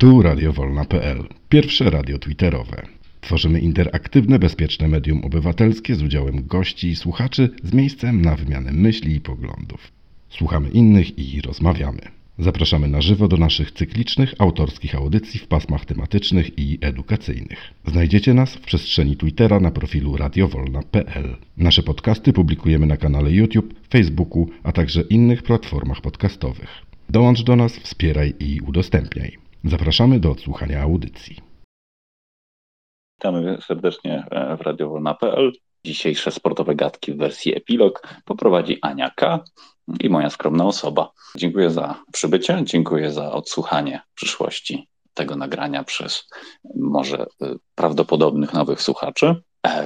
Tu radiowolna.pl, pierwsze radio twitterowe. Tworzymy interaktywne, bezpieczne medium obywatelskie z udziałem gości i słuchaczy z miejscem na wymianę myśli i poglądów. Słuchamy innych i rozmawiamy. Zapraszamy na żywo do naszych cyklicznych, autorskich audycji w pasmach tematycznych i edukacyjnych. Znajdziecie nas w przestrzeni Twittera na profilu radiowolna.pl. Nasze podcasty publikujemy na kanale YouTube, Facebooku, a także innych platformach podcastowych. Dołącz do nas, wspieraj i udostępniaj. Zapraszamy do odsłuchania audycji. Witamy serdecznie w radiowolna.pl. Dzisiejsze sportowe gadki w wersji epilog poprowadzi Ania K. i moja skromna osoba. Dziękuję za przybycie, dziękuję za odsłuchanie w przyszłości tego nagrania przez może prawdopodobnych nowych słuchaczy.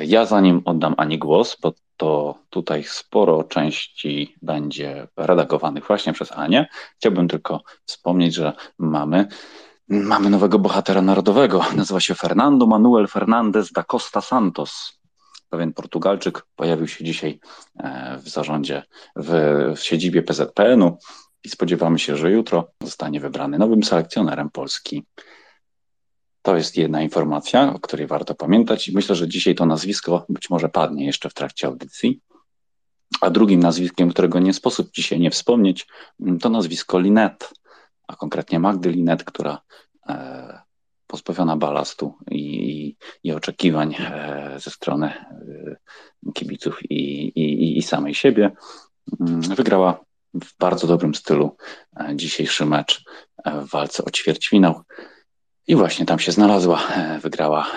Ja zanim oddam Ani głos, bo to tutaj sporo części będzie redagowanych właśnie przez Anię, chciałbym tylko wspomnieć, że mamy nowego bohatera narodowego. Nazywa się Fernando Manuel Fernández da Costa Santos. Pewien Portugalczyk pojawił się dzisiaj w zarządzie, w siedzibie PZPN-u i spodziewamy się, że jutro zostanie wybrany nowym selekcjonerem Polski. To jest jedna informacja, o której warto pamiętać. Myślę, że dzisiaj to nazwisko być może padnie jeszcze w trakcie audycji. A drugim nazwiskiem, którego nie sposób dzisiaj nie wspomnieć, to nazwisko Linet, a konkretnie Magdy Linet, która pozbawiona balastu i oczekiwań ze strony kibiców i samej siebie, wygrała w bardzo dobrym stylu dzisiejszy mecz w walce o ćwierćfinał. I właśnie tam się znalazła. Wygrała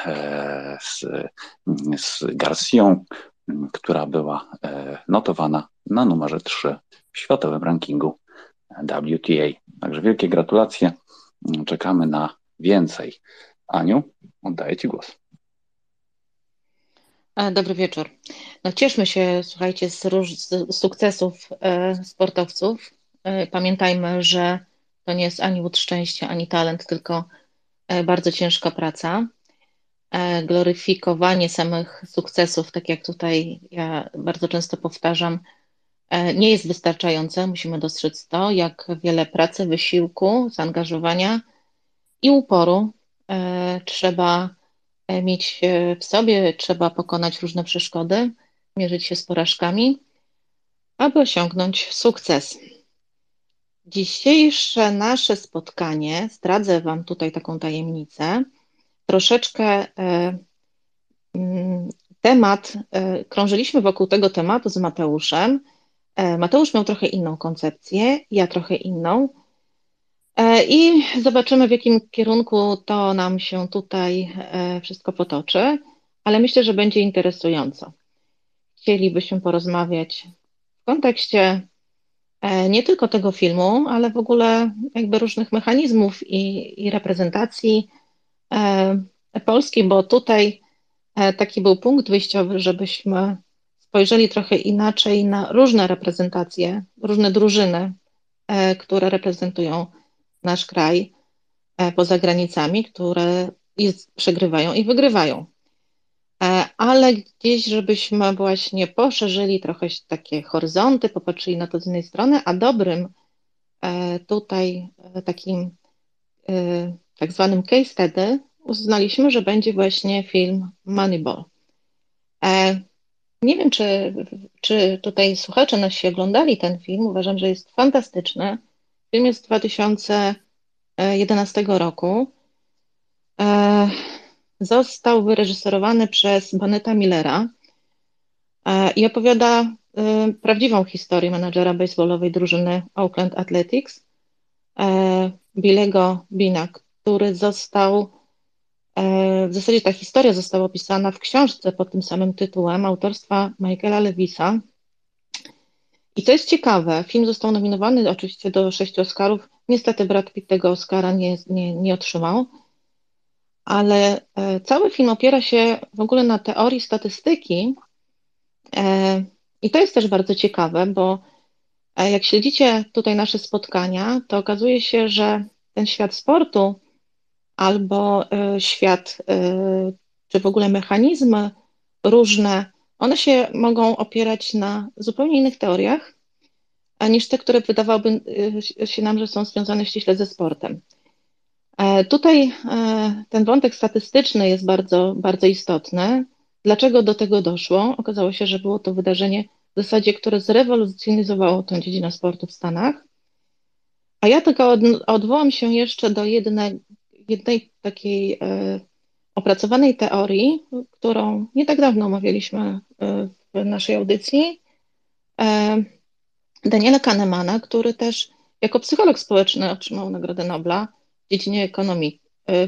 z Garcją, która była notowana na numerze 3 w światowym rankingu WTA. Także wielkie gratulacje. Czekamy na więcej. Aniu, oddaję Ci głos. Dobry wieczór. No, cieszmy się, słuchajcie, z sukcesów sportowców. Pamiętajmy, że to nie jest ani łód szczęścia, ani talent, tylko bardzo ciężka praca. Gloryfikowanie samych sukcesów, tak jak tutaj ja bardzo często powtarzam, nie jest wystarczające. Musimy dostrzec to, jak wiele pracy, wysiłku, zaangażowania i uporu trzeba mieć w sobie, trzeba pokonać różne przeszkody, mierzyć się z porażkami, aby osiągnąć sukces. Dzisiejsze nasze spotkanie, zdradzę Wam tutaj taką tajemnicę, troszeczkę krążyliśmy wokół tego tematu z Mateuszem. Mateusz miał trochę inną koncepcję, ja trochę inną. I zobaczymy, w jakim kierunku to nam się tutaj wszystko potoczy, ale myślę, że będzie interesująco. Chcielibyśmy porozmawiać w kontekście nie tylko tego filmu, ale w ogóle jakby różnych mechanizmów i reprezentacji Polski, bo tutaj taki był punkt wyjściowy, żebyśmy spojrzeli trochę inaczej na różne reprezentacje, różne drużyny, które reprezentują nasz kraj poza granicami, które przegrywają i wygrywają. Ale gdzieś, żebyśmy właśnie poszerzyli trochę takie horyzonty, popatrzyli na to z innej strony, a dobrym tutaj takim tak zwanym case study uznaliśmy, że będzie właśnie film Moneyball. Nie wiem, czy tutaj słuchacze nasi oglądali ten film. Uważam, że jest fantastyczny. Film jest z 2011 roku. Został wyreżyserowany przez Bennetta Millera i opowiada prawdziwą historię menadżera baseballowej drużyny Oakland Athletics, Billy'ego Beana, który został, w zasadzie ta historia została opisana w książce pod tym samym tytułem autorstwa Michaela Lewisa. I co jest ciekawe, film został nominowany oczywiście do 6 Oscarów. Niestety Brad Pitt tego Oscara nie otrzymał, ale cały film opiera się w ogóle na teorii statystyki i to jest też bardzo ciekawe, bo jak śledzicie tutaj nasze spotkania, to okazuje się, że ten świat sportu albo świat czy w ogóle mechanizmy różne, one się mogą opierać na zupełnie innych teoriach niż te, które wydawałoby się nam, że są związane ściśle ze sportem. Tutaj ten wątek statystyczny jest bardzo, bardzo istotny. Dlaczego do tego doszło? Okazało się, że było to wydarzenie w zasadzie, które zrewolucjonizowało tę dziedzinę sportu w Stanach. A ja tylko odwołam się jeszcze do jednej takiej opracowanej teorii, którą nie tak dawno omawialiśmy w naszej audycji, Daniela Kahnemana, który też jako psycholog społeczny otrzymał Nagrodę Nobla w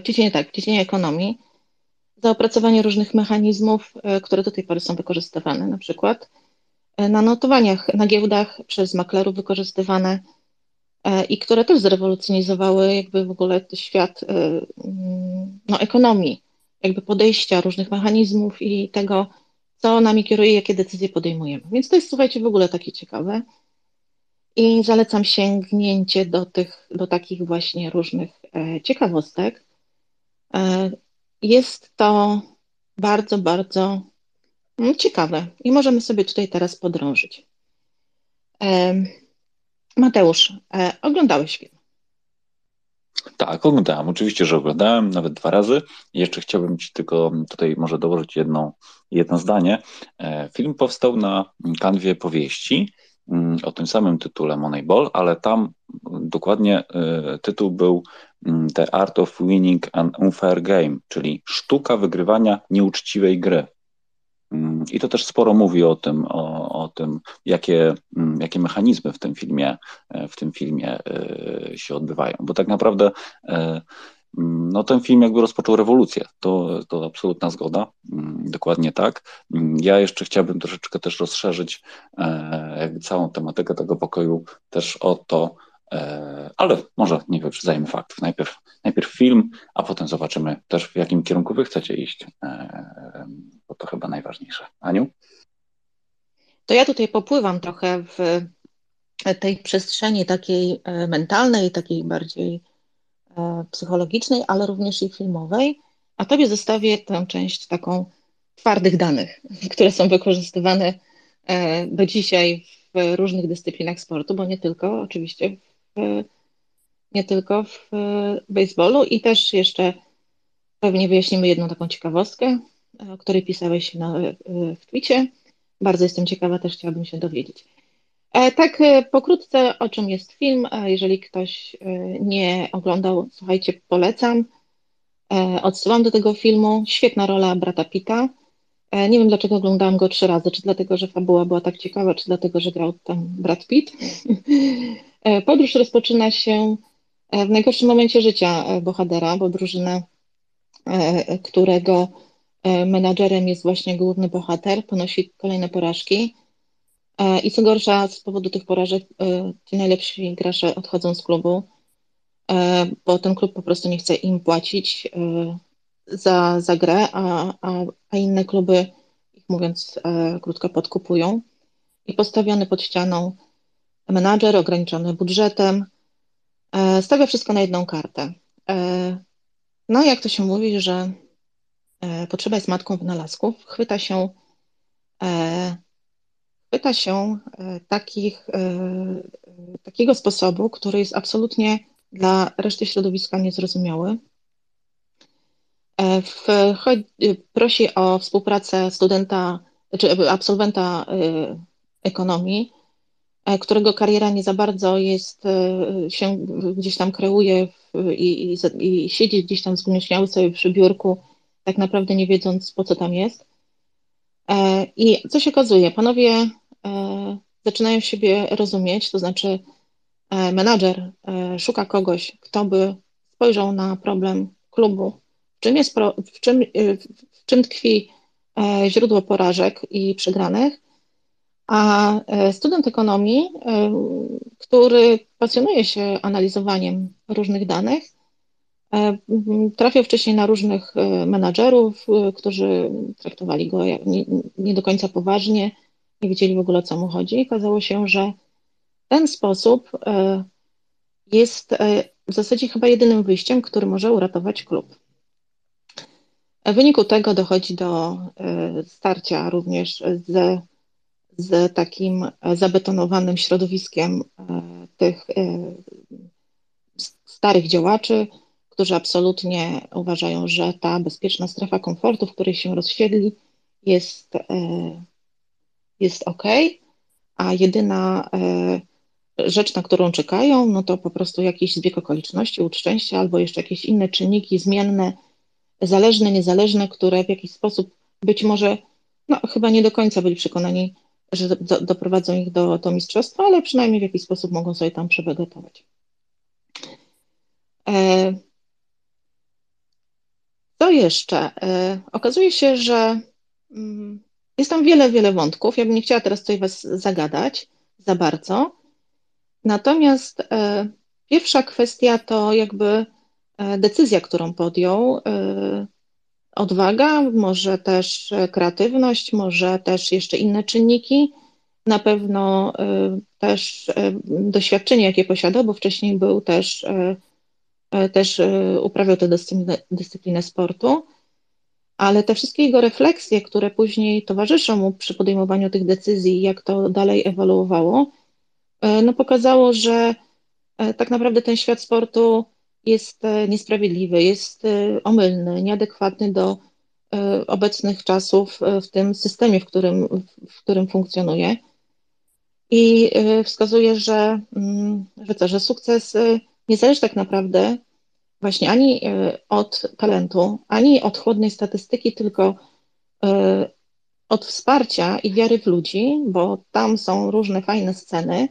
dziedzinie ekonomii za opracowanie różnych mechanizmów, które do tej pory są wykorzystywane, na przykład na notowaniach, na giełdach przez maklerów wykorzystywane i które też zrewolucjonizowały jakby w ogóle świat ekonomii, jakby podejścia różnych mechanizmów i tego, co nami kieruje, jakie decyzje podejmujemy. Więc to jest, słuchajcie, w ogóle takie ciekawe i zalecam sięgnięcie do takich właśnie różnych ciekawostek. Jest to bardzo, bardzo ciekawe i możemy sobie tutaj teraz podrążyć. Mateusz, oglądałeś film? Tak, oglądałem. Oczywiście, że oglądałem, nawet 2 razy. Jeszcze chciałbym Ci tylko tutaj może dołożyć jedno zdanie. Film powstał na kanwie powieści o tym samym tytule Moneyball, ale tam dokładnie tytuł był The Art of Winning an Unfair Game, czyli sztuka wygrywania nieuczciwej gry. I to też sporo mówi o tym, jakie mechanizmy w tym filmie się odbywają. Bo tak naprawdę ten film jakby rozpoczął rewolucję. To absolutna zgoda. Dokładnie tak. Ja jeszcze chciałbym troszeczkę też rozszerzyć jakby całą tematykę tego pokoju też o to, ale może nie wyprzedzajmy faktów. Najpierw film, a potem zobaczymy też, w jakim kierunku Wy chcecie iść, bo to chyba najważniejsze. Aniu? To ja tutaj popływam trochę w tej przestrzeni takiej mentalnej, takiej bardziej psychologicznej, ale również i filmowej, a Tobie zostawię tę część taką twardych danych, które są wykorzystywane do dzisiaj w różnych dyscyplinach sportu, bo nie tylko oczywiście w baseballu i też jeszcze pewnie wyjaśnimy jedną taką ciekawostkę, o której pisałeś w twicie. Bardzo jestem ciekawa, też chciałabym się dowiedzieć. Tak pokrótce, o czym jest film. Jeżeli ktoś nie oglądał, słuchajcie, polecam. Odsyłam do tego filmu. Świetna rola Brada Pitta. Nie wiem, dlaczego oglądałam go 3 razy, czy dlatego, że fabuła była tak ciekawa, czy dlatego, że grał tam Brad Pitt. Podróż rozpoczyna się w najgorszym momencie życia bohatera, bo drużyna, którego menadżerem jest właśnie główny bohater, ponosi kolejne porażki i co gorsza, z powodu tych porażek ci najlepsi gracze odchodzą z klubu, bo ten klub po prostu nie chce im płacić za grę, a inne kluby, mówiąc krótko, podkupują. I postawiony pod ścianą menadżer, ograniczony budżetem, stawia wszystko na jedną kartę. Jak to się mówi, że potrzeba jest matką wynalazków, chwyta się takiego sposobu, który jest absolutnie dla reszty środowiska niezrozumiały. Prosi o współpracę studenta czy absolwenta ekonomii, którego kariera nie za bardzo się gdzieś tam kreuje i siedzi gdzieś tam zgnieśniały sobie przy biurku, tak naprawdę nie wiedząc, po co tam jest. I co się okazuje? Panowie zaczynają siebie rozumieć, to znaczy menadżer szuka kogoś, kto by spojrzał na problem klubu, w czym tkwi źródło porażek i przegranych, a student ekonomii, który pasjonuje się analizowaniem różnych danych, trafiał wcześniej na różnych menadżerów, którzy traktowali go nie do końca poważnie, nie wiedzieli w ogóle, o co mu chodzi. Okazało się, że ten sposób jest w zasadzie chyba jedynym wyjściem, który może uratować klub. W wyniku tego dochodzi do starcia również z takim zabetonowanym środowiskiem tych starych działaczy, którzy absolutnie uważają, że ta bezpieczna strefa komfortu, w której się rozsiedli, jest okej, a jedyna rzecz, na którą czekają, no to po prostu jakiś zbieg okoliczności, łód szczęścia albo jeszcze jakieś inne czynniki zmienne, zależne, niezależne, które w jakiś sposób być może, no chyba nie do końca byli przekonani, że doprowadzą ich do mistrzostwa, ale przynajmniej w jakiś sposób mogą sobie tam przewegetować. Co jeszcze? Okazuje się, że jest tam wiele wątków. Ja bym nie chciała teraz tutaj Was zagadać za bardzo. Natomiast pierwsza kwestia to jakby decyzja, którą podjął. Odwaga, może też kreatywność, może też jeszcze inne czynniki. Na pewno też doświadczenie, jakie posiadał, bo wcześniej był też uprawiał tę dyscyplinę sportu, ale te wszystkie jego refleksje, które później towarzyszą mu przy podejmowaniu tych decyzji, jak to dalej ewoluowało, no pokazało, że tak naprawdę ten świat sportu jest niesprawiedliwy, jest omylny, nieadekwatny do obecnych czasów w tym systemie, w którym funkcjonuje, i wskazuje, że sukces nie zależy tak naprawdę właśnie ani od talentu, ani od chłodnej statystyki, tylko od wsparcia i wiary w ludzi, bo tam są różne fajne sceny,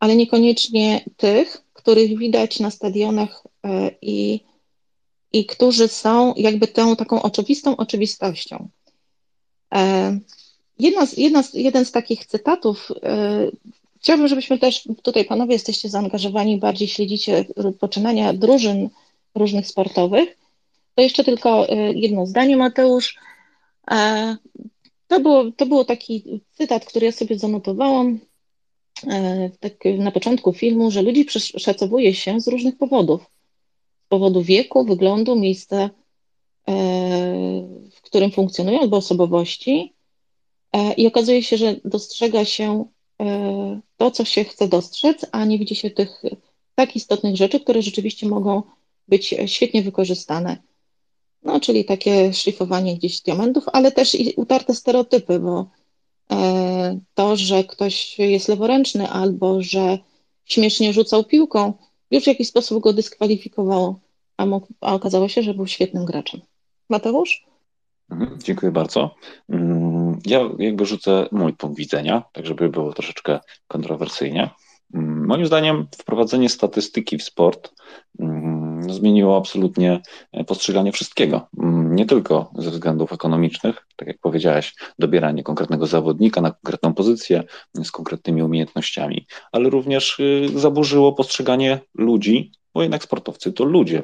ale niekoniecznie tych, których widać na stadionach i którzy są jakby tą taką oczywistą oczywistością. Jeden z takich cytatów, chciałabym, żebyśmy też tutaj, panowie, jesteście zaangażowani, bardziej śledzicie poczynania drużyn różnych sportowych. To jeszcze tylko jedno zdanie, Mateusz. To było taki cytat, który ja sobie zanotowałam tak na początku filmu, że ludzi przeszacowuje się z różnych powodów. Z powodu wieku, wyglądu, miejsca, w którym funkcjonują, albo osobowości. I okazuje się, że dostrzega się to, co się chce dostrzec, a nie widzi się tych tak istotnych rzeczy, które rzeczywiście mogą być świetnie wykorzystane. No, czyli takie szlifowanie gdzieś diamentów, ale też i utarte stereotypy, bo to, że ktoś jest leworęczny albo że śmiesznie rzucał piłką, już w jakiś sposób go dyskwalifikowało, a okazało się, że był świetnym graczem. Mateusz? Dziękuję bardzo. Ja jakby rzucę mój punkt widzenia, tak żeby było troszeczkę kontrowersyjnie. Moim zdaniem wprowadzenie statystyki w sport zmieniło absolutnie postrzeganie wszystkiego. Nie tylko ze względów ekonomicznych, tak jak powiedziałeś, dobieranie konkretnego zawodnika na konkretną pozycję z konkretnymi umiejętnościami, ale również zaburzyło postrzeganie ludzi, bo jednak sportowcy to ludzie.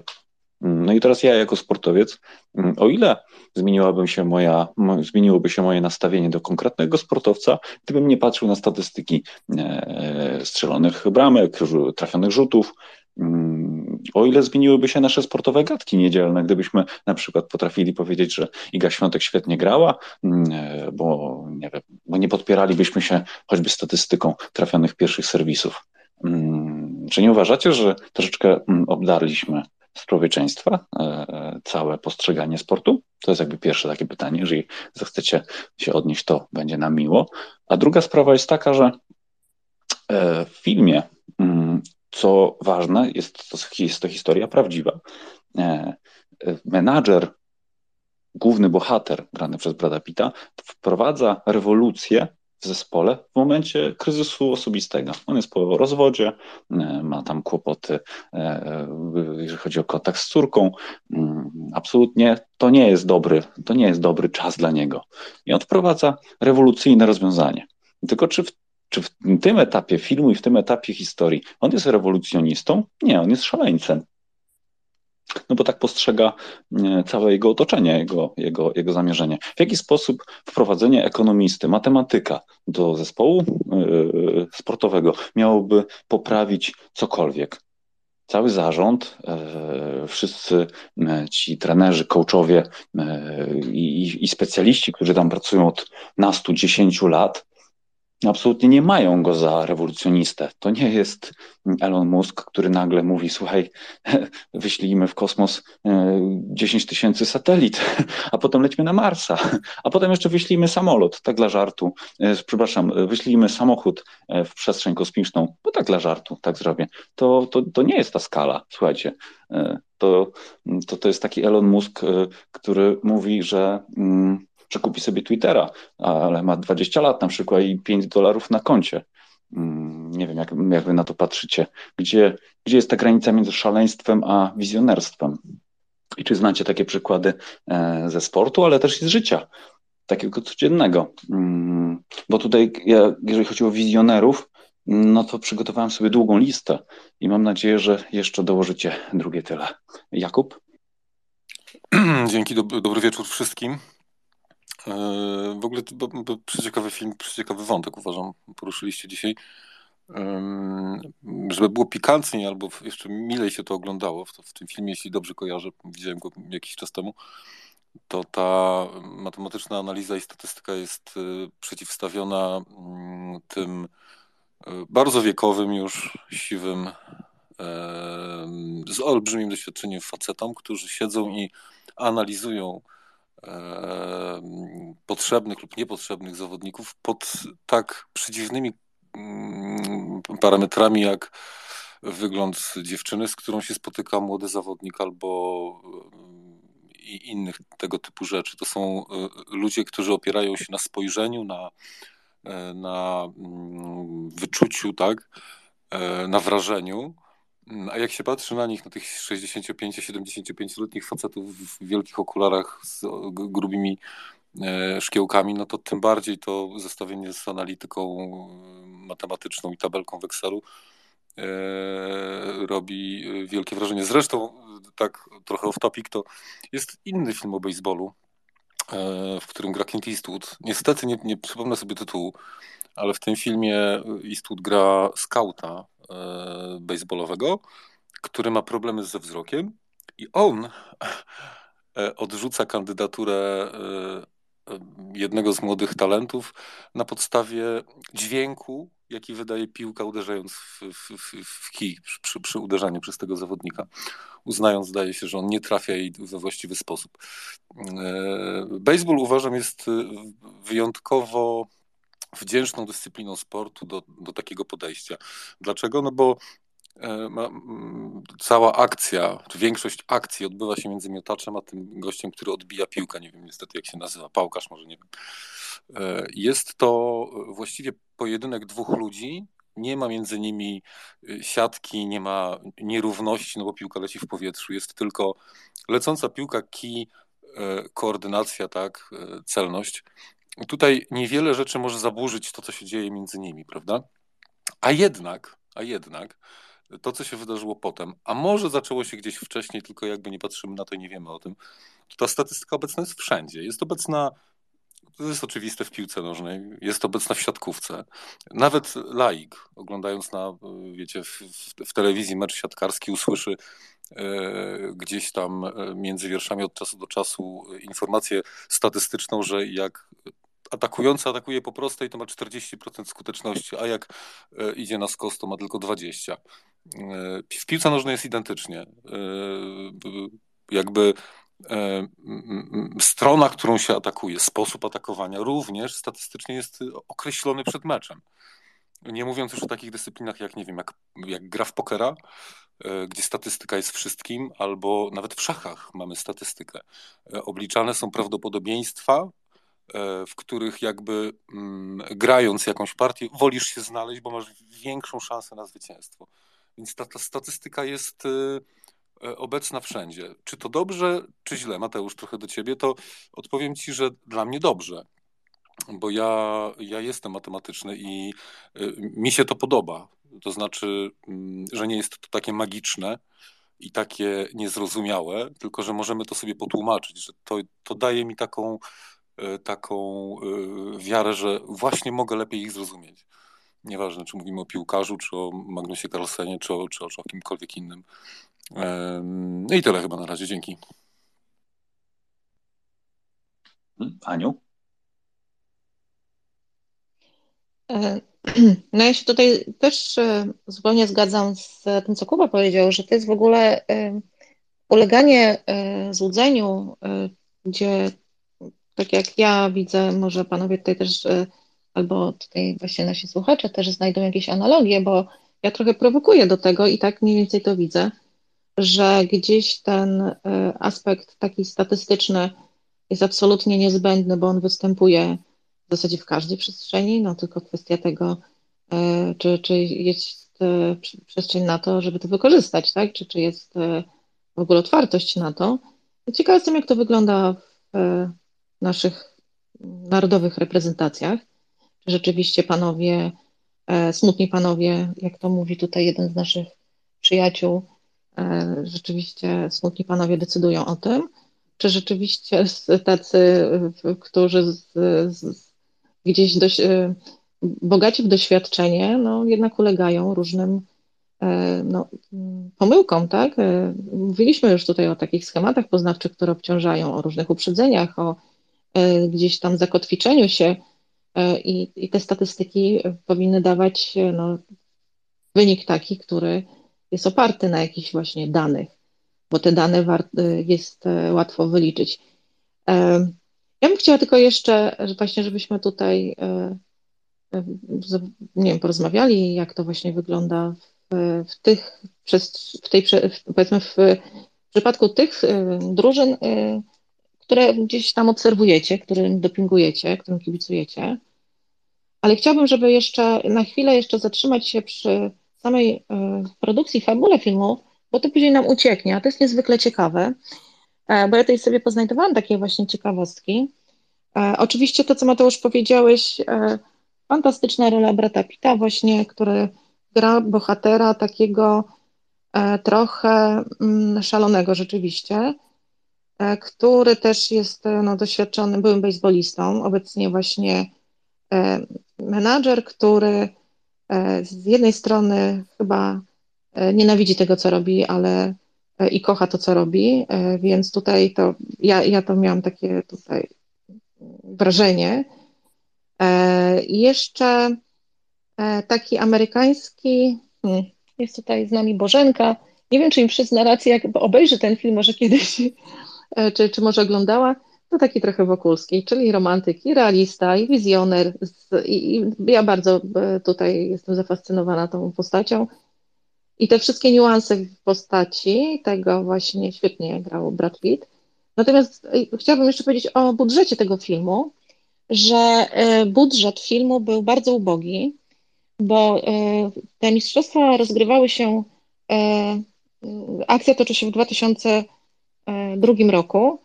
No i teraz ja jako sportowiec, o ile zmieniłoby się moje nastawienie do konkretnego sportowca, gdybym nie patrzył na statystyki strzelonych bramek, trafionych rzutów, o ile zmieniłyby się nasze sportowe gadki niedzielne, gdybyśmy na przykład potrafili powiedzieć, że Iga Świątek świetnie grała, bo nie podpieralibyśmy się choćby statystyką trafionych pierwszych serwisów. Czy nie uważacie, że troszeczkę obdarliśmy z człowieczeństwa całe postrzeganie sportu? To jest jakby pierwsze takie pytanie. Jeżeli zechcecie się odnieść, to będzie nam miło. A druga sprawa jest taka, że w filmie, co ważne, jest to historia prawdziwa. Menadżer, główny bohater grany przez Brada Pitta, wprowadza rewolucję w zespole w momencie kryzysu osobistego. On jest po rozwodzie, ma tam kłopoty, jeżeli chodzi o kontakt z córką. Absolutnie to nie jest dobry czas dla niego. I on wprowadza rewolucyjne rozwiązanie. Tylko czy w tym etapie filmu i w tym etapie historii on jest rewolucjonistą? Nie, on jest szaleńcem. No bo tak postrzega całe jego otoczenie, jego zamierzenie. W jaki sposób wprowadzenie ekonomisty, matematyka do zespołu sportowego miałoby poprawić cokolwiek? Cały zarząd, wszyscy ci trenerzy, coachowie i specjaliści, którzy tam pracują od 10 lat, absolutnie nie mają go za rewolucjonistę. To nie jest Elon Musk, który nagle mówi, słuchaj, wyślijmy w kosmos 10 tysięcy satelit, a potem lećmy na Marsa, a potem jeszcze wyślijmy samolot, tak dla żartu, przepraszam, wyślijmy samochód w przestrzeń kosmiczną, bo tak dla żartu, tak zrobię. To nie jest ta skala, słuchajcie. To jest taki Elon Musk, który mówi, że kupi sobie Twittera, ale ma 20 lat na przykład i $5 na koncie. Nie wiem, jak wy na to patrzycie. Gdzie jest ta granica między szaleństwem a wizjonerstwem? I czy znacie takie przykłady ze sportu, ale też i z życia, takiego codziennego? Bo tutaj, jeżeli chodzi o wizjonerów, no to przygotowałem sobie długą listę i mam nadzieję, że jeszcze dołożycie drugie tyle. Jakub? Dzięki, dobry wieczór wszystkim. W ogóle przeciekawy film, przeciekawy wątek, uważam, poruszyliście dzisiaj. Żeby było pikantniej albo jeszcze milej się to oglądało w tym filmie, jeśli dobrze kojarzę, widziałem go jakiś czas temu, to ta matematyczna analiza i statystyka jest przeciwstawiona tym bardzo wiekowym już, siwym, z olbrzymim doświadczeniem facetom, którzy siedzą i analizują potrzebnych lub niepotrzebnych zawodników pod tak przedziwnymi parametrami jak wygląd dziewczyny, z którą się spotyka młody zawodnik, albo i innych tego typu rzeczy. To są ludzie, którzy opierają się na spojrzeniu, na wyczuciu, tak? Na wrażeniu. A jak się patrzy na nich, na tych 65-75-letnich facetów w wielkich okularach z grubimi szkiełkami, no to tym bardziej to zestawienie z analityką matematyczną i tabelką w Excelu robi wielkie wrażenie. Zresztą, tak trochę off topic, to jest inny film o baseballu, w którym gra Clint Eastwood. Niestety nie przypomnę sobie tytułu, ale w tym filmie Eastwood gra skauta baseballowego, który ma problemy ze wzrokiem i on odrzuca kandydaturę jednego z młodych talentów na podstawie dźwięku, jaki wydaje piłka uderzając w kij przy uderzaniu przez tego zawodnika. Uznając, zdaje się, że on nie trafia jej we właściwy sposób. Baseball, uważam, jest wyjątkowo wdzięczną dyscypliną sportu do takiego podejścia. Dlaczego? No bo cała akcja, czy większość akcji odbywa się między miotaczem a tym gościem, który odbija piłkę. Nie wiem niestety jak się nazywa, pałkarz może, nie wiem. Jest to właściwie pojedynek dwóch ludzi. Nie ma między nimi siatki, nie ma nierówności, no bo piłka leci w powietrzu. Jest tylko lecąca piłka, kij, koordynacja, tak, celność. Tutaj niewiele rzeczy może zaburzyć to, co się dzieje między nimi, prawda? A jednak to, co się wydarzyło potem, a może zaczęło się gdzieś wcześniej, tylko jakby nie patrzymy na to i nie wiemy o tym, to ta statystyka obecna jest wszędzie. Jest obecna, to jest oczywiste w piłce nożnej, jest obecna w siatkówce. Nawet laik, oglądając w telewizji mecz siatkarski, usłyszy gdzieś tam między wierszami od czasu do czasu informację statystyczną, że jak atakujący atakuje po prostej, to ma 40% skuteczności, a jak idzie na skos, to ma tylko 20%. W piłce nożnej jest identycznie. Jakby strona, którą się atakuje, sposób atakowania również statystycznie jest określony przed meczem. Nie mówiąc już o takich dyscyplinach jak, nie wiem, jak gra w pokera, gdzie statystyka jest wszystkim, albo nawet w szachach mamy statystykę. Obliczane są prawdopodobieństwa, w których jakby grając jakąś partię wolisz się znaleźć, bo masz większą szansę na zwycięstwo. Więc ta statystyka jest obecna wszędzie. Czy to dobrze, czy źle? Mateusz, trochę do ciebie, to odpowiem ci, że dla mnie dobrze. Bo ja jestem matematyczny i mi się to podoba. To znaczy, że nie jest to takie magiczne i takie niezrozumiałe, tylko że możemy to sobie potłumaczyć, że to daje mi taką wiarę, że właśnie mogę lepiej ich zrozumieć. Nieważne, czy mówimy o piłkarzu, czy o Magnusie Carlsenie, czy o kimkolwiek innym. I tyle chyba na razie. Dzięki. Aniu? No ja się tutaj też zupełnie zgadzam z tym, co Kuba powiedział, że to jest w ogóle uleganie złudzeniu, gdzie tak jak ja widzę, może panowie tutaj też, albo tutaj właśnie nasi słuchacze też znajdą jakieś analogie, bo ja trochę prowokuję do tego i tak mniej więcej to widzę, że gdzieś ten aspekt taki statystyczny jest absolutnie niezbędny, bo on występuje w zasadzie w każdej przestrzeni, no tylko kwestia tego, czy jest przestrzeń na to, żeby to wykorzystać, tak? Czy jest w ogóle otwartość na to. Ciekawa jestem, jak to wygląda w naszych narodowych reprezentacjach. Czy rzeczywiście panowie, smutni panowie, jak to mówi tutaj jeden z naszych przyjaciół, rzeczywiście smutni panowie decydują o tym, czy rzeczywiście tacy, którzy gdzieś bogaci w doświadczenie, no jednak ulegają różnym pomyłkom, tak? Mówiliśmy już tutaj o takich schematach poznawczych, które obciążają, o różnych uprzedzeniach, o gdzieś tam zakotwiczeniu się i te statystyki powinny dawać wynik taki, który jest oparty na jakichś właśnie danych, bo te dane jest łatwo wyliczyć. Ja bym chciała tylko jeszcze, właśnie żebyśmy tutaj nie wiem, porozmawiali, jak to właśnie wygląda w przypadku tych drużyn, które gdzieś tam obserwujecie, którym dopingujecie, którym kibicujecie. Ale chciałabym, żeby jeszcze na chwilę zatrzymać się przy samej produkcji, fabule filmu, bo to później nam ucieknie, a to jest niezwykle ciekawe, bo ja tutaj sobie poznajdowałam takie właśnie ciekawostki. Oczywiście to, co Mateusz powiedziałeś, fantastyczna rola Brada Pitta właśnie, który gra bohatera takiego trochę szalonego rzeczywiście, który też jest doświadczonym byłym bejsbolistą, obecnie właśnie menadżer, który z jednej strony chyba nienawidzi tego, co robi, ale i kocha to, co robi, więc tutaj to ja to miałam takie tutaj wrażenie. Jeszcze taki amerykański, jest tutaj z nami Bożenka, nie wiem, czy im przyzna rację, jak obejrzy ten film może kiedyś, czy może oglądała, to taki trochę Wokulski, czyli romantyk i realista, i wizjoner, i ja bardzo tutaj jestem zafascynowana tą postacią. I te wszystkie niuanse w postaci tego właśnie świetnie grał Brad Pitt. Natomiast chciałabym jeszcze powiedzieć o budżecie tego filmu, że budżet filmu był bardzo ubogi, bo te mistrzostwa rozgrywały się, akcja toczy się w 2002 roku,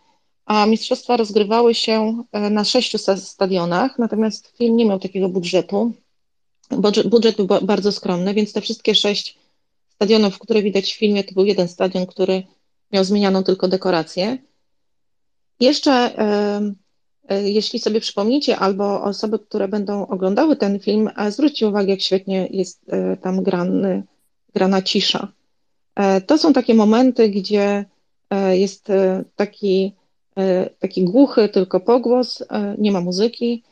a mistrzostwa rozgrywały się na 6 stadionach, natomiast film nie miał takiego budżetu. Budżet był bardzo skromny, więc te wszystkie 6 stadionów, które widać w filmie, to był jeden stadion, który miał zmienianą tylko dekorację. Jeszcze, jeśli sobie przypomnicie, albo osoby, które będą oglądały ten film, zwróćcie uwagę, jak świetnie jest tam grana cisza. To są takie momenty, gdzie jest taki głuchy tylko pogłos, nie ma muzyki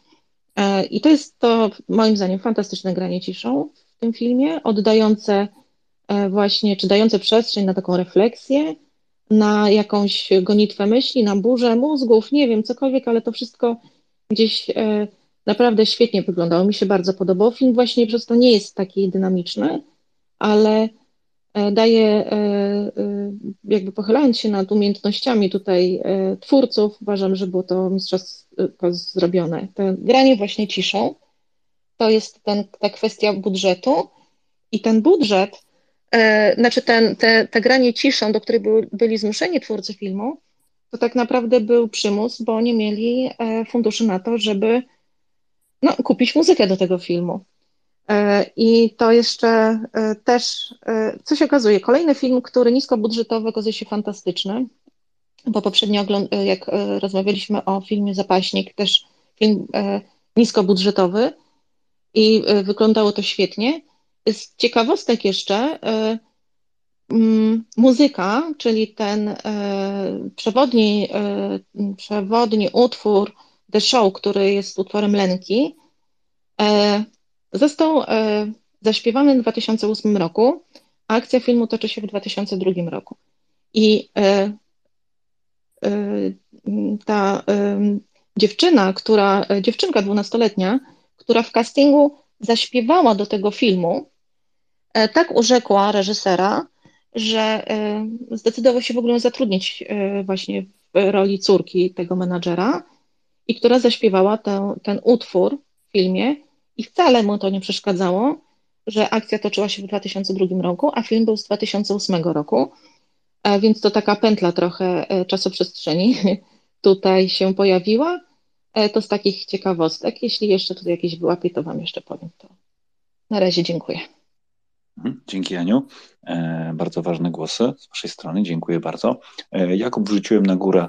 i to jest to, moim zdaniem, fantastyczne granie ciszą w tym filmie, oddające właśnie, czy dające przestrzeń na taką refleksję, na jakąś gonitwę myśli, na burzę mózgów, nie wiem, cokolwiek, ale to wszystko gdzieś naprawdę świetnie wyglądało. Mi się bardzo podobał. Film właśnie przez to nie jest taki dynamiczny, ale daje, jakby pochylając się nad umiejętnościami tutaj twórców, uważam, że było to mistrzostwo zrobione. To granie właśnie ciszą, to jest ta kwestia budżetu i ten budżet, znaczy te granie ciszą, do której byli zmuszeni twórcy filmu, to tak naprawdę był przymus, bo nie mieli funduszy na to, żeby kupić muzykę do tego filmu. I to jeszcze też, co się okazuje, kolejny film, który niskobudżetowy okazuje się fantastyczny, bo poprzednio, jak rozmawialiśmy o filmie Zapaśnik, też film niskobudżetowy i wyglądało to świetnie. Z ciekawostek jeszcze muzyka, czyli ten przewodni utwór The Show, który jest utworem Lenki, Został zaśpiewany w 2008 roku, a akcja filmu toczy się w 2002 roku. I ta dziewczynka 12-letnia, która w castingu zaśpiewała do tego filmu, tak urzekła reżysera, że zdecydował się w ogóle zatrudnić właśnie w roli córki tego menadżera, i która zaśpiewała ten utwór w filmie, i wcale mu to nie przeszkadzało, że akcja toczyła się w 2002 roku, a film był z 2008 roku, więc to taka pętla trochę czasoprzestrzeni tutaj się pojawiła. To z takich ciekawostek. Jeśli jeszcze tutaj jakieś wyłapię, to Wam jeszcze powiem. To na razie dziękuję. Dzięki, Aniu. Bardzo ważne głosy z Waszej strony. Dziękuję bardzo. Jakub, wrzuciłem na górę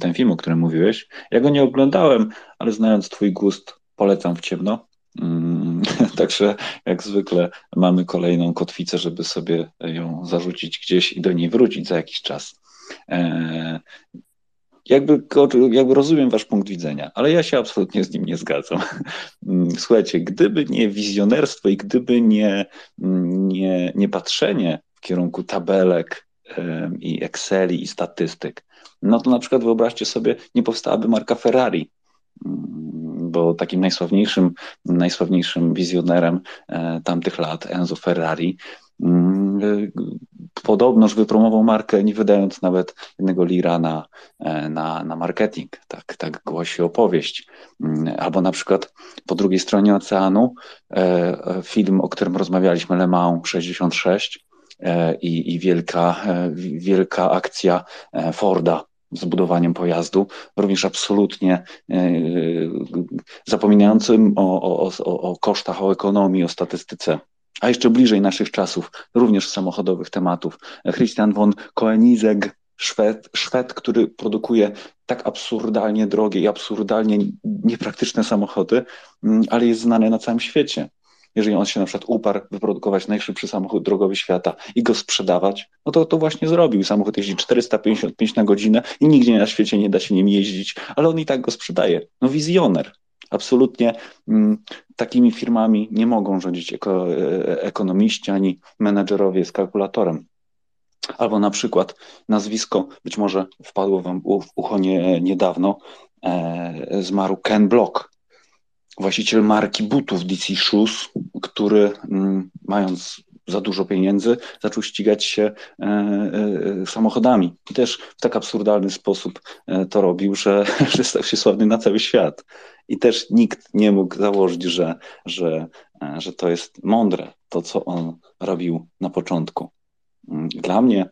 ten film, o którym mówiłeś. Ja go nie oglądałem, ale znając Twój gust, polecam w ciemno. Także jak zwykle mamy kolejną kotwicę, żeby sobie ją zarzucić gdzieś i do niej wrócić za jakiś czas. Jakby rozumiem Wasz punkt widzenia, ale ja się absolutnie z nim nie zgadzam. Słuchajcie, gdyby nie wizjonerstwo i gdyby nie patrzenie w kierunku tabelek i Exceli i statystyk, no to na przykład wyobraźcie sobie, nie powstałaby marka Ferrari, bo takim najsławniejszym wizjonerem tamtych lat, Enzo Ferrari, podobnoż wypromował markę, nie wydając nawet jednego lira na marketing. Tak głosi opowieść. Albo na przykład po drugiej stronie oceanu film, o którym rozmawialiśmy, Le Mans 66 i wielka akcja Forda z budowaniem pojazdu, również absolutnie zapominającym o kosztach, o ekonomii, o statystyce. A jeszcze bliżej naszych czasów, również samochodowych tematów. Christian von Koenigsegg, Szwed, który produkuje tak absurdalnie drogie i absurdalnie niepraktyczne samochody, ale jest znany na całym świecie. Jeżeli on się na przykład uparł wyprodukować najszybszy samochód drogowy świata i go sprzedawać, no to właśnie zrobił. Samochód jeździ 455 na godzinę i nigdzie na świecie nie da się nim jeździć, ale on i tak go sprzedaje. No wizjoner. Absolutnie takimi firmami nie mogą rządzić ekonomiści ani menedżerowie z kalkulatorem. Albo na przykład nazwisko, być może wpadło Wam w ucho niedawno, zmarł Ken Block, właściciel marki butów DC Shoes, który mając za dużo pieniędzy zaczął ścigać się samochodami. I też w tak absurdalny sposób to robił, że stał się sławny na cały świat. I też nikt nie mógł założyć, że to jest mądre, to co on robił na początku. Dla mnie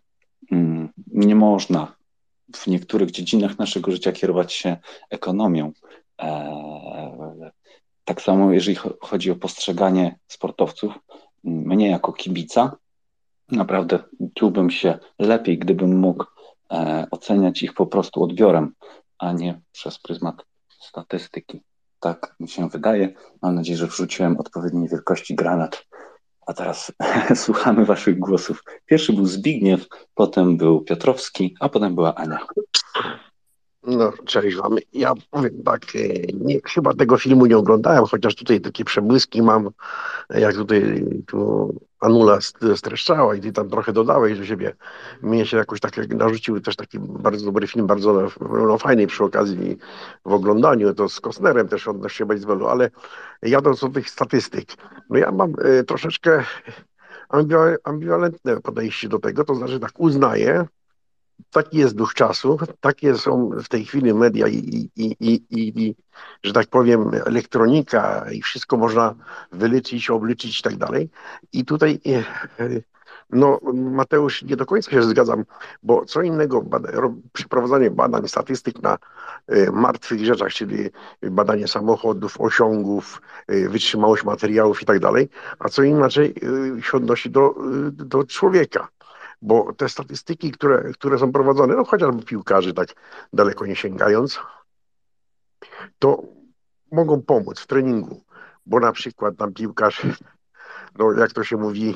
nie można w niektórych dziedzinach naszego życia kierować się ekonomią. Tak samo jeżeli chodzi o postrzeganie sportowców, mnie jako kibica, naprawdę czułbym się lepiej, gdybym mógł oceniać ich po prostu odbiorem, a nie przez pryzmat statystyki. Tak mi się wydaje. Mam nadzieję, że wrzuciłem odpowiedniej wielkości granat. A teraz słuchamy Waszych głosów. Pierwszy był Zbigniew, potem był Piotrowski, a potem była Ania. No, cześć Wam. Ja powiem tak, chyba tego filmu nie oglądałem, chociaż tutaj takie przebłyski mam, jak tutaj Anula streszczała i Ty tam trochę dodałeś do siebie. Mnie się jakoś tak narzucił też taki bardzo dobry film, bardzo fajny przy okazji w oglądaniu, to z Costnerem też odnośnie się baseballu, ale jadąc od tych statystyk, no ja mam troszeczkę ambiwalentne podejście do tego, to znaczy tak uznaję, taki jest duch czasu, takie są w tej chwili media i że tak powiem, elektronika i wszystko można wyliczyć, obliczyć i tak dalej. I tutaj, no Mateusz, nie do końca się zgadzam, bo co innego przeprowadzanie badań, statystyk na martwych rzeczach, czyli badanie samochodów, osiągów, wytrzymałość materiałów i tak dalej, a co inaczej się odnosi do człowieka. Bo te statystyki, które są prowadzone, no chociażby piłkarzy, tak daleko nie sięgając, to mogą pomóc w treningu, bo na przykład tam piłkarz, no jak to się mówi,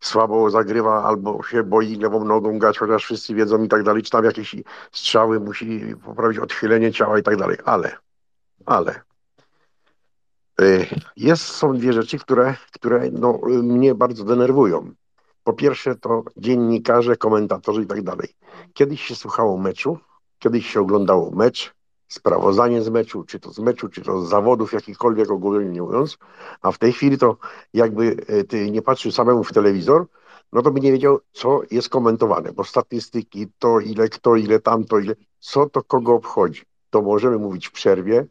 słabo zagrywa albo się boi lewą nogą grać, chociaż wszyscy wiedzą i tak dalej, czy tam jakieś strzały musi poprawić, odchylenie ciała i tak dalej, ale Są dwie rzeczy, które mnie bardzo denerwują. Po pierwsze to dziennikarze, komentatorzy i tak dalej. Kiedyś się słuchało meczu, kiedyś się oglądało mecz, sprawozdanie z meczu, czy to z zawodów jakichkolwiek ogólnie mówiąc, a w tej chwili to jakby ty nie patrzył samemu w telewizor, no to by nie wiedział, co jest komentowane, bo statystyki, to ile kto, ile tamto, ile, co to kogo obchodzi. To możemy mówić w przerwie,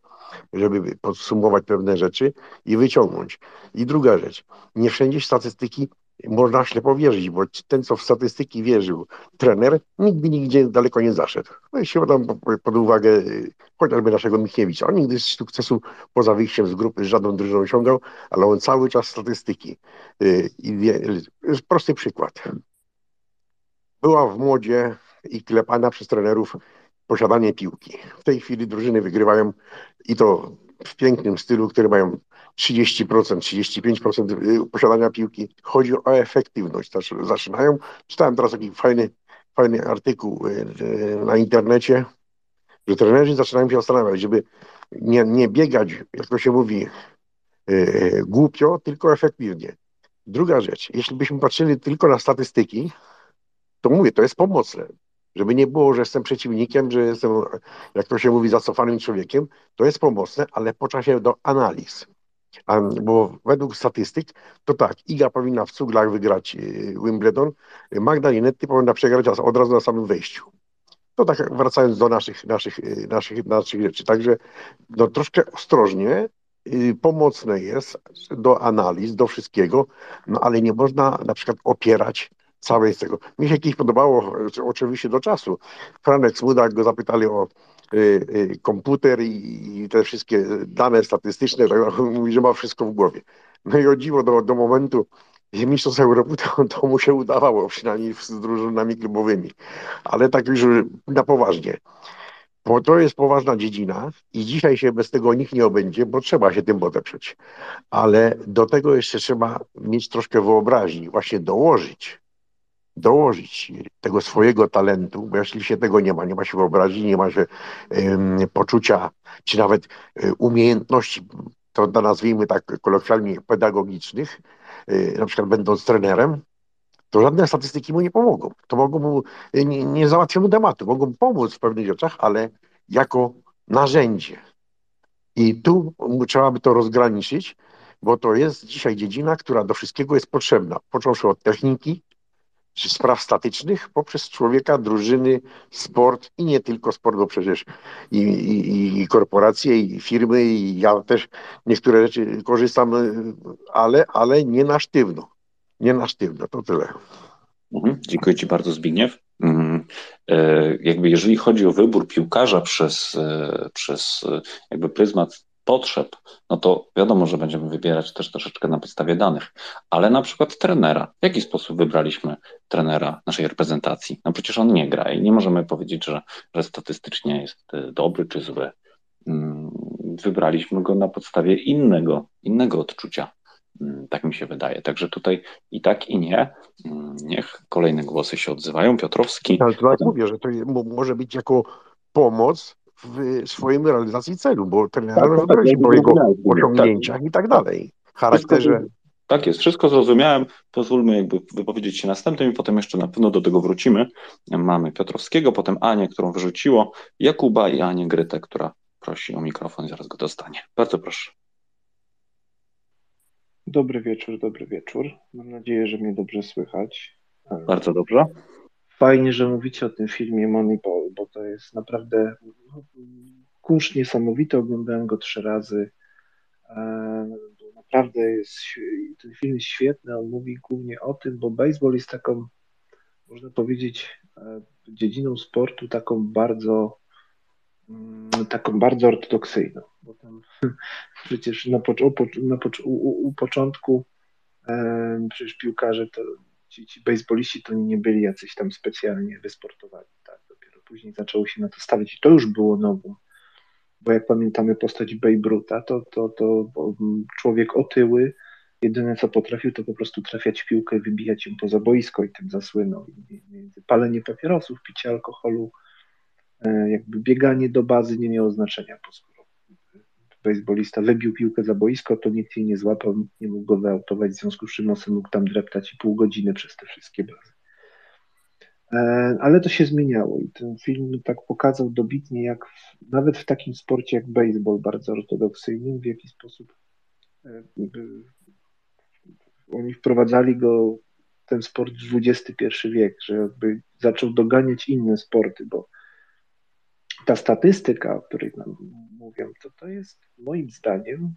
żeby podsumować pewne rzeczy i wyciągnąć. I druga rzecz, nie wszędzie statystyki można ślepo wierzyć, bo ten, co w statystyki wierzył trener, nigdzie daleko nie zaszedł. No i się tam pod uwagę chociażby naszego Michniewicza. On nigdy sukcesu poza wyjściem z grupy z żadną drużyną osiągał, ale on cały czas statystyki. Prosty przykład. Była w modzie i klepana przez trenerów posiadanie piłki. W tej chwili drużyny wygrywają i to w pięknym stylu, które mają 30%, 35% posiadania piłki. Chodzi o efektywność. Zaczynają. Czytałem teraz taki fajny artykuł na internecie, że trenerzy zaczynają się zastanawiać, żeby nie biegać, jak to się mówi, głupio, tylko efektywnie. Druga rzecz, jeśli byśmy patrzyli tylko na statystyki, to mówię, to jest pomocne. Żeby nie było, że jestem przeciwnikiem, że jestem, jak to się mówi, zacofanym człowiekiem, to jest pomocne, ale po czasie do analiz. Bo według statystyk to tak, Iga powinna w cuglach wygrać Wimbledon, Magda Linetti powinna przegrać od razu na samym wejściu. To tak wracając do naszych rzeczy. Także no, troszkę ostrożnie, pomocne jest do analiz, do wszystkiego, no ale nie można na przykład opierać całej z tego. Mi się kiedyś podobało, oczywiście do czasu. Franek Smuda, go zapytali o komputer i te wszystkie dane statystyczne, tak, mówi, że ma wszystko w głowie. No i o dziwo do momentu mistrzostw Europy to mu się udawało, przynajmniej z drużynami klubowymi. Ale tak już na poważnie. Bo to jest poważna dziedzina i dzisiaj się bez tego nikt nie obędzie, bo trzeba się tym odeprzeć. Ale do tego jeszcze trzeba mieć troszkę wyobraźni, właśnie dołożyć tego swojego talentu, bo jeśli się tego nie ma się wyobraźni, nie ma się poczucia, czy nawet umiejętności, to nazwijmy tak kolokwialnie pedagogicznych, na przykład będąc trenerem, to żadne statystyki mu nie pomogą. To mogą mu, nie załatwią mu tematu, mogą pomóc w pewnych rzeczach, ale jako narzędzie. I tu trzeba by to rozgraniczyć, bo to jest dzisiaj dziedzina, która do wszystkiego jest potrzebna, począwszy od techniki, czy spraw statycznych, poprzez człowieka, drużyny, sport i nie tylko sport, bo przecież i korporacje, i firmy, i ja też niektóre rzeczy korzystam, ale nie na sztywno. Nie na sztywno, to tyle. Dziękuję Ci bardzo, Zbigniew. Jakby jeżeli chodzi o wybór piłkarza przez jakby pryzmat potrzeb, no to wiadomo, że będziemy wybierać też troszeczkę na podstawie danych, ale na przykład trenera. W jaki sposób wybraliśmy trenera naszej reprezentacji? No przecież on nie gra i nie możemy powiedzieć, że statystycznie jest dobry czy zły. Wybraliśmy go na podstawie innego odczucia. Tak mi się wydaje. Także tutaj i tak i nie. Niech kolejne głosy się odzywają. Piotrowski. Ale to tak mówię, że to może być jako pomoc w swoim realizacji celu, bo trenera rozmawialiśmy po jego osiągnięciach i tak dalej, charakterze. Tak jest, wszystko zrozumiałem. Pozwólmy jakby wypowiedzieć się następnym i potem jeszcze na pewno do tego wrócimy. Mamy Piotrowskiego, potem Anię, którą wyrzuciło, Jakuba i Anię Grytę, która prosi o mikrofon i zaraz go dostanie. Bardzo proszę. Dobry wieczór. Mam nadzieję, że mnie dobrze słychać. Bardzo dobrze. Fajnie, że mówicie o tym filmie Moneyball, bo to jest naprawdę kurz niesamowity. Oglądałem go 3 razy. Naprawdę ten film jest świetny. On mówi głównie o tym, bo baseball jest taką, można powiedzieć, dziedziną sportu taką bardzo ortodoksyjną. Bo tam przecież na początku przecież piłkarze to ci bejsboliści to nie byli jacyś tam specjalnie wysportowani, tak? Dopiero później zaczęło się na to stawiać i to już było nową, bo jak pamiętamy postać Babe Ruta, to człowiek otyły, jedyne co potrafił to po prostu trafiać w piłkę, wybijać ją poza boisko i tym zasłynął. Palenie papierosów, picie alkoholu, jakby bieganie do bazy nie miało znaczenia po skoro bejsbolista wybił piłkę za boisko, to nikt jej nie złapał, nikt nie mógł go wyautować, w związku z czym Szymon mógł tam dreptać i pół godziny przez te wszystkie bazy. Ale to się zmieniało i ten film tak pokazał dobitnie, jak nawet w takim sporcie jak baseball, bardzo ortodoksyjnym, w jaki sposób oni wprowadzali go, ten sport w XXI wiek, że jakby zaczął doganiać inne sporty, bo ta statystyka, o której nam mówią, to jest moim zdaniem,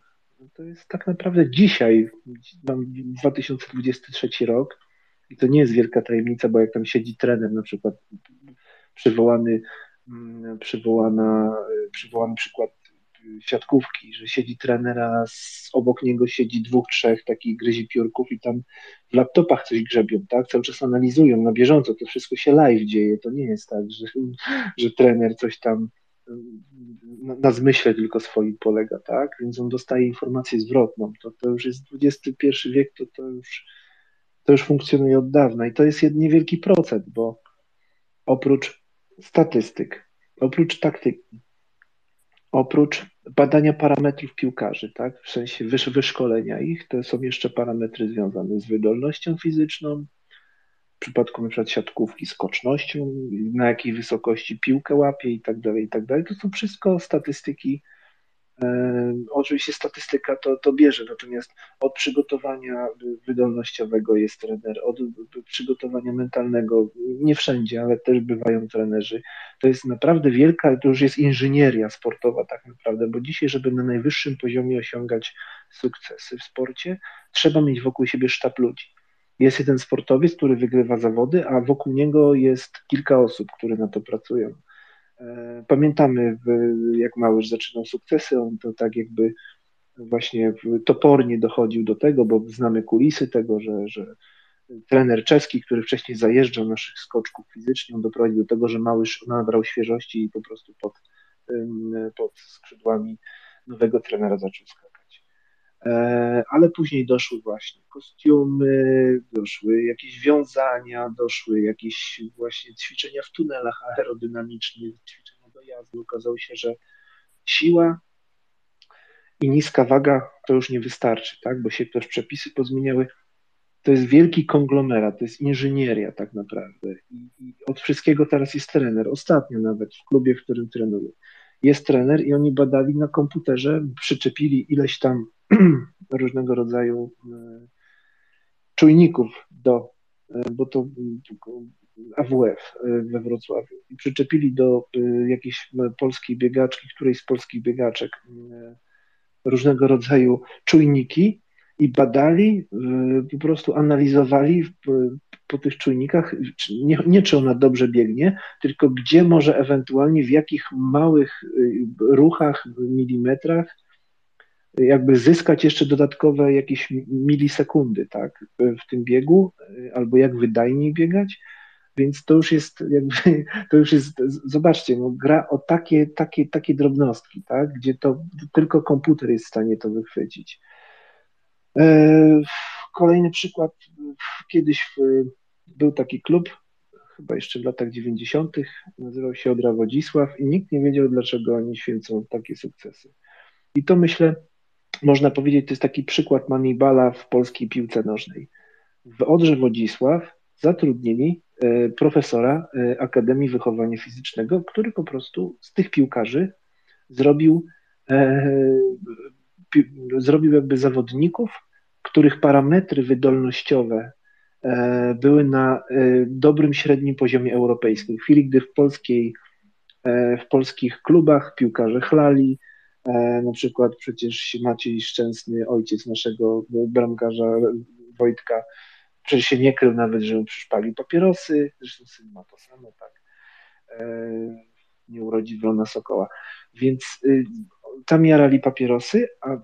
to jest tak naprawdę dzisiaj, mam 2023 rok i to nie jest wielka tajemnica, bo jak tam siedzi trener na przykład przywołany przykład siatkówki, że siedzi trener, a obok niego siedzi dwóch, trzech takich gryzi piórków i tam w laptopach coś grzebią, tak? Cały czas analizują na bieżąco, to wszystko się live dzieje, to nie jest tak, że trener coś tam na zmyśle tylko swoim polega, tak? Więc on dostaje informację zwrotną, to już jest XXI wiek, to już funkcjonuje od dawna i to jest niewielki procent, bo oprócz statystyk, oprócz taktyki, oprócz badania parametrów piłkarzy, tak, w sensie wyszkolenia ich, to są jeszcze parametry związane z wydolnością fizyczną, w przypadku na przykład siatkówki, skocznością, na jakiej wysokości piłkę łapie i tak dalej, to są wszystko statystyki. Oczywiście statystyka to bierze, natomiast od przygotowania wydolnościowego jest trener, od przygotowania mentalnego, nie wszędzie, ale też bywają trenerzy. To jest naprawdę wielka, to już jest inżynieria sportowa tak naprawdę, bo dzisiaj, żeby na najwyższym poziomie osiągać sukcesy w sporcie, trzeba mieć wokół siebie sztab ludzi. Jest jeden sportowiec, który wygrywa zawody, a wokół niego jest kilka osób, które na to pracują. Pamiętamy, jak Małysz zaczynał sukcesy, on to tak jakby właśnie topornie dochodził do tego, bo znamy kulisy tego, że trener czeski, który wcześniej zajeżdżał naszych skoczków fizycznie, on doprowadził do tego, że Małysz nabrał świeżości i po prostu pod skrzydłami nowego trenera zaczął skakać. Ale później doszły właśnie kostiumy, doszły jakieś wiązania, doszły jakieś właśnie ćwiczenia w tunelach aerodynamicznych, ćwiczenia do jazdy. Okazało się, że siła i niska waga to już nie wystarczy, tak? Bo się też przepisy pozmieniały. To jest wielki konglomerat, to jest inżynieria tak naprawdę. I od wszystkiego teraz jest trener. Ostatnio nawet w klubie, w którym trenuję, jest trener i oni badali na komputerze, przyczepili ileś tam różnego rodzaju czujników bo to AWF we Wrocławiu i przyczepili do jakiejś polskiej biegaczki, którejś z polskich biegaczek różnego rodzaju czujniki i badali, po prostu analizowali po tych czujnikach, nie czy ona dobrze biegnie, tylko gdzie może ewentualnie, w jakich małych ruchach, milimetrach jakby zyskać jeszcze dodatkowe jakieś milisekundy, tak, w tym biegu, albo jak wydajniej biegać, więc to już jest, zobaczcie, no, gra o takie drobnostki, tak, gdzie to tylko komputer jest w stanie to wychwycić. Kolejny przykład, kiedyś był taki klub, chyba jeszcze w latach 90., nazywał się Odra Wodzisław i nikt nie wiedział, dlaczego oni święcą takie sukcesy. I to myślę, można powiedzieć, to jest taki przykład Moneyballa w polskiej piłce nożnej. W Odrze Wodzisław zatrudnili profesora Akademii Wychowania Fizycznego, który po prostu z tych piłkarzy zrobił jakby zawodników, których parametry wydolnościowe były na dobrym średnim poziomie europejskim. W chwili, gdy w polskich klubach piłkarze chlali, na przykład przecież Maciej Szczęsny, ojciec naszego bramkarza Wojtka, przecież się nie krył nawet, że on przyszpalił papierosy, zresztą syn ma to samo, tak, nie urodzi wrona sokoła, więc tam jarali papierosy, a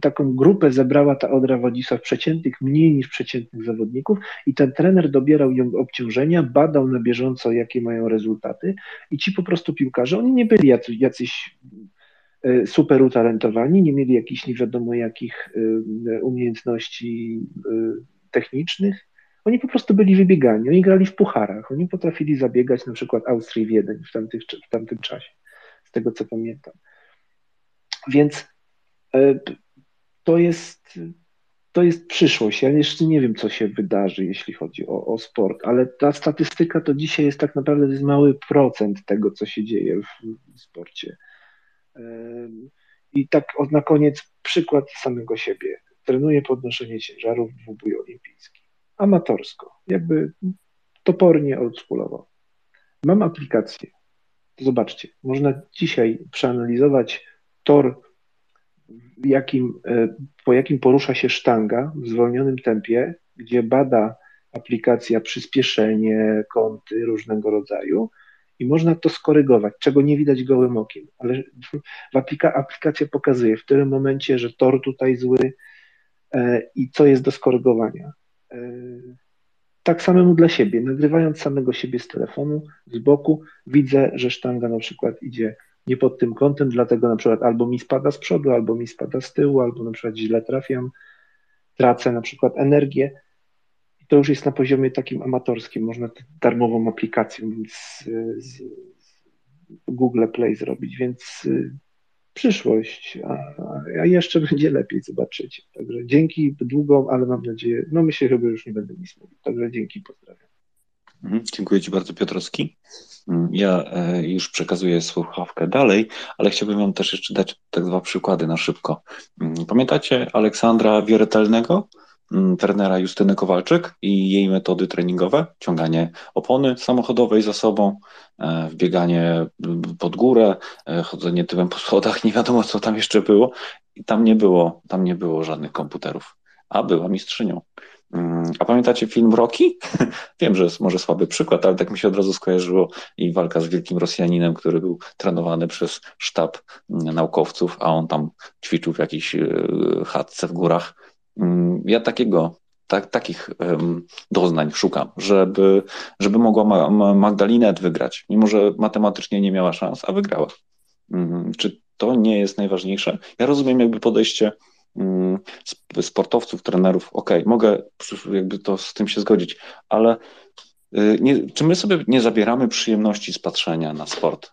taką grupę zebrała ta Odra Wodzisław przeciętnych, mniej niż przeciętnych zawodników i ten trener dobierał im obciążenia, badał na bieżąco, jakie mają rezultaty i ci po prostu piłkarze, oni nie byli jacyś super utalentowani, nie mieli jakichś nie wiadomo jakich umiejętności technicznych, oni po prostu byli wybiegani, oni grali w pucharach, oni potrafili zabiegać na przykład Austrii Wiedeń w tamtym czasie. z tego co pamiętam. Więc to jest przyszłość. Ja jeszcze nie wiem, co się wydarzy, jeśli chodzi o sport, ale ta statystyka to dzisiaj jest tak naprawdę jest mały procent tego, co się dzieje w sporcie. I tak na koniec przykład samego siebie. Trenuję podnoszenie ciężarów w dwuboju olimpijskim. Amatorsko, jakby topornie oldschoolowo. Mam aplikację. Zobaczcie, można dzisiaj przeanalizować tor, po jakim porusza się sztanga w zwolnionym tempie, gdzie bada aplikacja przyspieszenie, kąty różnego rodzaju i można to skorygować, czego nie widać gołym okiem, ale aplikacja pokazuje, w którym momencie, że tor tutaj zły i co jest do skorygowania. Tak samemu dla siebie, nagrywając samego siebie z telefonu, z boku, widzę, że sztanga na przykład idzie nie pod tym kątem, dlatego na przykład albo mi spada z przodu, albo mi spada z tyłu, albo na przykład źle trafiam, tracę na przykład energię. I to już jest na poziomie takim amatorskim, można darmową aplikacją z Google Play zrobić, więc przyszłość, a jeszcze będzie lepiej, zobaczycie. Także dzięki, długo, ale mam nadzieję, myślę, że już nie będę nic mówił. Także dzięki, pozdrawiam. Dziękuję Ci bardzo, Piotrowski. Ja już przekazuję słuchawkę dalej, ale chciałbym Wam też jeszcze dać tak dwa przykłady na szybko. Pamiętacie Aleksandra Wieretelnego, trenera Justyny Kowalczyk i jej metody treningowe? Ciąganie opony samochodowej za sobą, wbieganie pod górę, chodzenie tyłem po schodach, nie wiadomo co tam jeszcze było. I tam nie było żadnych komputerów, a była mistrzynią. A pamiętacie film Rocky? Wiem, że jest może słaby przykład, ale tak mi się od razu skojarzyło i walka z wielkim Rosjaninem, który był trenowany przez sztab naukowców, a on tam ćwiczył w jakiejś chatce w górach. Ja takich doznań szukam, żeby mogła Magdalinet wygrać, mimo że matematycznie nie miała szans, a wygrała. Czy to nie jest najważniejsze? Ja rozumiem jakby podejście sportowców, trenerów, okej, mogę jakby to z tym się zgodzić, ale czy my sobie nie zabieramy przyjemności z patrzenia na sport,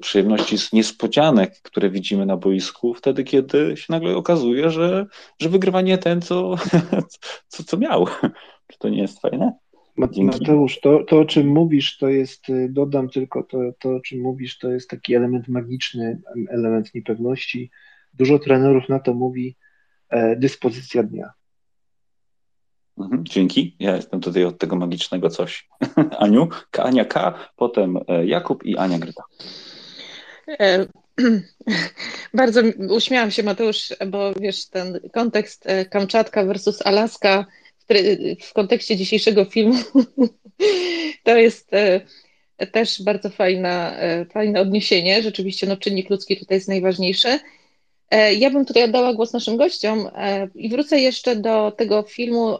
przyjemności z niespodzianek, które widzimy na boisku wtedy, kiedy się nagle okazuje, że wygrywa nie ten, co miał. Czy to nie jest fajne? Mateusz, to o czym mówisz, to jest, dodam tylko, to o czym mówisz, to jest taki element magiczny, element niepewności. Dużo trenerów na to mówi dyspozycja dnia. Dzięki. Ja jestem tutaj od tego magicznego coś. Aniu, Ania K, potem Jakub i Ania Gryta. Bardzo uśmiałam się, Mateusz, bo wiesz, ten kontekst Kamczatka versus Alaska w kontekście dzisiejszego filmu to jest też bardzo fajne odniesienie. Rzeczywiście czynnik ludzki tutaj jest najważniejszy. Ja bym tutaj oddała głos naszym gościom i wrócę jeszcze do tego filmu,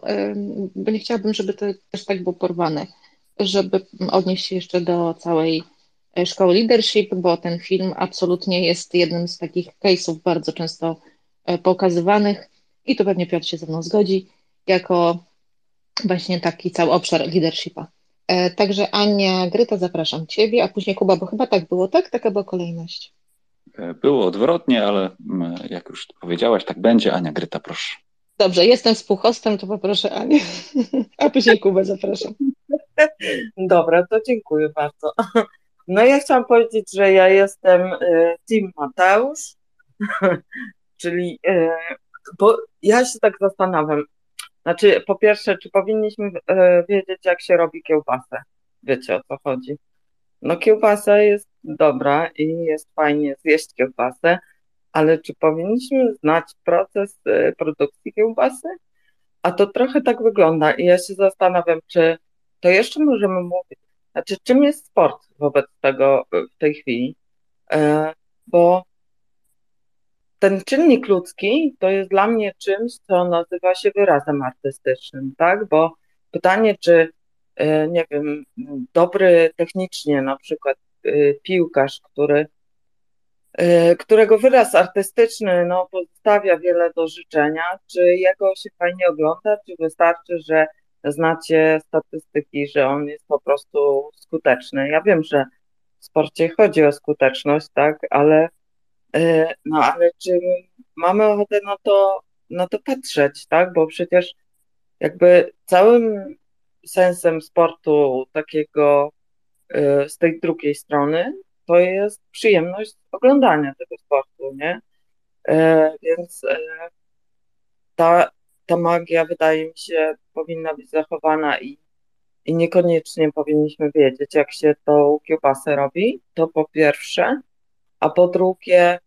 bo nie chciałabym, żeby to też tak było porwane, żeby odnieść się jeszcze do całej szkoły leadership, bo ten film absolutnie jest jednym z takich case'ów bardzo często pokazywanych i tu pewnie Piotr się ze mną zgodzi, jako właśnie taki cały obszar leadershipa. Także Ania Gryta, zapraszam Ciebie, a później Kuba, bo chyba tak było, tak? Taka była kolejność. Było odwrotnie, ale jak już powiedziałaś, tak będzie. Ania Gryta, proszę. Dobrze, jestem współhostem, to poproszę Anię. A później Kubę zapraszam. Dobra, to dziękuję bardzo. No ja chciałam powiedzieć, że ja jestem team Mateusz, czyli bo ja się tak zastanawiam. Znaczy, po pierwsze, czy powinniśmy wiedzieć, jak się robi kiełbasę? Wiecie, o co chodzi. No kiełbasa jest dobra i jest fajnie zjeść kiełbasę, ale czy powinniśmy znać proces produkcji kiełbasy? A to trochę tak wygląda i ja się zastanawiam, czy to jeszcze możemy mówić, znaczy czym jest sport wobec tego w tej chwili, bo ten czynnik ludzki to jest dla mnie czymś, co nazywa się wyrazem artystycznym, tak? Bo pytanie, czy nie wiem, dobry technicznie na przykład piłkarz, którego wyraz artystyczny pozostawia wiele do życzenia, czy jego się fajnie ogląda, czy wystarczy, że znacie statystyki, że on jest po prostu skuteczny. Ja wiem, że w sporcie chodzi o skuteczność, tak, ale czy mamy ochotę na to patrzeć, tak, bo przecież jakby całym sensem sportu takiego z tej drugiej strony to jest przyjemność oglądania tego sportu, nie? Więc ta magia, wydaje mi się, powinna być zachowana i niekoniecznie powinniśmy wiedzieć, jak się tą kiełbasę robi, to po pierwsze, a po drugie,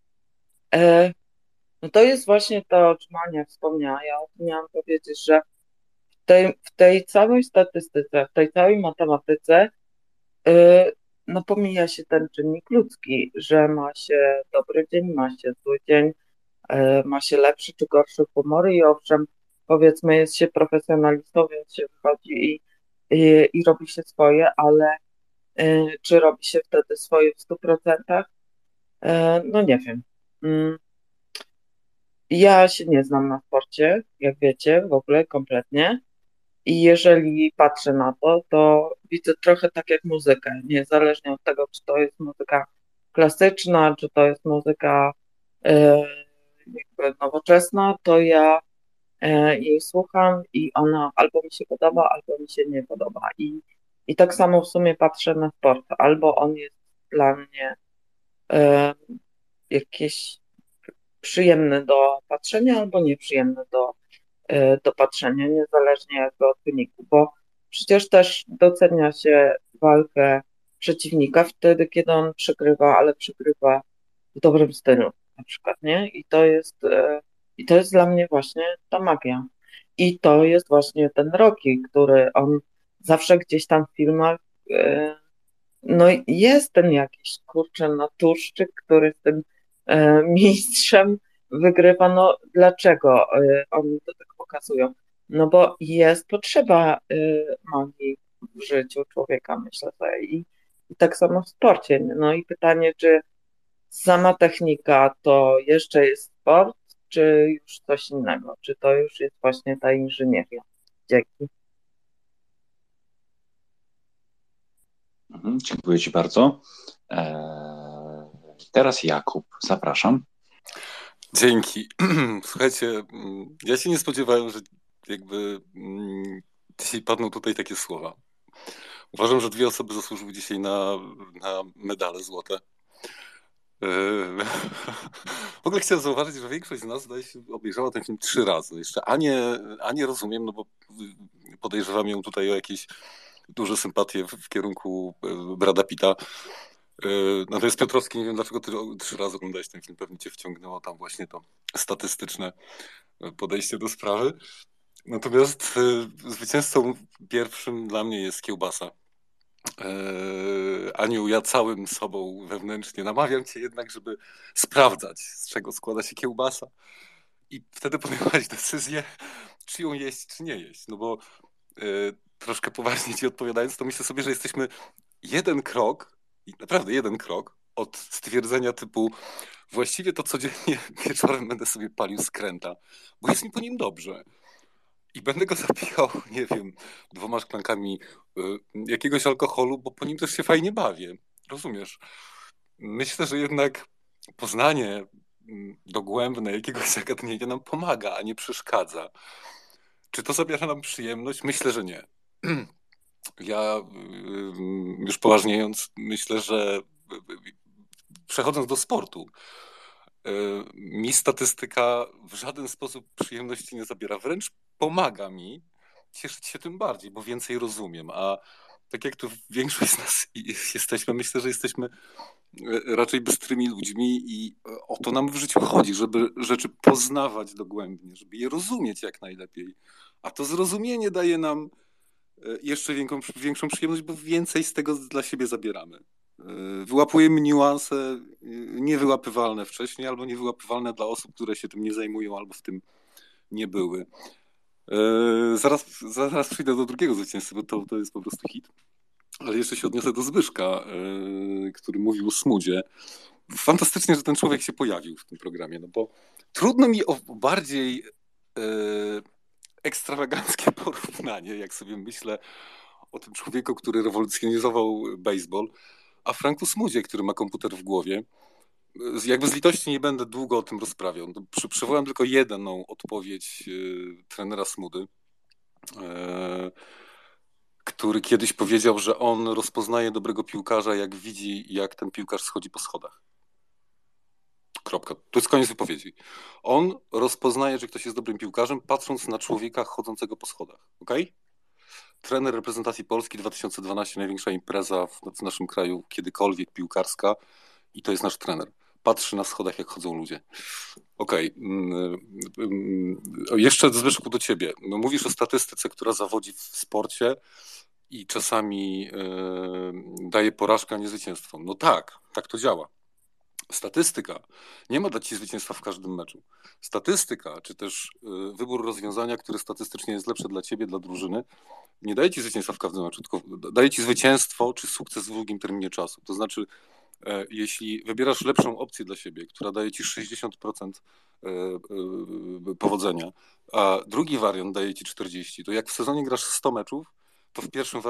no to jest właśnie to, o czym Ania wspomniała. Ja o tym miałam powiedzieć, że w tej całej statystyce, w tej całej matematyce no pomija się ten czynnik ludzki, że ma się dobry dzień, ma się zły dzień, ma się lepszy czy gorszy humor i owszem, powiedzmy, jest się profesjonalistą, więc się wychodzi i robi się swoje, ale czy robi się wtedy swoje w 100%? No nie wiem. Ja się nie znam na sporcie, jak wiecie, w ogóle kompletnie. I jeżeli patrzę na to, to widzę trochę tak jak muzykę, niezależnie od tego, czy to jest muzyka klasyczna, czy to jest muzyka jakby nowoczesna, to ja jej słucham i ona albo mi się podoba, albo mi się nie podoba. I tak samo w sumie patrzę na sport. Albo on jest dla mnie jakieś przyjemny do patrzenia, albo nieprzyjemny do patrzenia, niezależnie jakby od wyniku, bo przecież też docenia się walkę przeciwnika wtedy, kiedy on przegrywa, ale przegrywa w dobrym stylu na przykład, nie? I to jest dla mnie właśnie ta magia. I to jest właśnie ten Rocky, który on zawsze gdzieś tam w filmach no jest ten jakiś, kurczę, naturszczyk, który z tym mistrzem wygrywa. No dlaczego oni to tak pokazują? No bo jest potrzeba magii w życiu człowieka, myślę sobie, i tak samo w sporcie. No i pytanie, czy sama technika to jeszcze jest sport, czy już coś innego? Czy to już jest właśnie ta inżynieria? Dzięki. Dziękuję Ci bardzo. Teraz Jakub, zapraszam. Dzięki. Słuchajcie, ja się nie spodziewałem, że jakby dzisiaj padną tutaj takie słowa. Uważam, że dwie osoby zasłużyły dzisiaj na medale złote. W ogóle chciałem zauważyć, że większość z nas, zdaje się, obejrzała ten film 3 razy. Jeszcze Anię rozumiem, no bo podejrzewam ją tutaj o jakieś duże sympatie w kierunku Brada Pitta. Natomiast Piotrowski, nie wiem dlaczego ty 3 razy oglądałeś ten film, pewnie cię wciągnęło tam właśnie to statystyczne podejście do sprawy. Natomiast zwycięzcą pierwszym dla mnie jest kiełbasa. Aniu, ja całym sobą wewnętrznie namawiam cię jednak, żeby sprawdzać, z czego składa się kiełbasa i wtedy podejmować decyzję, czy ją jeść, czy nie jeść. No bo troszkę poważnie ci odpowiadając, to myślę sobie, że jesteśmy jeden krok, i naprawdę jeden krok od stwierdzenia typu właściwie to codziennie wieczorem będę sobie palił skręta, bo jest mi po nim dobrze i będę go zapijał, nie wiem, 2 szklankami jakiegoś alkoholu, bo po nim też się fajnie bawię. Rozumiesz? Myślę, że jednak poznanie dogłębne jakiegoś zagadnienia nam pomaga, a nie przeszkadza. Czy to zabiera nam przyjemność? Myślę, że nie. Ja już poważniejąc, myślę, że przechodząc do sportu, mi statystyka w żaden sposób przyjemności nie zabiera. Wręcz pomaga mi cieszyć się tym bardziej, bo więcej rozumiem. A tak jak tu większość z nas jesteśmy, myślę, że jesteśmy raczej bystrymi ludźmi i o to nam w życiu chodzi, żeby rzeczy poznawać dogłębnie, żeby je rozumieć jak najlepiej. A to zrozumienie daje nam jeszcze większą przyjemność, bo więcej z tego dla siebie zabieramy. Wyłapujemy niuanse niewyłapywalne wcześniej albo niewyłapywalne dla osób, które się tym nie zajmują albo w tym nie były. Zaraz przyjdę do drugiego zwycięzcy, bo to jest po prostu hit. Ale jeszcze się odniosę do Zbyszka, który mówił o Smudzie. Fantastycznie, że ten człowiek się pojawił w tym programie, no bo trudno mi o bardziej ekstrawaganckie porównanie, jak sobie myślę o tym człowieku, który rewolucjonizował baseball, a Franku Smudzie, który ma komputer w głowie. Jakby z litości nie będę długo o tym rozprawiał. Przywołam tylko jedną odpowiedź trenera Smudy, który kiedyś powiedział, że on rozpoznaje dobrego piłkarza, jak widzi, jak ten piłkarz schodzi po schodach. Kropka. To jest koniec wypowiedzi. On rozpoznaje, że ktoś jest dobrym piłkarzem, patrząc na człowieka chodzącego po schodach. Okej? Trener reprezentacji Polski 2012, największa impreza w naszym kraju kiedykolwiek piłkarska, i to jest nasz trener. Patrzy na schodach, jak chodzą ludzie. Okej. Jeszcze, Zbyszku, do ciebie. No, mówisz o statystyce, która zawodzi w sporcie i czasami daje porażkę, a nie zwycięstwo. No tak, tak to działa. Statystyka nie ma dać ci zwycięstwa w każdym meczu. Statystyka, czy też wybór rozwiązania, które statystycznie jest lepsze dla ciebie, dla drużyny, nie daje ci zwycięstwa w każdym meczu, tylko daje ci zwycięstwo czy sukces w długim terminie czasu. To znaczy, jeśli wybierasz lepszą opcję dla siebie, która daje ci 60% powodzenia, a drugi wariant daje ci 40%, to jak w sezonie grasz 100 meczów, to w pierwszym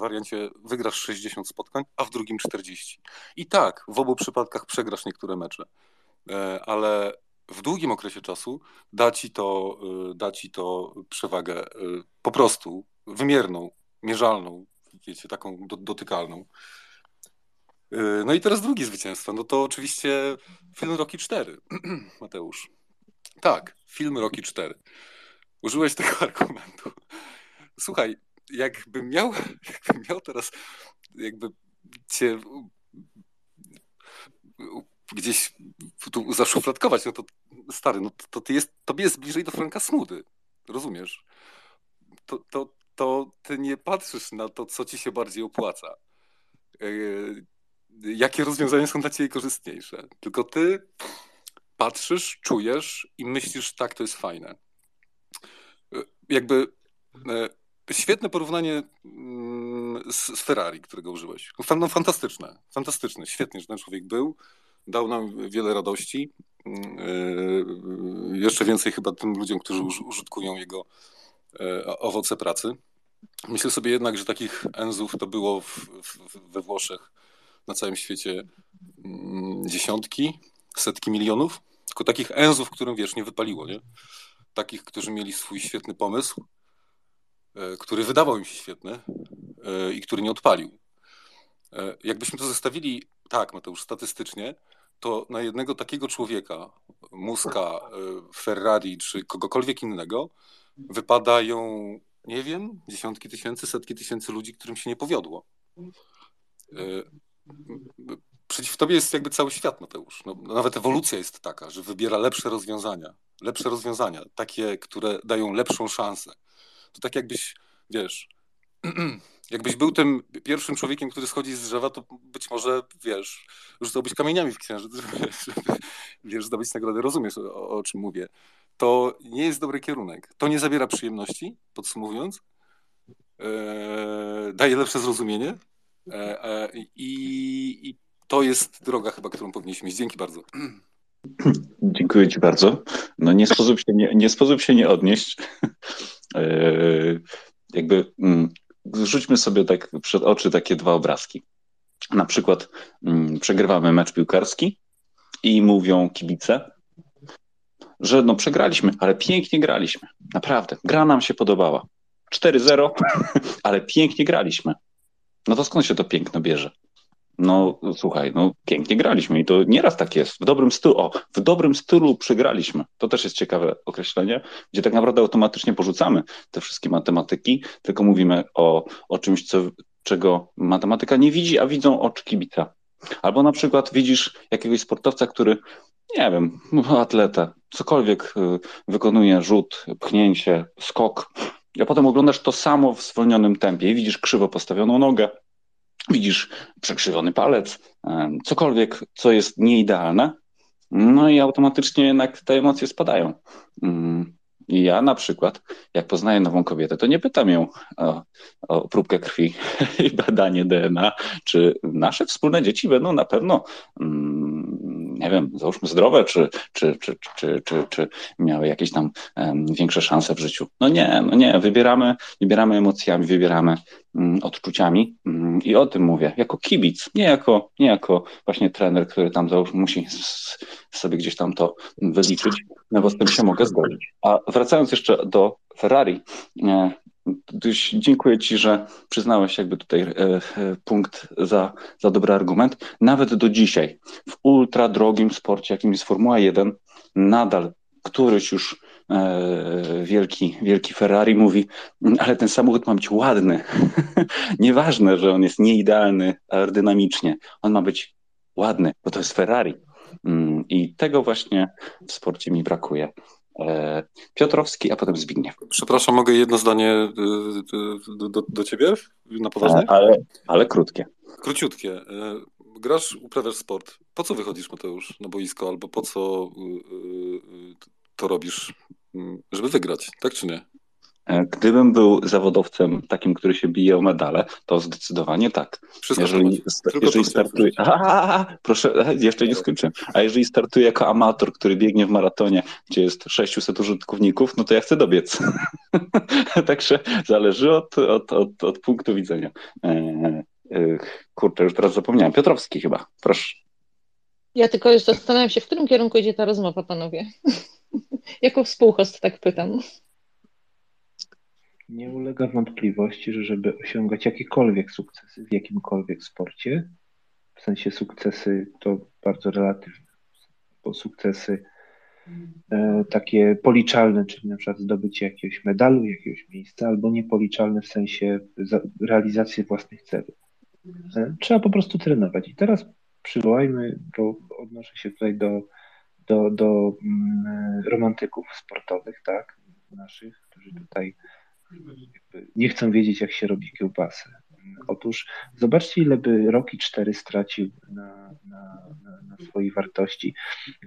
wariancie wygrasz 60 spotkań, a w drugim 40. I tak, w obu przypadkach przegrasz niektóre mecze, ale w długim okresie czasu da ci to przewagę po prostu wymierną, mierzalną, wiecie, taką dotykalną. No i teraz drugie zwycięstwo, no to oczywiście film Rocky IV, Mateusz. Tak, film Rocky IV. Użyłeś tego argumentu. Słuchaj, jakbym miał teraz jakby cię gdzieś tu zaszufladkować, no to stary, no to tobie jest bliżej do Franka Smudy, rozumiesz? To ty nie patrzysz na to, co ci się bardziej opłaca. Jakie rozwiązania są dla ciebie korzystniejsze. Tylko ty patrzysz, czujesz i myślisz, tak, to jest fajne. Jakby świetne porównanie z Ferrari, którego użyłeś. No, fantastyczne, świetnie, że ten człowiek był. Dał nam wiele radości. Jeszcze więcej chyba tym ludziom, którzy użytkują jego owoce pracy. Myślę sobie jednak, że takich Enzów to było we Włoszech, na całym świecie dziesiątki, setki milionów, tylko takich Enzów, którym, wiesz, nie wypaliło, nie? Takich, którzy mieli swój świetny pomysł, który wydawał im się świetny i który nie odpalił. Jakbyśmy to zestawili, tak, Mateusz, statystycznie, to na jednego takiego człowieka, Muska, Ferrari czy kogokolwiek innego, wypadają, nie wiem, dziesiątki tysięcy, setki tysięcy ludzi, którym się nie powiodło. Przeciw tobie jest jakby cały świat, Mateusz. No, nawet ewolucja jest taka, że wybiera lepsze rozwiązania, takie, które dają lepszą szansę. To tak jakbyś, wiesz, jakbyś był tym pierwszym człowiekiem, który schodzi z drzewa, to być może, wiesz, rzucałbyś kamieniami w księżyc, żeby, wiesz, zdobyć nagrodę. Rozumiesz, o czym mówię. To nie jest dobry kierunek. To nie zabiera przyjemności, podsumowując. Daje lepsze zrozumienie. I to jest droga chyba, którą powinniśmy iść. Dzięki bardzo. Dziękuję ci bardzo. No nie sposób się nie odnieść. Jakby rzućmy sobie tak przed oczy takie dwa obrazki. Na przykład przegrywamy mecz piłkarski i mówią kibice, że no przegraliśmy, ale pięknie graliśmy. Naprawdę, gra nam się podobała. 4-0, ale pięknie graliśmy. No to skąd się to piękno bierze? No słuchaj, no pięknie graliśmy i to nieraz tak jest. W dobrym stylu przegraliśmy. To też jest ciekawe określenie, gdzie tak naprawdę automatycznie porzucamy te wszystkie matematyki, tylko mówimy o czymś, czego matematyka nie widzi, a widzą oczy kibica. Albo na przykład widzisz jakiegoś sportowca, który, nie wiem, atletę, cokolwiek wykonuje, rzut, pchnięcie, skok, a potem oglądasz to samo w zwolnionym tempie i widzisz krzywo postawioną nogę, widzisz przekrzywiony palec, cokolwiek, co jest nieidealne, no i automatycznie jednak te emocje spadają. Ja na przykład, jak poznaję nową kobietę, to nie pytam ją o próbkę krwi i badanie DNA, czy nasze wspólne dzieci będą na pewno nie wiem, załóżmy zdrowe, czy miały jakieś tam większe szanse w życiu. No nie, wybieramy emocjami, wybieramy odczuciami i o tym mówię, jako kibic, nie jako właśnie trener, który tam załóżmy musi sobie gdzieś tam to wyliczyć, no bo z tym się mogę zgodzić. A wracając jeszcze do Ferrari, dziękuję Ci, że przyznałeś jakby tutaj punkt za dobry argument. Nawet do dzisiaj w ultra drogim sporcie, jakim jest Formuła 1, nadal któryś już wielki Ferrari mówi, ale ten samochód ma być ładny. Nieważne, że on jest nieidealny aerodynamicznie. On ma być ładny, bo to jest Ferrari. I tego właśnie w sporcie mi brakuje. Piotrowski, a potem Zbigniew. Przepraszam, mogę jedno zdanie do ciebie na poważnie? Ale krótkie. Króciutkie. Grasz, uprawiasz sport. Po co wychodzisz, Mateusz, na boisko? Albo po co to robisz? Żeby wygrać, tak czy nie? Gdybym był zawodowcem takim, który się bije o medale, to zdecydowanie tak. Jeżeli startuję... Proszę, jeszcze nie skończyłem. A jeżeli startuję jako amator, który biegnie w maratonie, gdzie jest 600 użytkowników, no to ja chcę dobiec. Także zależy od punktu widzenia. Kurczę, już teraz zapomniałem. Piotrowski chyba, proszę. Ja tylko już zastanawiam się, w którym kierunku idzie ta rozmowa, panowie. Jako współhost tak pytam. Nie ulega wątpliwości, że żeby osiągać jakiekolwiek sukcesy w jakimkolwiek sporcie, w sensie sukcesy to bardzo relatywne, bo sukcesy takie policzalne, czyli na przykład zdobycie jakiegoś medalu, jakiegoś miejsca, albo niepoliczalne w sensie realizacji własnych celów. Trzeba po prostu trenować. I teraz przywołajmy, bo odnoszę się tutaj do romantyków sportowych, tak, naszych, którzy tutaj nie chcą wiedzieć, jak się robi kiełbasę. Otóż zobaczcie, ile by Rocky IV stracił na swojej wartości,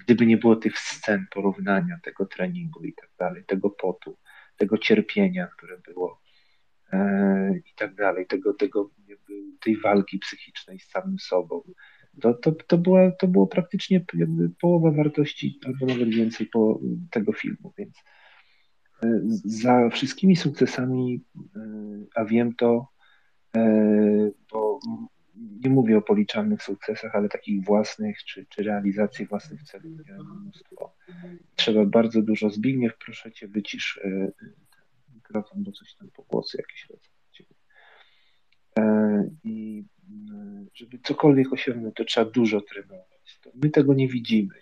gdyby nie było tych scen porównania, tego treningu i tak dalej, tego potu, tego cierpienia, które było i tak dalej, tej walki psychicznej z samym sobą. To było praktycznie połowa wartości, albo nawet więcej tego filmu, więc za wszystkimi sukcesami, a wiem to, bo nie mówię o policzalnych sukcesach, ale takich własnych, czy realizacji własnych celów, mnóstwo. Trzeba bardzo dużo. Zbigniew, proszę Cię, wycisz mikrofon, bo coś tam pogłosy jakieś lecą. I żeby cokolwiek osiągnąć, to trzeba dużo trenować. My tego nie widzimy.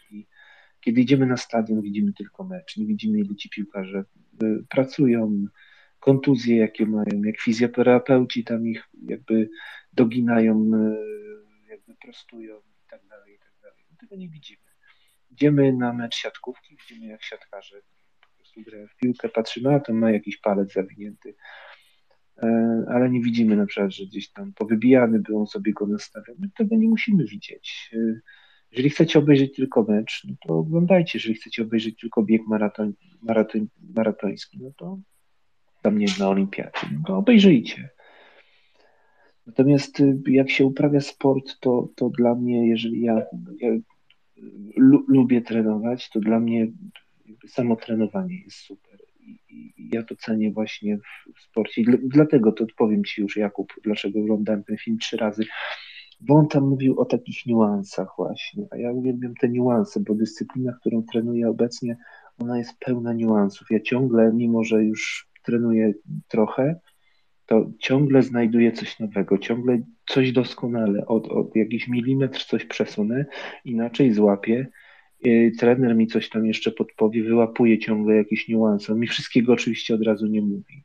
Kiedy idziemy na stadion, widzimy tylko mecz, nie widzimy, ile ci piłkarze pracują, kontuzje jakie mają, jak fizjoterapeuci tam ich jakby doginają, jakby prostują i tak dalej, i tak dalej. Tego nie widzimy. Idziemy na mecz siatkówki, widzimy, jak siatkarze po prostu grają w piłkę, patrzymy, a tam ma jakiś palec zawinięty, ale nie widzimy na przykład, że gdzieś tam powybijany był, on sobie go nastawiał. My tego nie musimy widzieć. Jeżeli chcecie obejrzeć tylko mecz, no to oglądajcie. Jeżeli chcecie obejrzeć tylko bieg maratoński, no to tam nie na olimpiadzie, no to obejrzyjcie. Natomiast jak się uprawia sport, to dla mnie, jeżeli ja lubię trenować, to dla mnie samo trenowanie jest super. I ja to cenię właśnie w sporcie. Dlatego to odpowiem Ci już, Jakub, dlaczego oglądałem ten film 3 razy. Bo on tam mówił o takich niuansach właśnie, a ja uwielbiam te niuanse, bo dyscyplina, którą trenuję obecnie, ona jest pełna niuansów. Ja ciągle, mimo że już trenuję trochę, to ciągle znajduję coś nowego, ciągle coś doskonale, od jakiś milimetr coś przesunę, inaczej złapię, trener mi coś tam jeszcze podpowie, wyłapuje ciągle jakieś niuanse. On mi wszystkiego oczywiście od razu nie mówi,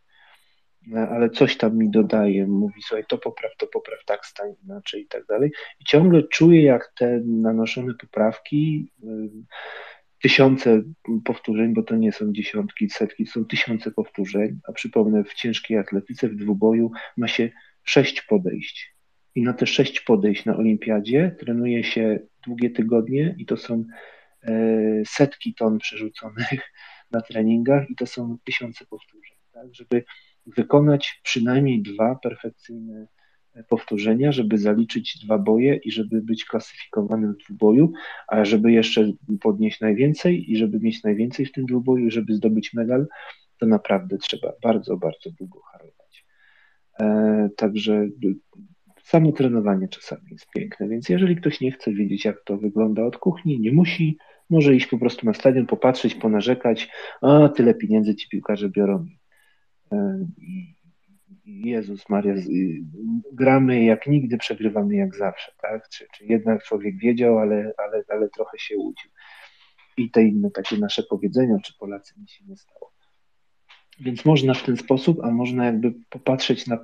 ale coś tam mi dodaje, mówi sobie to popraw, tak stań inaczej i tak dalej. I ciągle czuję, jak te nanoszone poprawki, tysiące powtórzeń, bo to nie są dziesiątki, setki, są tysiące powtórzeń, a przypomnę, w ciężkiej atletyce, w dwuboju ma się 6 podejść. I na te 6 podejść na olimpiadzie trenuje się długie tygodnie i to są setki ton przerzuconych na treningach i to są tysiące powtórzeń, tak, żeby wykonać przynajmniej 2 perfekcyjne powtórzenia, żeby zaliczyć dwa boje i żeby być klasyfikowanym w dwuboju, a żeby jeszcze podnieść najwięcej i żeby mieć najwięcej w tym dwuboju i żeby zdobyć medal, to naprawdę trzeba bardzo, bardzo długo harować. Także samo trenowanie czasami jest piękne, więc jeżeli ktoś nie chce wiedzieć, jak to wygląda od kuchni, nie musi, może iść po prostu na stadion, popatrzeć, ponarzekać, a tyle pieniędzy ci piłkarze biorą. Jezus Maria, gramy jak nigdy, przegrywamy jak zawsze, tak? Czy jednak człowiek wiedział, ale trochę się łudził. I te inne takie nasze powiedzenia, czy Polacy, mi się nie stało. Więc można w ten sposób, a można jakby popatrzeć na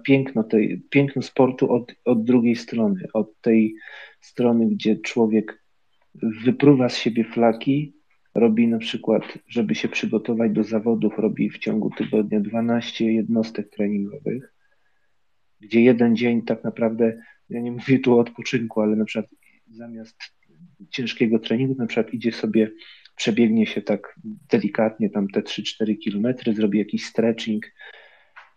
piękno sportu od drugiej strony, od tej strony, gdzie człowiek wypruwa z siebie flaki, robi na przykład, żeby się przygotować do zawodów, robi w ciągu tygodnia 12 jednostek treningowych, gdzie jeden dzień tak naprawdę, ja nie mówię tu o odpoczynku, ale na przykład zamiast ciężkiego treningu, na przykład idzie sobie, przebiegnie się tak delikatnie tam te 3-4 kilometry, zrobi jakiś stretching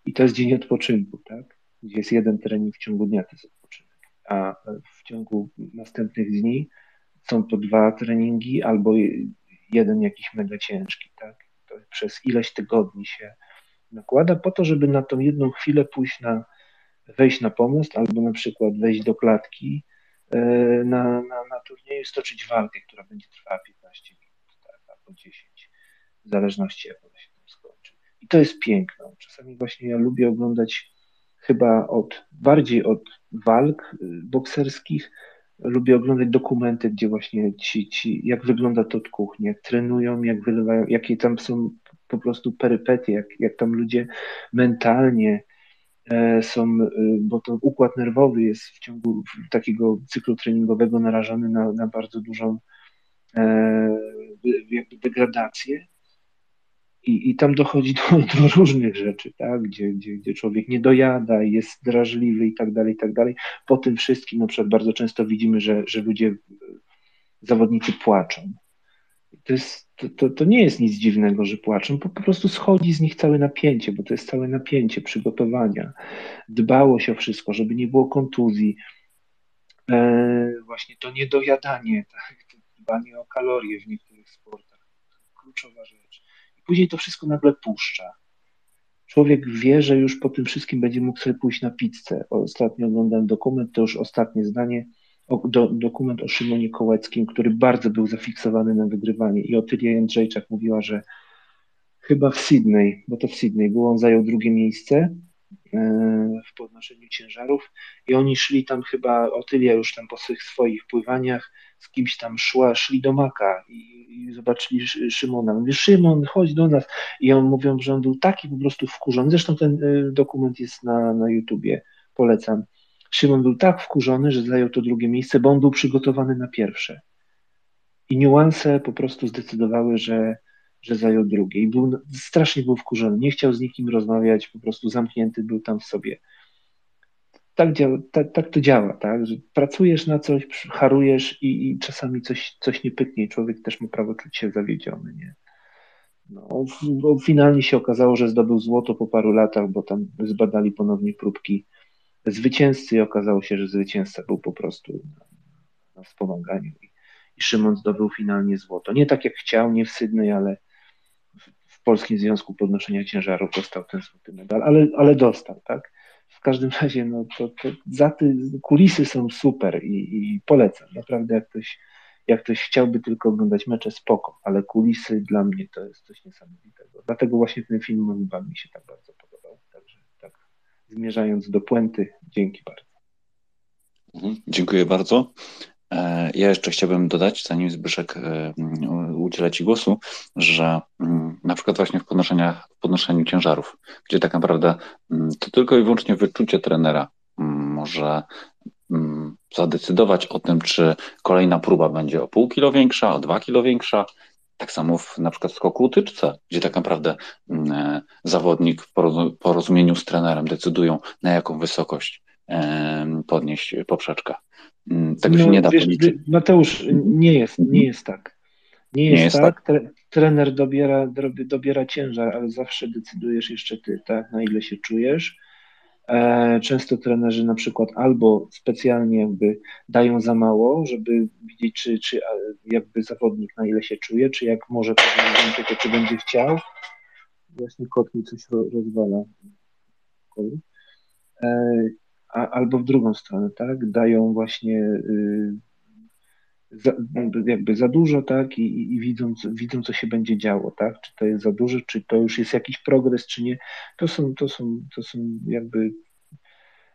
i to jest dzień odpoczynku, tak? Gdzie jest jeden trening w ciągu dnia, to jest odpoczynek, a w ciągu następnych dni są to dwa treningi albo jeden jakiś mega ciężki, tak? To przez ileś tygodni się nakłada po to, żeby na tą jedną chwilę wejść na pomost albo na przykład wejść do klatki na turnieju, stoczyć walkę, która będzie trwała 15 minut, tak? Albo 10, w zależności jak ona się tam skończy. I to jest piękne. Czasami właśnie ja lubię oglądać chyba bardziej od walk bokserskich, lubię oglądać dokumenty, gdzie właśnie jak wygląda to od kuchni, jak trenują, jak wylewają, jakie tam są po prostu perypetie, jak tam ludzie mentalnie są, bo to układ nerwowy jest w ciągu takiego cyklu treningowego narażony na bardzo dużą jakby degradację i tam dochodzi do różnych rzeczy, tak? Gdzie człowiek nie dojada, jest drażliwy i tak dalej, i tak dalej. Po tym wszystkim na przykład bardzo często widzimy, że ludzie, zawodnicy płaczą. To nie jest nic dziwnego, że płaczą, bo po prostu schodzi z nich całe napięcie, bo to jest całe napięcie przygotowania. Dbało się o wszystko, żeby nie było kontuzji. Właśnie to niedojadanie, tak? To dbanie o kalorie w niektórych sportach. Kluczowa rzecz. Później to wszystko nagle puszcza. Człowiek wie, że już po tym wszystkim będzie mógł sobie pójść na pizzę. Ostatnio oglądałem dokument, to już ostatnie zdanie, dokument o Szymonie Kołeckim, który bardzo był zafiksowany na wygrywanie. I Otylia Jędrzejczak mówiła, że chyba w Sydney, bo to w Sydney było, on zajął drugie miejsce w podnoszeniu ciężarów i oni szli tam chyba, Otylia już tam po swoich pływaniach z kimś tam szli do maka i zobaczyli Szymona. Mówi, Szymon, chodź do nas. I on mówią, że on był taki po prostu wkurzony. Zresztą ten dokument jest na YouTubie. Polecam. Szymon był tak wkurzony, że zajął to drugie miejsce, bo on był przygotowany na pierwsze. I niuanse po prostu zdecydowały, że zajął drugie. I strasznie był wkurzony. Nie chciał z nikim rozmawiać, po prostu zamknięty był tam w sobie. Tak to działa, tak? Że pracujesz na coś, harujesz i czasami coś nie pyknie i człowiek też ma prawo czuć się zawiedziony, nie? No, finalnie się okazało, że zdobył złoto po paru latach, bo tam zbadali ponownie próbki zwycięzcy i okazało się, że zwycięzca był po prostu na wspomaganiu i Szymon zdobył finalnie złoto. Nie tak jak chciał, nie w Sydney, ale w Polskim Związku Podnoszenia Ciężarów dostał ten złoty medal, ale dostał, tak? W każdym razie no, to kulisy są super i polecam. Naprawdę jak ktoś chciałby tylko oglądać mecze, spoko, ale kulisy dla mnie to jest coś niesamowitego. Dlatego właśnie ten film Moneyball mi się tak bardzo podobał. Także tak, zmierzając do puenty, dzięki bardzo. Dziękuję bardzo. Ja jeszcze chciałbym dodać, zanim Zbyszek udziela Ci głosu, że na przykład właśnie w podnoszeniu ciężarów, gdzie tak naprawdę to tylko i wyłącznie wyczucie trenera może zadecydować o tym, czy kolejna próba będzie o pół kilo większa, o 2 kilo większa. Tak samo na przykład w skoku łódeczce, gdzie tak naprawdę zawodnik w porozumieniu z trenerem decydują, na jaką wysokość podnieść poprzeczkę. Tak no, się nie da policzyć. Mateusz, nie jest tak. Nie jest tak. Trener dobiera ciężar, ale zawsze decydujesz jeszcze ty, tak, na ile się czujesz. Często trenerzy na przykład albo specjalnie jakby dają za mało, żeby widzieć, czy jakby zawodnik na ile się czuje, czy jak może powiedzieć tego, czy będzie chciał. Właśnie kot mi coś rozwala. Albo w drugą stronę, tak? Dają właśnie jakby za dużo, tak? I widzą, co się będzie działo, tak? Czy to jest za dużo, czy to już jest jakiś progres, czy nie. To są jakby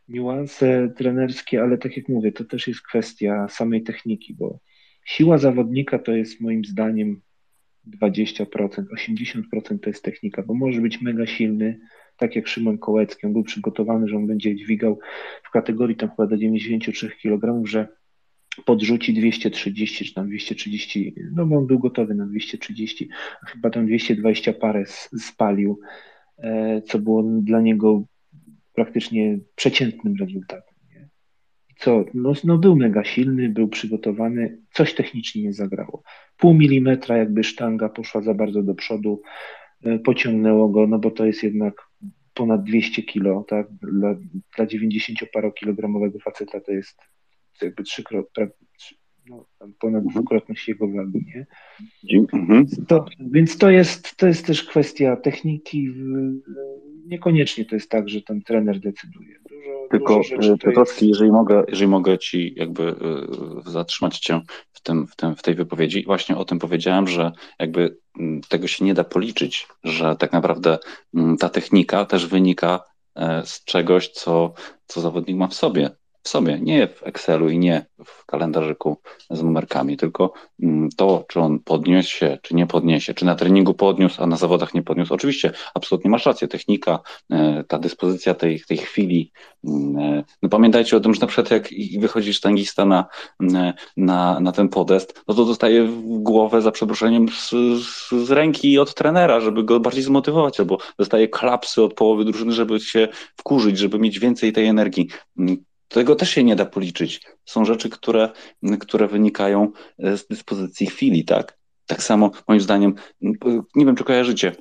niuanse trenerskie, ale tak jak mówię, to też jest kwestia samej techniki, bo siła zawodnika to jest moim zdaniem 20%, 80% to jest technika, bo może być mega silny, tak jak Szymon Kołecki, on był przygotowany, że on będzie dźwigał w kategorii tam chyba do 93 kg, że podrzuci 230 czy tam 230, no bo on był gotowy na 230, a chyba tam 220 parę spalił, co było dla niego praktycznie przeciętnym rezultatem. Nie? Co? No był mega silny, był przygotowany, coś technicznie nie zagrało. Pół milimetra jakby sztanga poszła za bardzo do przodu, pociągnęło go, no bo to jest jednak ponad 200 kilo, tak? Dla 90-parokilogramowego faceta to jest jakby ponad dwukrotność jego wagi, nie? Więc to jest też kwestia techniki. Niekoniecznie to jest tak, że ten trener decyduje. Piotrowski, jeżeli mogę ci jakby zatrzymać cię w tej wypowiedzi. Właśnie o tym powiedziałem, że jakby tego się nie da policzyć, że tak naprawdę ta technika też wynika z czegoś, co zawodnik ma w sobie, nie w Excelu i nie w kalendarzyku z numerkami, tylko to, czy on podniósł się, czy nie podniesie, czy na treningu podniósł, a na zawodach nie podniósł. Oczywiście, absolutnie masz rację, technika, ta dyspozycja tej chwili. No pamiętajcie o tym, że na przykład jak wychodzi sztangista na ten podest, no to dostaje w głowę za przeproszeniem z ręki od trenera, żeby go bardziej zmotywować, albo dostaje klapsy od połowy drużyny, żeby się wkurzyć, żeby mieć więcej tej energii. Tego też się nie da policzyć. Są rzeczy, które wynikają z dyspozycji chwili, tak? Tak samo moim zdaniem, nie wiem, czy kojarzycie,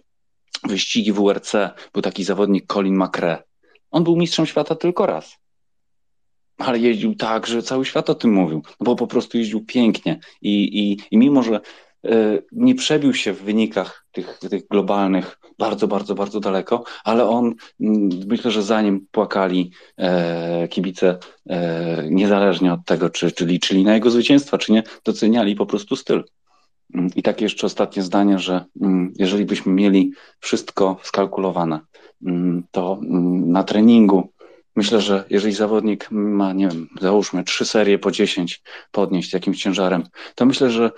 wyścigi WRC, był taki zawodnik Colin McRae. On był mistrzem świata tylko raz. Ale jeździł tak, że cały świat o tym mówił, bo po prostu jeździł pięknie i mimo, że nie przebił się w wynikach tych globalnych bardzo, bardzo, bardzo daleko, ale on, myślę, że za nim płakali kibice niezależnie od tego, czy liczyli na jego zwycięstwa, czy nie, doceniali po prostu styl. I takie jeszcze ostatnie zdanie, że jeżeli byśmy mieli wszystko skalkulowane, to na treningu myślę, że jeżeli zawodnik ma, nie wiem, załóżmy 3 serie po 10 podnieść jakimś ciężarem, to myślę, że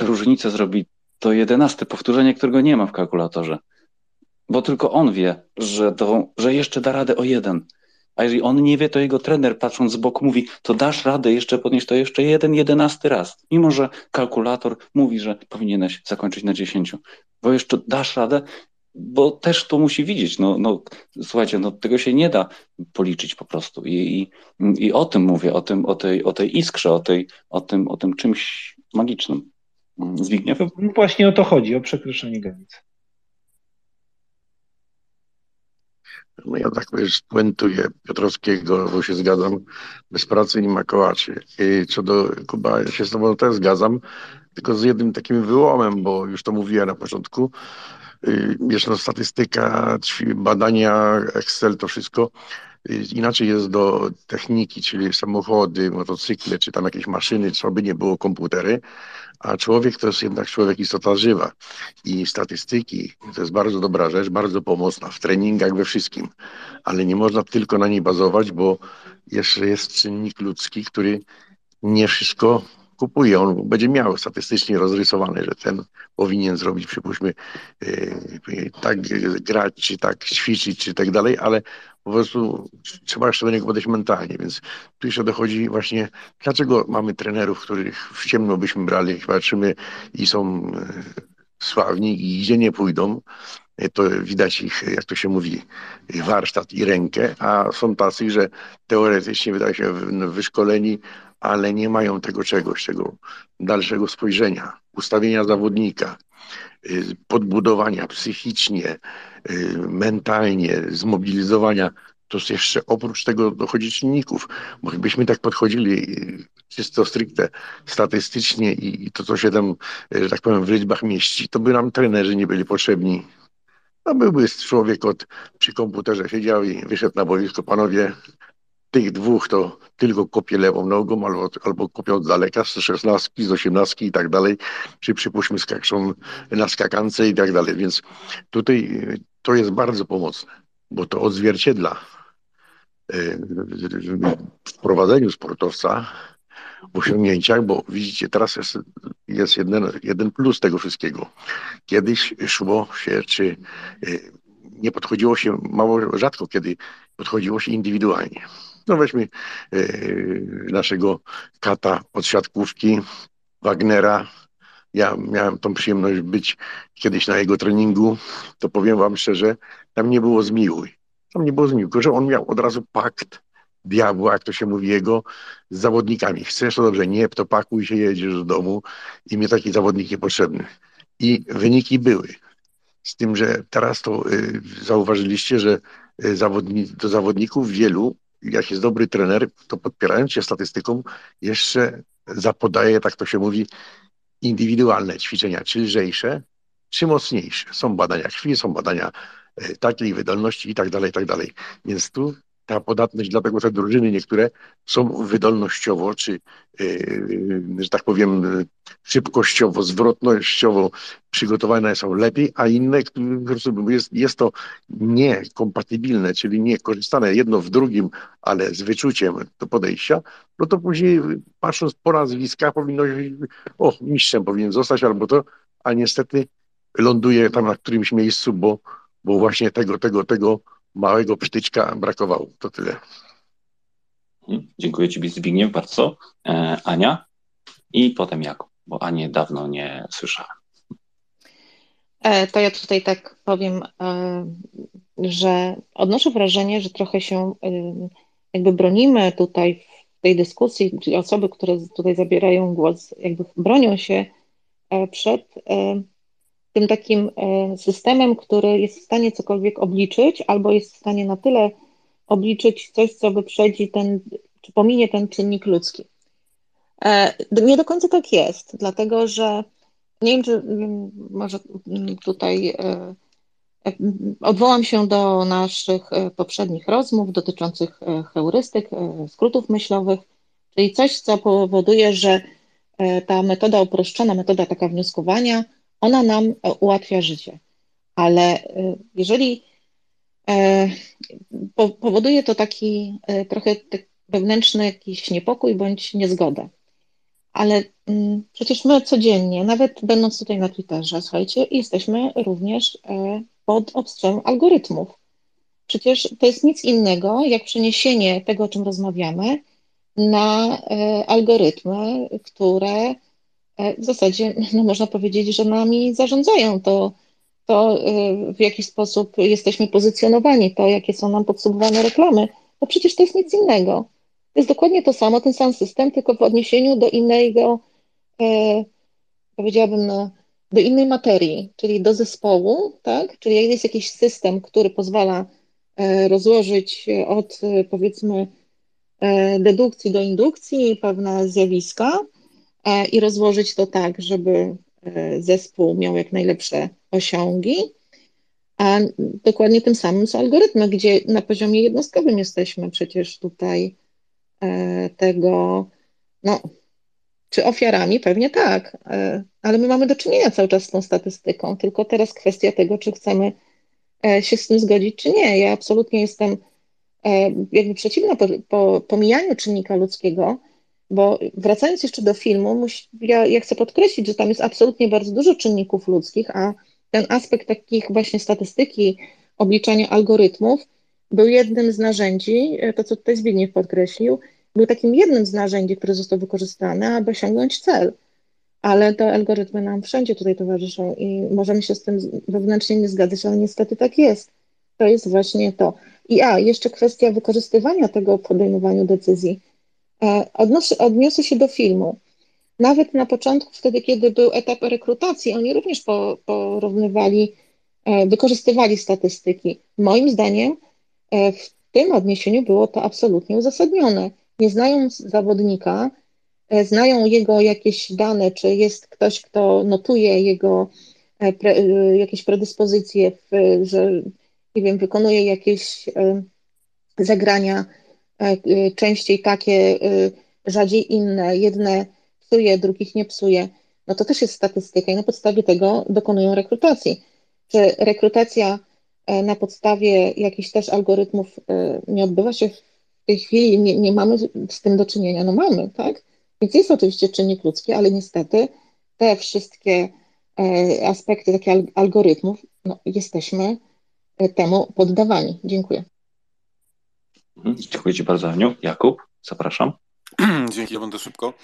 różnicę zrobi to 11 powtórzenie, którego nie ma w kalkulatorze. Bo tylko on wie, że jeszcze da radę o 1. A jeżeli on nie wie, to jego trener patrząc z boku mówi, to dasz radę jeszcze podnieść to jeszcze 11 raz. Mimo, że kalkulator mówi, że powinieneś zakończyć na 10. Bo jeszcze dasz radę, bo też to musi widzieć. No, słuchajcie, no, tego się nie da policzyć po prostu. I o tym mówię, o tej iskrze, o tym czymś magicznym. Zbigniew? No właśnie o to chodzi, o przekroczenie granic. No ja tak spuentuję Piotrowskiego, bo się zgadzam, bez pracy nie ma kołaczy. Co do Kuba, ja się z tobą też zgadzam, tylko z jednym takim wyłomem, bo już to mówiłem na początku. Wiesz, no statystyka, badania, Excel, to wszystko. Inaczej jest do techniki, czyli samochody, motocykle, czy tam jakieś maszyny, co by nie było, komputery, a człowiek to jest jednak człowiek, istota żywa. I statystyki to jest bardzo dobra rzecz, bardzo pomocna w treningach, we wszystkim, ale nie można tylko na niej bazować, bo jeszcze jest czynnik ludzki, który nie wszystko kupuje, on będzie miał statystycznie rozrysowane, że ten powinien zrobić, przypuśćmy, tak grać, czy tak ćwiczyć, czy tak dalej, ale po prostu trzeba jeszcze do niego podejść mentalnie, więc tu jeszcze dochodzi właśnie, dlaczego mamy trenerów, których w ciemno byśmy brali, patrzymy i są sławni i gdzie nie pójdą, to widać ich, jak to się mówi, warsztat i rękę, a są tacy, że teoretycznie wydaje się wyszkoleni, ale nie mają tego czegoś, tego dalszego spojrzenia, ustawienia zawodnika, podbudowania psychicznie, mentalnie, zmobilizowania. to jeszcze oprócz tego dochodzi czynników, bo gdybyśmy tak podchodzili czysto stricte statystycznie i to, co się tam, że tak powiem, w liczbach mieści, to by nam trenerzy nie byli potrzebni. No byłby człowiek przy komputerze siedział i wyszedł na boisko, panowie, tych dwóch to tylko kopie lewą nogą albo kopią od daleka z 16, z 18 i tak dalej, czy przypuśćmy skaczą na skakance i tak dalej, więc tutaj to jest bardzo pomocne, bo to odzwierciedla w prowadzeniu sportowca w osiągnięciach, bo widzicie, teraz jest jeden plus tego wszystkiego. Kiedyś szło się, czy nie podchodziło się, mało rzadko kiedy podchodziło się indywidualnie. No weźmy naszego kata od siatkówki, Wagnera. Ja miałem tą przyjemność być kiedyś na jego treningu, to powiem wam szczerze, tam nie było zmiłuj. Tam nie było zmiłuj, tylko że on miał od razu pakt diabła, jak to się mówi jego, z zawodnikami. Chcesz, to dobrze, nie, to pakuj się, jedziesz do domu i mnie taki zawodnik niepotrzebny. I wyniki były. Z tym, że teraz to zauważyliście, że do zawodników wielu, jak jest dobry trener, to podpierając się statystyką, jeszcze zapodaje, tak to się mówi, indywidualne ćwiczenia, czy lżejsze, czy mocniejsze. Są badania krwi, są badania takiej wydolności i tak dalej, i tak dalej. Więc tu ta podatność, dlatego te drużyny niektóre są wydolnościowo, czy że tak powiem szybkościowo, zwrotnościowo przygotowane są lepiej, a inne jest to niekompatybilne, czyli nie korzystane jedno w drugim, ale z wyczuciem do podejścia, no to później patrząc po nazwiskach powinno mistrzem powinien zostać albo to, a niestety ląduje tam na którymś miejscu, bo właśnie tego małego psztyczka brakowało. To tyle. Dziękuję Ci, Zbigniew, bardzo. Ania i potem Jakub, bo Anię dawno nie słyszałem. To ja tutaj tak powiem, że odnoszę wrażenie, że trochę się jakby bronimy tutaj w tej dyskusji, czyli osoby, które tutaj zabierają głos, jakby bronią się przed tym takim systemem, który jest w stanie cokolwiek obliczyć, albo jest w stanie na tyle obliczyć coś, co wyprzedzi ten, czy pominie ten czynnik ludzki. Nie do końca tak jest, dlatego że nie wiem, czy może tutaj odwołam się do naszych poprzednich rozmów dotyczących heurystyk, skrótów myślowych, czyli coś, co powoduje, że ta metoda uproszczona, metoda taka wnioskowania, ona nam ułatwia życie, ale jeżeli powoduje to taki trochę wewnętrzny jakiś niepokój bądź niezgodę, ale przecież my codziennie, nawet będąc tutaj na Twitterze, słuchajcie, jesteśmy również pod obstrzem algorytmów. Przecież to jest nic innego, jak przeniesienie tego, o czym rozmawiamy, na algorytmy, które w zasadzie no, można powiedzieć, że nami zarządzają, to w jaki sposób jesteśmy pozycjonowani, to jakie są nam podsumowane reklamy, no przecież to jest nic innego. To jest dokładnie to samo, ten sam system, tylko w odniesieniu do innego, powiedziałabym, no, do innej materii, czyli do zespołu, tak? Czyli jest jakiś system, który pozwala rozłożyć od powiedzmy dedukcji do indukcji pewne zjawiska, i rozłożyć to tak, żeby zespół miał jak najlepsze osiągi, a dokładnie tym samym są algorytmy, gdzie na poziomie jednostkowym jesteśmy przecież tutaj tego, no, czy ofiarami? Pewnie tak, ale my mamy do czynienia cały czas z tą statystyką, tylko teraz kwestia tego, czy chcemy się z tym zgodzić, czy nie. Ja absolutnie jestem jakby przeciwna pomijaniu czynnika ludzkiego, bo wracając jeszcze do filmu, ja chcę podkreślić, że tam jest absolutnie bardzo dużo czynników ludzkich, a ten aspekt takich właśnie statystyki, obliczania algorytmów był jednym z narzędzi, to co tutaj Zbigniew podkreślił, był takim jednym z narzędzi, które został wykorzystane, aby osiągnąć cel. Ale te algorytmy nam wszędzie tutaj towarzyszą i możemy się z tym wewnętrznie nie zgadzać, ale niestety tak jest. To jest właśnie to. I jeszcze kwestia wykorzystywania tego w podejmowaniu decyzji. Odniosę się do filmu. Nawet na początku, wtedy, kiedy był etap rekrutacji, oni również porównywali, wykorzystywali statystyki. Moim zdaniem w tym odniesieniu było to absolutnie uzasadnione. Nie znają zawodnika, znają jego jakieś dane, czy jest ktoś, kto notuje jego jakieś predyspozycje, że nie wiem, wykonuje jakieś zagrania częściej takie, rzadziej inne, jedne psuje, drugich nie psuje. No to też jest statystyka i na podstawie tego dokonują rekrutacji. Czy rekrutacja na podstawie jakichś też algorytmów nie odbywa się w tej chwili, nie mamy z tym do czynienia? No mamy, tak? Więc jest oczywiście czynnik ludzki, ale niestety te wszystkie aspekty takich algorytmów, no, jesteśmy temu poddawani. Dziękuję. Dziękuję Ci bardzo, Aniu. Jakub, zapraszam. Dzięki, ja będę szybko.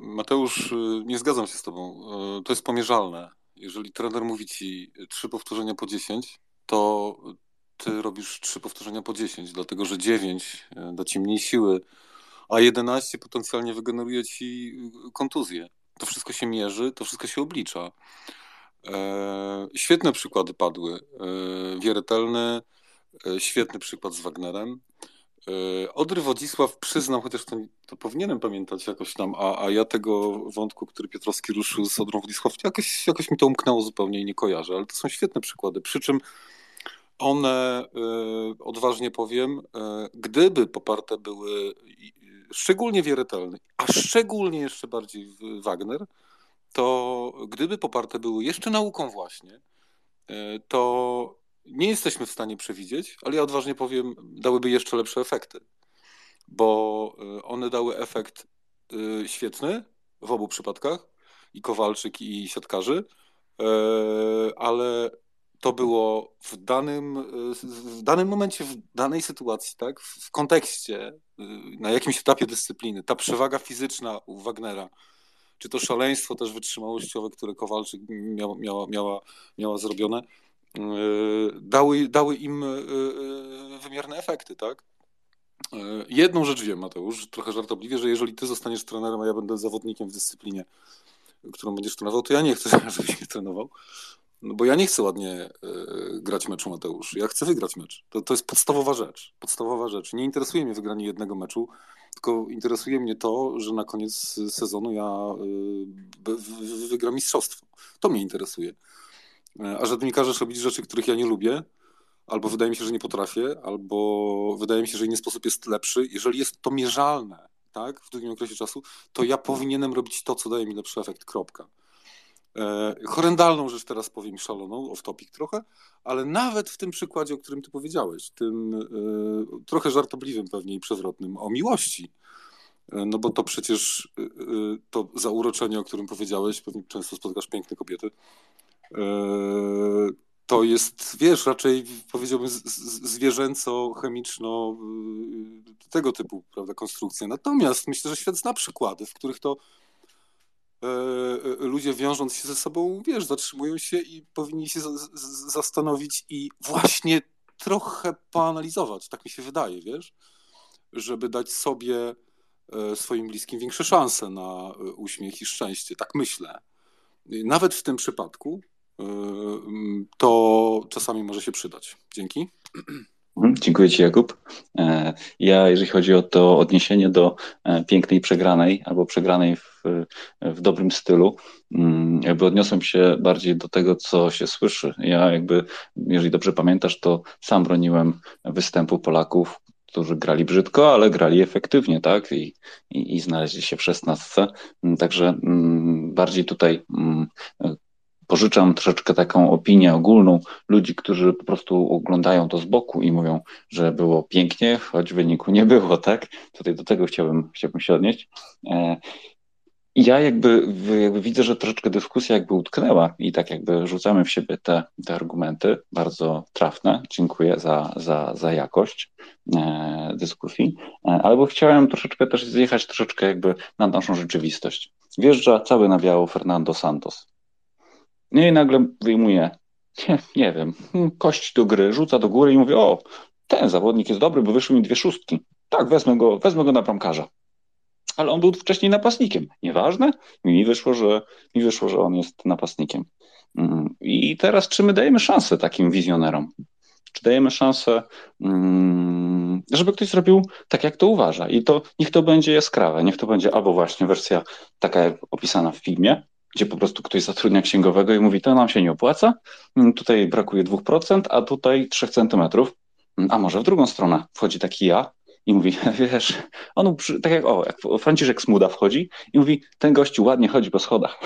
Mateusz, nie zgadzam się z Tobą. To jest pomierzalne. Jeżeli trener mówi Ci 3 powtórzenia po 10, to Ty robisz 3 powtórzenia po 10, dlatego że 9 da Ci mniej siły, a 11 potencjalnie wygeneruje Ci kontuzję. To wszystko się mierzy, to wszystko się oblicza. Świetne przykłady padły. Wierytelny, świetny przykład z Wagnerem. Odry Wodzisław, przyznam, chociaż to powinienem pamiętać jakoś tam, a ja tego wątku, który Piotrowski ruszył z Odrą Wodzisław, jakoś mi to umknęło zupełnie i nie kojarzę, ale to są świetne przykłady, przy czym one, odważnie powiem, gdyby poparte były szczególnie wierytelny, a szczególnie jeszcze bardziej Wagner, to gdyby poparte były jeszcze nauką właśnie, to nie jesteśmy w stanie przewidzieć, ale ja odważnie powiem, dałyby jeszcze lepsze efekty, bo one dały efekt świetny w obu przypadkach, i Kowalczyk, i siatkarzy, ale to było w danym momencie, w danej sytuacji, tak, w kontekście, na jakimś etapie dyscypliny, ta przewaga fizyczna u Wagnera, czy to szaleństwo też wytrzymałościowe, które Kowalczyk miała zrobione, dały im wymierne efekty, tak? Jedną rzecz wiem, Mateusz, trochę żartobliwie, że jeżeli ty zostaniesz trenerem, a ja będę zawodnikiem w dyscyplinie, którą będziesz trenował, to ja nie chcę, żebyś mnie trenował, no bo ja nie chcę ładnie grać meczu, Mateusz. Ja chcę wygrać mecz. To jest podstawowa rzecz. Nie interesuje mnie wygranie jednego meczu, tylko interesuje mnie to, że na koniec sezonu ja wygram mistrzostwo. To mnie interesuje. A że mi każesz robić rzeczy, których ja nie lubię, albo wydaje mi się, że nie potrafię, albo wydaje mi się, że inny sposób jest lepszy. Jeżeli jest to mierzalne, tak, w długim okresie czasu, to ja powinienem robić to, co daje mi lepszy efekt, kropka. Horrendalną rzecz teraz powiem, szaloną, off-topic trochę, ale nawet w tym przykładzie, o którym ty powiedziałeś, tym trochę żartobliwym pewnie i przewrotnym, o miłości, no bo to przecież to zauroczenie, o którym powiedziałeś, pewnie często spotkasz piękne kobiety, to jest, wiesz, raczej powiedziałbym zwierzęco-chemiczno tego typu, prawda, konstrukcja. Natomiast myślę, że świat zna przykłady, w których to ludzie wiążąc się ze sobą, wiesz, zatrzymują się i powinni się zastanowić i właśnie trochę poanalizować, tak mi się wydaje, wiesz, żeby dać sobie, swoim bliskim większe szanse na uśmiech i szczęście, tak myślę. Nawet w tym przypadku to czasami może się przydać. Dzięki. Dziękuję Ci, Jakub. Ja, jeżeli chodzi o to odniesienie do pięknej przegranej albo przegranej w dobrym stylu, jakby odniosłem się bardziej do tego, co się słyszy. Ja jakby, jeżeli dobrze pamiętasz, to sam broniłem występu Polaków, którzy grali brzydko, ale grali efektywnie, tak? I znaleźli się w 16. Także bardziej tutaj pożyczam troszeczkę taką opinię ogólną ludzi, którzy po prostu oglądają to z boku i mówią, że było pięknie, choć w wyniku nie było, tak? Tutaj do tego chciałbym się odnieść. Ja jakby widzę, że troszeczkę dyskusja jakby utknęła i tak jakby rzucamy w siebie te argumenty, bardzo trafne, dziękuję za jakość dyskusji, albo chciałem troszeczkę też zjechać troszeczkę jakby na naszą rzeczywistość. Wjeżdża cały na biało Fernando Santos. I nagle wyjmuje, nie wiem, kość do gry, rzuca do góry i mówi, o, ten zawodnik jest dobry, bo wyszły mi 2 szóstki. Tak, wezmę go na bramkarza. Ale on był wcześniej napastnikiem. Nieważne? Mi wyszło, że on jest napastnikiem. I teraz czy my dajemy szansę takim wizjonerom? Czy dajemy szansę, żeby ktoś zrobił tak, jak to uważa. I to niech to będzie jaskrawe, niech to będzie albo właśnie wersja taka jak opisana w filmie, gdzie po prostu ktoś zatrudnia księgowego i mówi, to nam się nie opłaca, tutaj brakuje 2%, a tutaj 3 centymetrów, a może w drugą stronę wchodzi taki ja i mówi, wiesz, on tak jak Franciszek Smuda wchodzi i mówi, ten gościu ładnie chodzi po schodach.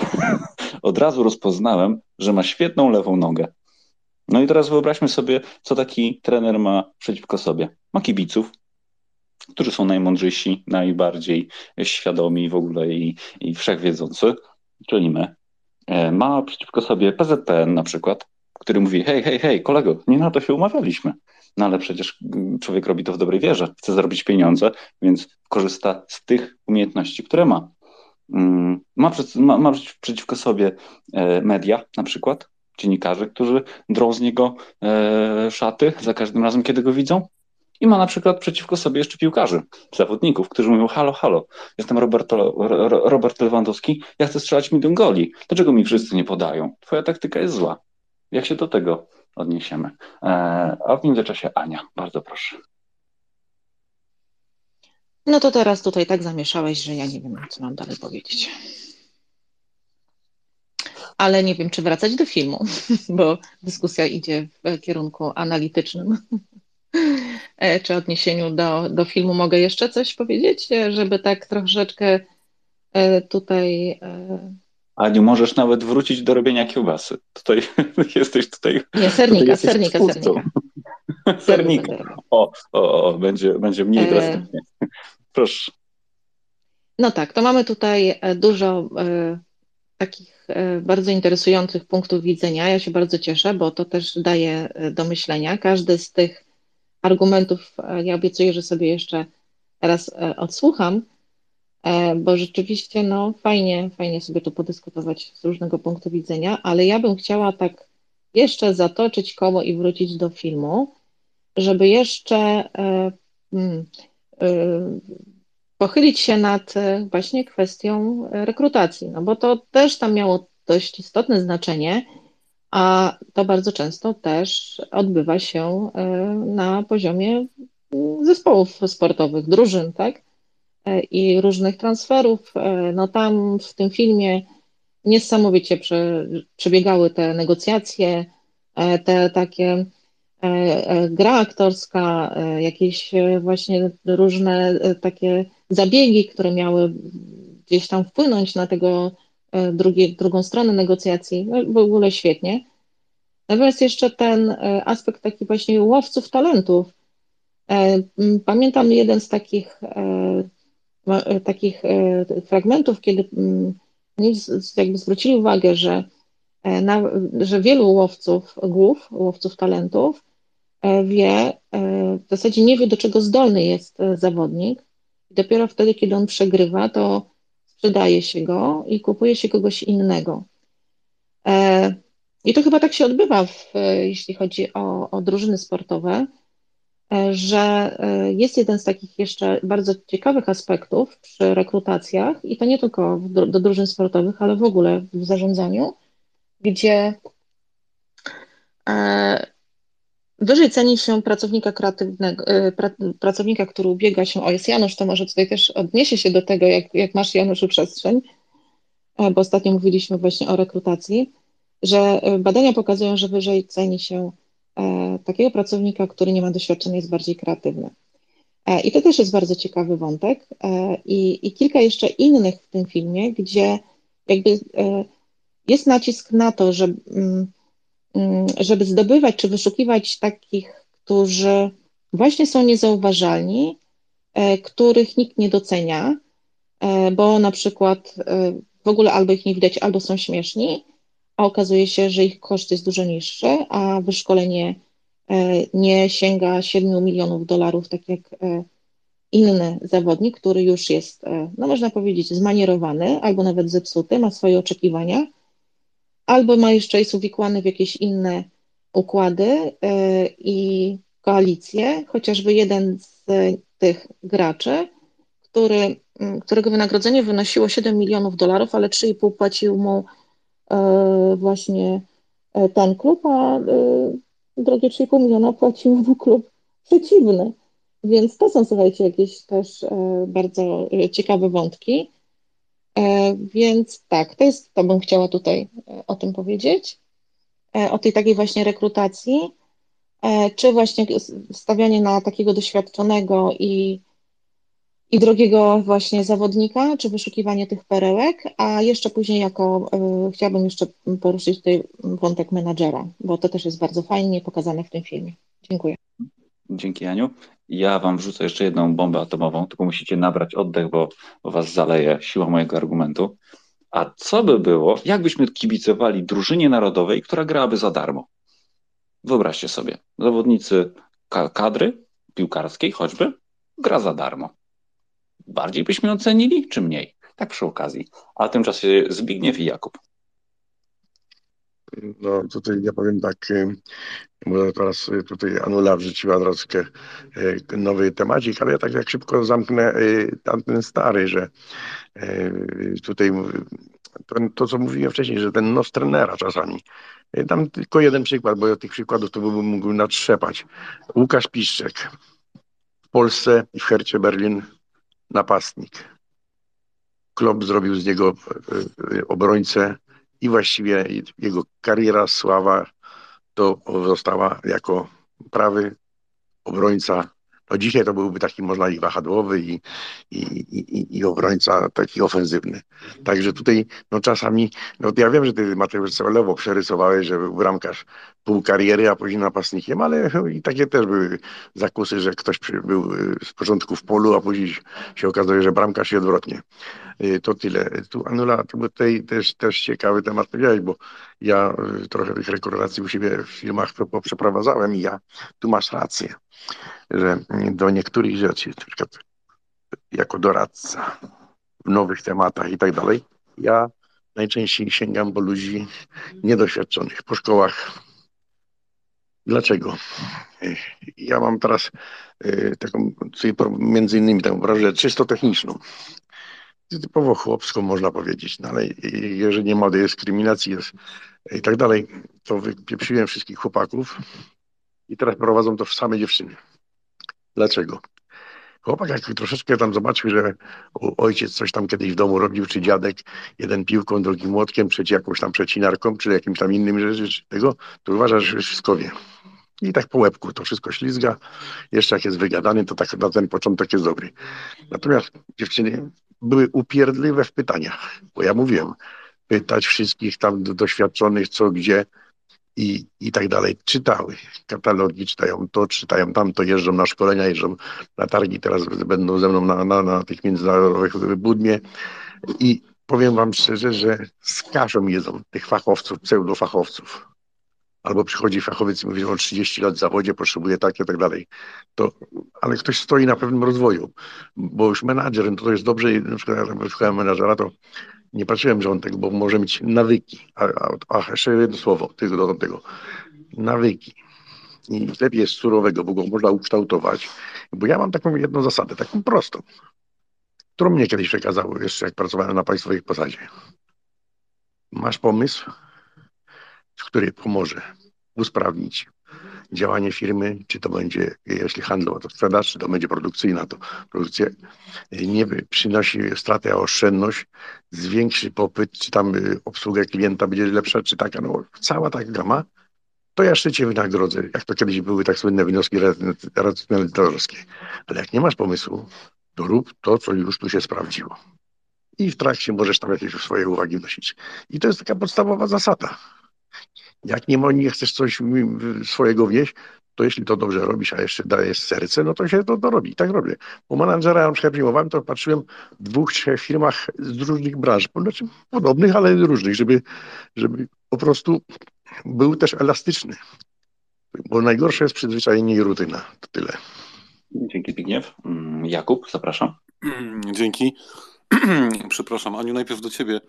Od razu rozpoznałem, że ma świetną lewą nogę. No i teraz wyobraźmy sobie, co taki trener ma przeciwko sobie. Ma kibiców, którzy są najmądrzejsi, najbardziej świadomi w ogóle i wszechwiedzący, czyli my. Ma przeciwko sobie PZPN na przykład, który mówi, hej, kolego, nie na to się umawialiśmy. No ale przecież człowiek robi to w dobrej wierze, chce zarobić pieniądze, więc korzysta z tych umiejętności, które ma. Ma przeciwko sobie media na przykład, dziennikarzy, którzy drą z niego szaty za każdym razem, kiedy go widzą. I ma na przykład przeciwko sobie jeszcze piłkarzy, zawodników, którzy mówią, halo, jestem Robert Lewandowski, ja chcę strzelać milion goli. Dlaczego mi wszyscy nie podają? Twoja taktyka jest zła. Jak się do tego odniesiemy? A w międzyczasie Ania, bardzo proszę. No to teraz tutaj tak zamieszałeś, że ja nie wiem, co mam dalej powiedzieć. Ale nie wiem, czy wracać do filmu, bo dyskusja idzie w kierunku analitycznym. Czy odniesieniu do filmu mogę jeszcze coś powiedzieć, żeby tak troszeczkę tutaj... Aniu, możesz nawet wrócić do robienia kiełbasy. Tutaj jesteś tutaj... Nie, sernika. O, będzie mniej drastycznie. Proszę. No tak, to mamy tutaj dużo takich bardzo interesujących punktów widzenia. Ja się bardzo cieszę, bo to też daje do myślenia. Każdy z tych argumentów, ja obiecuję, że sobie jeszcze raz odsłucham, bo rzeczywiście fajnie sobie tu podyskutować z różnego punktu widzenia, ale ja bym chciała tak jeszcze zatoczyć koło i wrócić do filmu, żeby jeszcze pochylić się nad właśnie kwestią rekrutacji, no bo to też tam miało dość istotne znaczenie, a to bardzo często też odbywa się na poziomie zespołów sportowych, drużyn, tak? I różnych transferów. No tam w tym filmie niesamowicie przebiegały te negocjacje, te takie gra aktorska, jakieś właśnie różne takie zabiegi, które miały gdzieś tam wpłynąć na tego drugą stronę negocjacji, no w ogóle świetnie. Natomiast jeszcze ten aspekt taki właśnie łowców talentów. Pamiętam jeden z takich fragmentów, kiedy jakby zwrócili uwagę, że wielu łowców głów, łowców talentów wie, w zasadzie nie wie, do czego zdolny jest zawodnik. I dopiero wtedy, kiedy on przegrywa, to sprzedaje się go i kupuje się kogoś innego. I to chyba tak się odbywa, jeśli chodzi o drużyny sportowe, że jest jeden z takich jeszcze bardzo ciekawych aspektów przy rekrutacjach i to nie tylko do drużyn sportowych, ale w ogóle w zarządzaniu, gdzie wyżej ceni się pracownika kreatywnego, pracownika, który ubiega się o... Jest Janusz, to może tutaj też odniesie się do tego, jak masz, Januszu, przestrzeń, bo ostatnio mówiliśmy właśnie o rekrutacji, że badania pokazują, że wyżej ceni się takiego pracownika, który nie ma doświadczenia, jest bardziej kreatywny. I to też jest bardzo ciekawy wątek. I kilka jeszcze innych w tym filmie, gdzie jakby jest nacisk na to, żeby zdobywać czy wyszukiwać takich, którzy właśnie są niezauważalni, których nikt nie docenia, bo na przykład w ogóle albo ich nie widać, albo są śmieszni, a okazuje się, że ich koszt jest dużo niższy, a wyszkolenie nie sięga $7 milionów, tak jak inny zawodnik, który już jest, no można powiedzieć, zmanierowany albo nawet zepsuty, ma swoje oczekiwania, albo ma jeszcze, jest uwikłany w jakieś inne układy i koalicje, chociażby jeden z tych graczy, którego wynagrodzenie wynosiło $7 milionów, ale 3,5 płacił mu właśnie ten klub, a drogie 3,5 miliona płacił mu klub przeciwny. Więc to są, słuchajcie, jakieś też bardzo ciekawe wątki. Więc tak, to bym chciała tutaj o tym powiedzieć, o tej takiej właśnie rekrutacji, czy właśnie stawianie na takiego doświadczonego i drogiego właśnie zawodnika, czy wyszukiwanie tych perełek, a jeszcze później chciałabym jeszcze poruszyć tutaj wątek menadżera, bo to też jest bardzo fajnie pokazane w tym filmie. Dziękuję. Dzięki, Aniu. Ja wam wrzucę jeszcze jedną bombę atomową, tylko musicie nabrać oddech, bo was zaleje siła mojego argumentu. A co by było, jakbyśmy kibicowali drużynie narodowej, która grałaby za darmo? Wyobraźcie sobie, zawodnicy kadry piłkarskiej choćby gra za darmo. Bardziej byśmy ocenili, czy mniej? Tak przy okazji. A tymczasie Zbigniew i Jakub. No tutaj ja powiem tak, bo teraz tutaj Anula wrzuciła troszkę nowy temacik, ale ja tak jak szybko zamknę tamten stary, że tutaj to co mówiłem wcześniej, że ten nos trenera czasami. Tam tylko jeden przykład, bo tych przykładów to bym mógł natrzepać. Łukasz Piszczek w Polsce i w Hercie Berlin napastnik. Klopp zrobił z niego obrońcę i właściwie jego kariera, sława to została jako prawy obrońca. No dzisiaj to byłby taki można i wahadłowy i obrońca taki ofensywny. Także tutaj no czasami, no ja wiem, że ty Mateusz celowo przerysowałeś, że był bramkarz pół kariery, a później napastnikiem, ale i takie też były zakusy, że ktoś był z początku w polu, a później się okazuje, że bramkarz i odwrotnie. To tyle. Tu Anula, to tutaj też ciekawy temat powiedziałeś, bo ja trochę tych rekrutacji u siebie w filmach przeprowadzałem i tu masz rację, że do niektórych rzeczy, na przykład jako doradca w nowych tematach i tak dalej, ja najczęściej sięgam po ludzi niedoświadczonych po szkołach. Dlaczego? Ja mam teraz taką, między innymi tę branżę czysto techniczną. Typowo chłopską można powiedzieć, no ale jeżeli nie ma dyskryminacji jest i tak dalej, to wypieprzyłem wszystkich chłopaków i teraz prowadzą to same dziewczyny. Dlaczego? Chłopak jak troszeczkę tam zobaczył, że ojciec coś tam kiedyś w domu robił, czy dziadek, jeden piłką, drugi młotkiem, czy jakąś tam przecinarką, czy jakimś tam innym rzeczy, czy tego, to uważa, że wszystko wie. I tak po łebku to wszystko ślizga. Jeszcze jak jest wygadany, to tak na ten początek jest dobry. Natomiast dziewczyny były upierdliwe w pytaniach, bo ja mówiłem, pytać wszystkich tam doświadczonych, co, gdzie i tak dalej. Czytały katalogi, czytają to, czytają tamto, jeżdżą na szkolenia, jeżdżą na targi, teraz będą ze mną na tych międzynarodowych budmie i powiem wam szczerze, że z kaszą jedzą tych fachowców, pseudofachowców. Albo przychodzi fachowiec i mówi, że on 30 lat w zawodzie, potrzebuje takie, tak dalej. Ale ktoś stoi na pewnym rozwoju, bo już menadżer, to jest dobrze, na przykład jak szukałem menadżera, to nie patrzyłem, że on tego, bo może mieć nawyki, jeszcze jedno słowo, tylko do tego, nawyki. I lepiej jest surowego, bo go można ukształtować, bo ja mam taką jedną zasadę, taką prostą, którą mnie kiedyś przekazało, jeszcze jak pracowałem na państwowej posadzie. Masz pomysł, który pomoże usprawnić działanie firmy, czy to będzie, jeśli handlowa, to sprzedaż, czy to będzie produkcyjna, to produkcja nie przynosi straty, a oszczędność, zwiększy popyt, czy tam obsługa klienta będzie lepsza, czy taka, no cała ta gama, to ja jeszcze cię wynagrodzę, jak to kiedyś były tak słynne wnioski racjonalizatorowskie. Ale jak nie masz pomysłu, to rób to, co już tu się sprawdziło. I w trakcie możesz tam jakieś swoje uwagi wnosić. I to jest taka podstawowa zasada. Jak nie chcesz coś swojego wnieść, to jeśli to dobrze robisz, a jeszcze dajesz serce, no to się to robi. Tak robię. U menadżera, na przykład przyjmowałem, to patrzyłem w 2-3 firmach z różnych branż, znaczy podobnych, ale różnych, żeby po prostu był też elastyczny. Bo najgorsze jest przyzwyczajenie i rutyna. To tyle. Dzięki, Zbigniew. Jakub, zapraszam. Dzięki. Przepraszam, Aniu, najpierw do ciebie.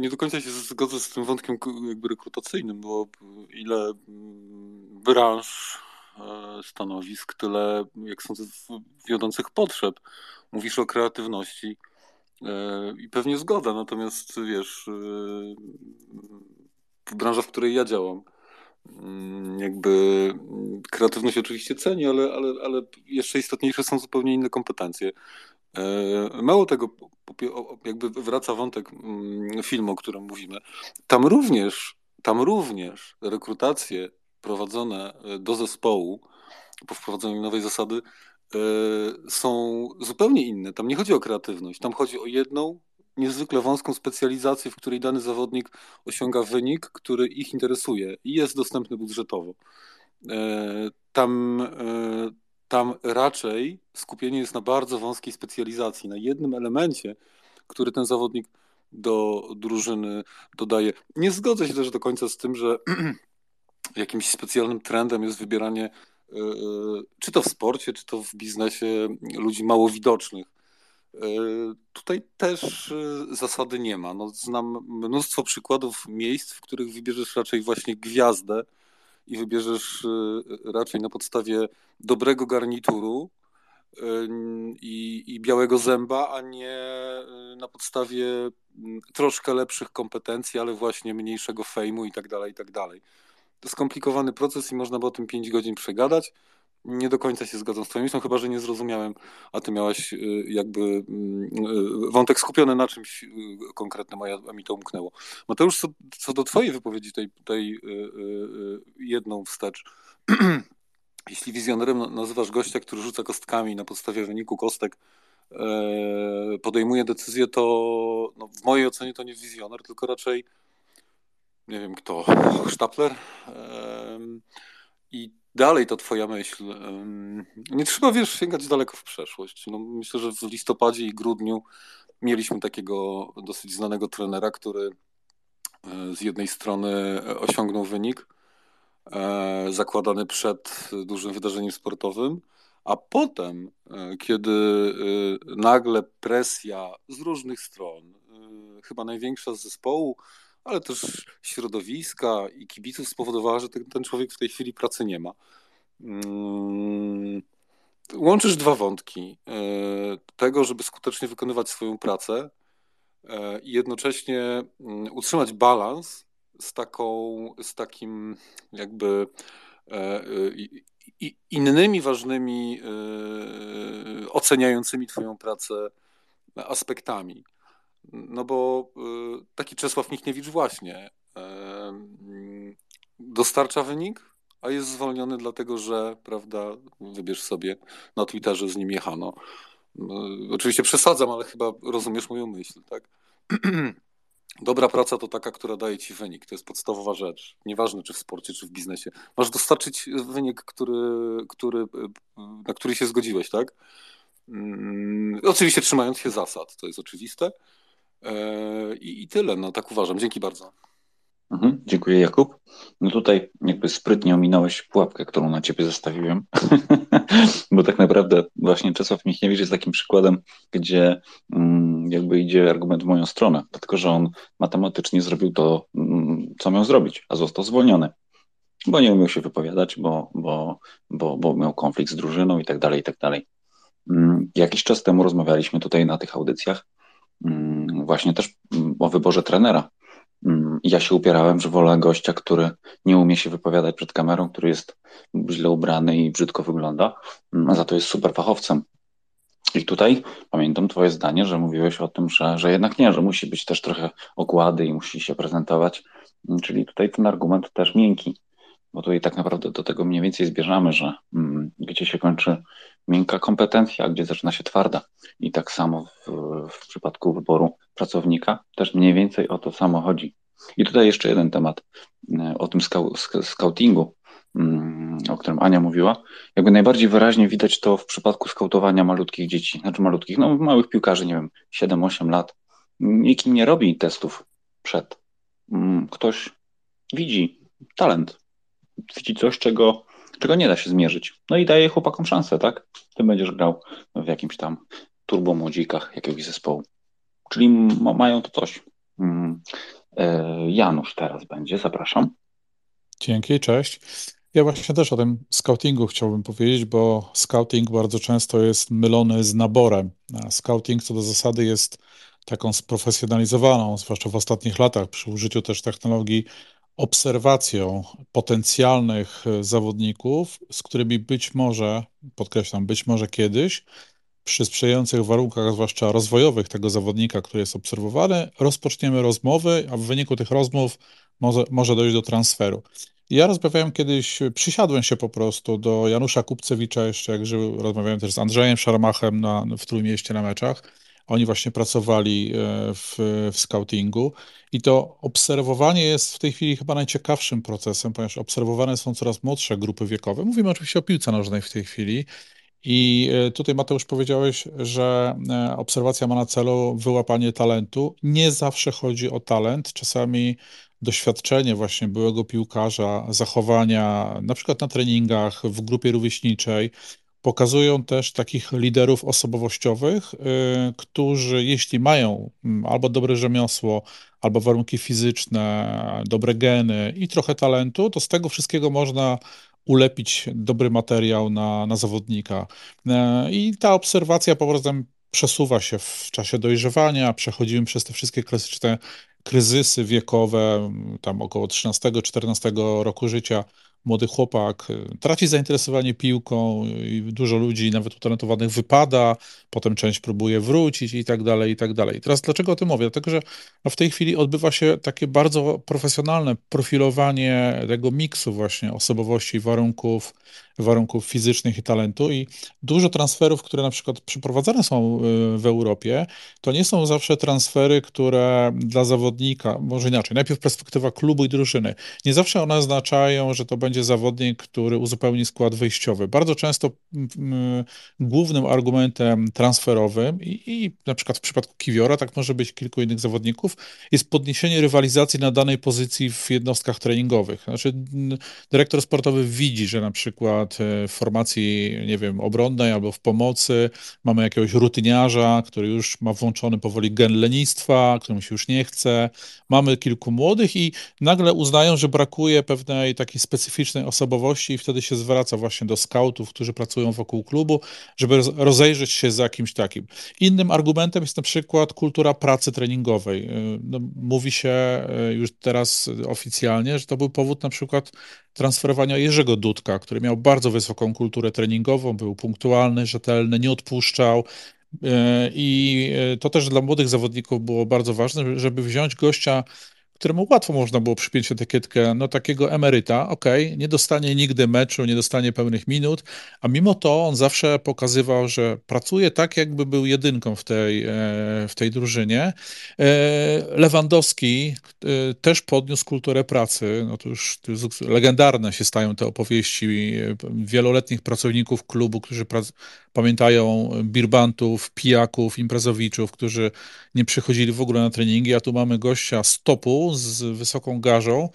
Nie do końca się zgodzę z tym wątkiem jakby rekrutacyjnym, bo ile branż, stanowisk, tyle, jak sądzę, wiodących potrzeb. Mówisz o kreatywności i pewnie zgoda, natomiast wiesz, branża, w której ja działam, jakby kreatywność oczywiście ceni, ale jeszcze istotniejsze są zupełnie inne kompetencje. Mało tego, jakby wraca wątek filmu, o którym mówimy. Tam również rekrutacje prowadzone do zespołu po wprowadzeniu nowej zasady są zupełnie inne. Tam nie chodzi o kreatywność, tam chodzi o jedną niezwykle wąską specjalizację, w której dany zawodnik osiąga wynik, który ich interesuje i jest dostępny budżetowo. Tam raczej skupienie jest na bardzo wąskiej specjalizacji, na jednym elemencie, który ten zawodnik do drużyny dodaje. Nie zgodzę się też do końca z tym, że jakimś specjalnym trendem jest wybieranie czy to w sporcie, czy to w biznesie ludzi mało widocznych. Tutaj też zasady nie ma. No, znam mnóstwo przykładów miejsc, w których wybierzesz raczej właśnie gwiazdę i wybierzesz raczej na podstawie dobrego garnituru i białego zęba, a nie na podstawie troszkę lepszych kompetencji, ale właśnie mniejszego fejmu i tak dalej, i tak dalej. To skomplikowany proces i można by o tym 5 godzin przegadać. Nie do końca się zgadzam z twoją myślą, chyba że nie zrozumiałem, a ty miałaś jakby wątek skupiony na czymś konkretnym, a mi to umknęło. Mateusz, co do twojej wypowiedzi, tej jedną wstecz. Jeśli wizjonerem nazywasz gościa, który rzuca kostkami na podstawie wyniku kostek podejmuje decyzję, to no, w mojej ocenie to nie wizjoner, tylko raczej nie wiem kto, Sztapler. I dalej to twoja myśl. Nie trzeba, wiesz, sięgać daleko w przeszłość. No, myślę, że w listopadzie i grudniu mieliśmy takiego dosyć znanego trenera, który z jednej strony osiągnął wynik zakładany przed dużym wydarzeniem sportowym, a potem, kiedy nagle presja z różnych stron, chyba największa z zespołu, ale też środowiska i kibiców spowodowała, że ten człowiek w tej chwili pracy nie ma. Łączysz dwa wątki. Tego, żeby skutecznie wykonywać swoją pracę i jednocześnie utrzymać balans z takim jakby innymi ważnymi oceniającymi twoją pracę aspektami. No bo taki Czesław Michniewicz właśnie dostarcza wynik, a jest zwolniony dlatego, że, prawda, wybierz sobie, na Twitterze z nim jechano. Oczywiście przesadzam, ale chyba rozumiesz moją myśl, tak? Dobra praca to taka, która daje ci wynik. To jest podstawowa rzecz. Nieważne, czy w sporcie, czy w biznesie. Masz dostarczyć wynik, na który się zgodziłeś, tak? Oczywiście trzymając się zasad, to jest oczywiste. I tyle, no tak uważam. Dzięki bardzo. Dziękuję, Jakub. No tutaj jakby sprytnie ominąłeś pułapkę, którą na ciebie zostawiłem, bo tak naprawdę właśnie Czesław Michniewicz jest takim przykładem, gdzie jakby idzie argument w moją stronę, dlatego że on matematycznie zrobił to, co miał zrobić, a został zwolniony, bo nie umiał się wypowiadać, bo miał konflikt z drużyną i tak dalej, i tak dalej. Jakiś czas temu rozmawialiśmy tutaj na tych audycjach właśnie też o wyborze trenera. Ja się upierałem, że wolę gościa, który nie umie się wypowiadać przed kamerą, który jest źle ubrany i brzydko wygląda, a za to jest super fachowcem. I tutaj pamiętam twoje zdanie, że mówiłeś o tym, że jednak nie, że musi być też trochę okłady i musi się prezentować. Czyli tutaj ten argument też miękki, bo tutaj tak naprawdę do tego mniej więcej zbierzamy, że gdzie się kończy miękka kompetencja, gdzie zaczyna się twarda. I tak samo w przypadku wyboru pracownika też mniej więcej o to samo chodzi. I tutaj jeszcze jeden temat o tym skautingu, o którym Ania mówiła. Jakby najbardziej wyraźnie widać to w przypadku skautowania malutkich dzieci, znaczy malutkich, no małych piłkarzy, nie wiem, 7-8 lat. Nikt nie robi testów przed. Ktoś widzi talent, widzi coś, czego nie da się zmierzyć. No i daje chłopakom szansę, tak? Ty będziesz grał w jakimś tam turbo młodzikach jakiegoś zespołu. Czyli mają to coś. Janusz teraz będzie, zapraszam. Dzięki, cześć. Ja właśnie też o tym scoutingu chciałbym powiedzieć, bo scouting bardzo często jest mylony z naborem. A scouting co do zasady jest taką sprofesjonalizowaną, zwłaszcza w ostatnich latach przy użyciu też technologii obserwacją potencjalnych zawodników, z którymi być może, podkreślam, być może kiedyś, przy sprzyjających warunkach, zwłaszcza rozwojowych tego zawodnika, który jest obserwowany, rozpoczniemy rozmowy, a w wyniku tych rozmów może dojść do transferu. Ja rozmawiałem kiedyś, przysiadłem się po prostu do Janusza Kupcewicza jeszcze, jak żył, rozmawiałem też z Andrzejem Szarmachem w Trójmieście na meczach. Oni właśnie pracowali w scoutingu i to obserwowanie jest w tej chwili chyba najciekawszym procesem, ponieważ obserwowane są coraz młodsze grupy wiekowe. Mówimy oczywiście o piłce nożnej w tej chwili. I tutaj, Mateusz, powiedziałeś, że obserwacja ma na celu wyłapanie talentu. Nie zawsze chodzi o talent. Czasami doświadczenie właśnie byłego piłkarza, zachowania, na przykład na treningach, w grupie rówieśniczej, pokazują też takich liderów osobowościowych, którzy jeśli mają albo dobre rzemiosło, albo warunki fizyczne, dobre geny i trochę talentu, to z tego wszystkiego można ulepić dobry materiał na zawodnika. I ta obserwacja po prostu przesuwa się w czasie dojrzewania, przechodzimy przez te wszystkie klasyczne kryzysy wiekowe, tam około 13-14 roku życia. Młody chłopak traci zainteresowanie piłką i dużo ludzi, nawet utalentowanych, wypada, potem część próbuje wrócić i tak dalej, i tak dalej. I teraz dlaczego o tym mówię? Dlatego, że w tej chwili odbywa się takie bardzo profesjonalne profilowanie tego miksu właśnie osobowości, warunków fizycznych i talentu i dużo transferów, które na przykład przeprowadzane są w Europie, to nie są zawsze transfery, które dla zawodnika, może inaczej, najpierw perspektywa klubu i drużyny, nie zawsze one oznaczają, że to będzie zawodnik, który uzupełni skład wyjściowy. Bardzo często głównym argumentem transferowym i na przykład w przypadku Kiwiora, tak może być kilku innych zawodników, jest podniesienie rywalizacji na danej pozycji w jednostkach treningowych. Znaczy dyrektor sportowy widzi, że na przykład w formacji, nie wiem, obronnej albo w pomocy mamy jakiegoś rutyniarza, który już ma włączony powoli gen lenistwa, któremu się już nie chce. Mamy kilku młodych i nagle uznają, że brakuje pewnej takiej specyficznej osobowości i wtedy się zwraca właśnie do skautów, którzy pracują wokół klubu, żeby rozejrzeć się za kimś takim. Innym argumentem jest na przykład kultura pracy treningowej. Mówi się już teraz oficjalnie, że to był powód na przykład transferowania Jerzego Dudka, który miał bardzo wysoką kulturę treningową, był punktualny, rzetelny, nie odpuszczał. I to też dla młodych zawodników było bardzo ważne, żeby wziąć gościa, któremu łatwo można było przypiąć etykietkę, no takiego emeryta, okej, nie dostanie nigdy meczu, nie dostanie pełnych minut, a mimo to on zawsze pokazywał, że pracuje tak, jakby był jedynką w tej drużynie. Lewandowski też podniósł kulturę pracy, no to już legendarne się stają te opowieści wieloletnich pracowników klubu, którzy pamiętają birbantów, pijaków, imprezowiczów, którzy nie przychodzili w ogóle na treningi, a tu mamy gościa z topu, z wysoką garzą,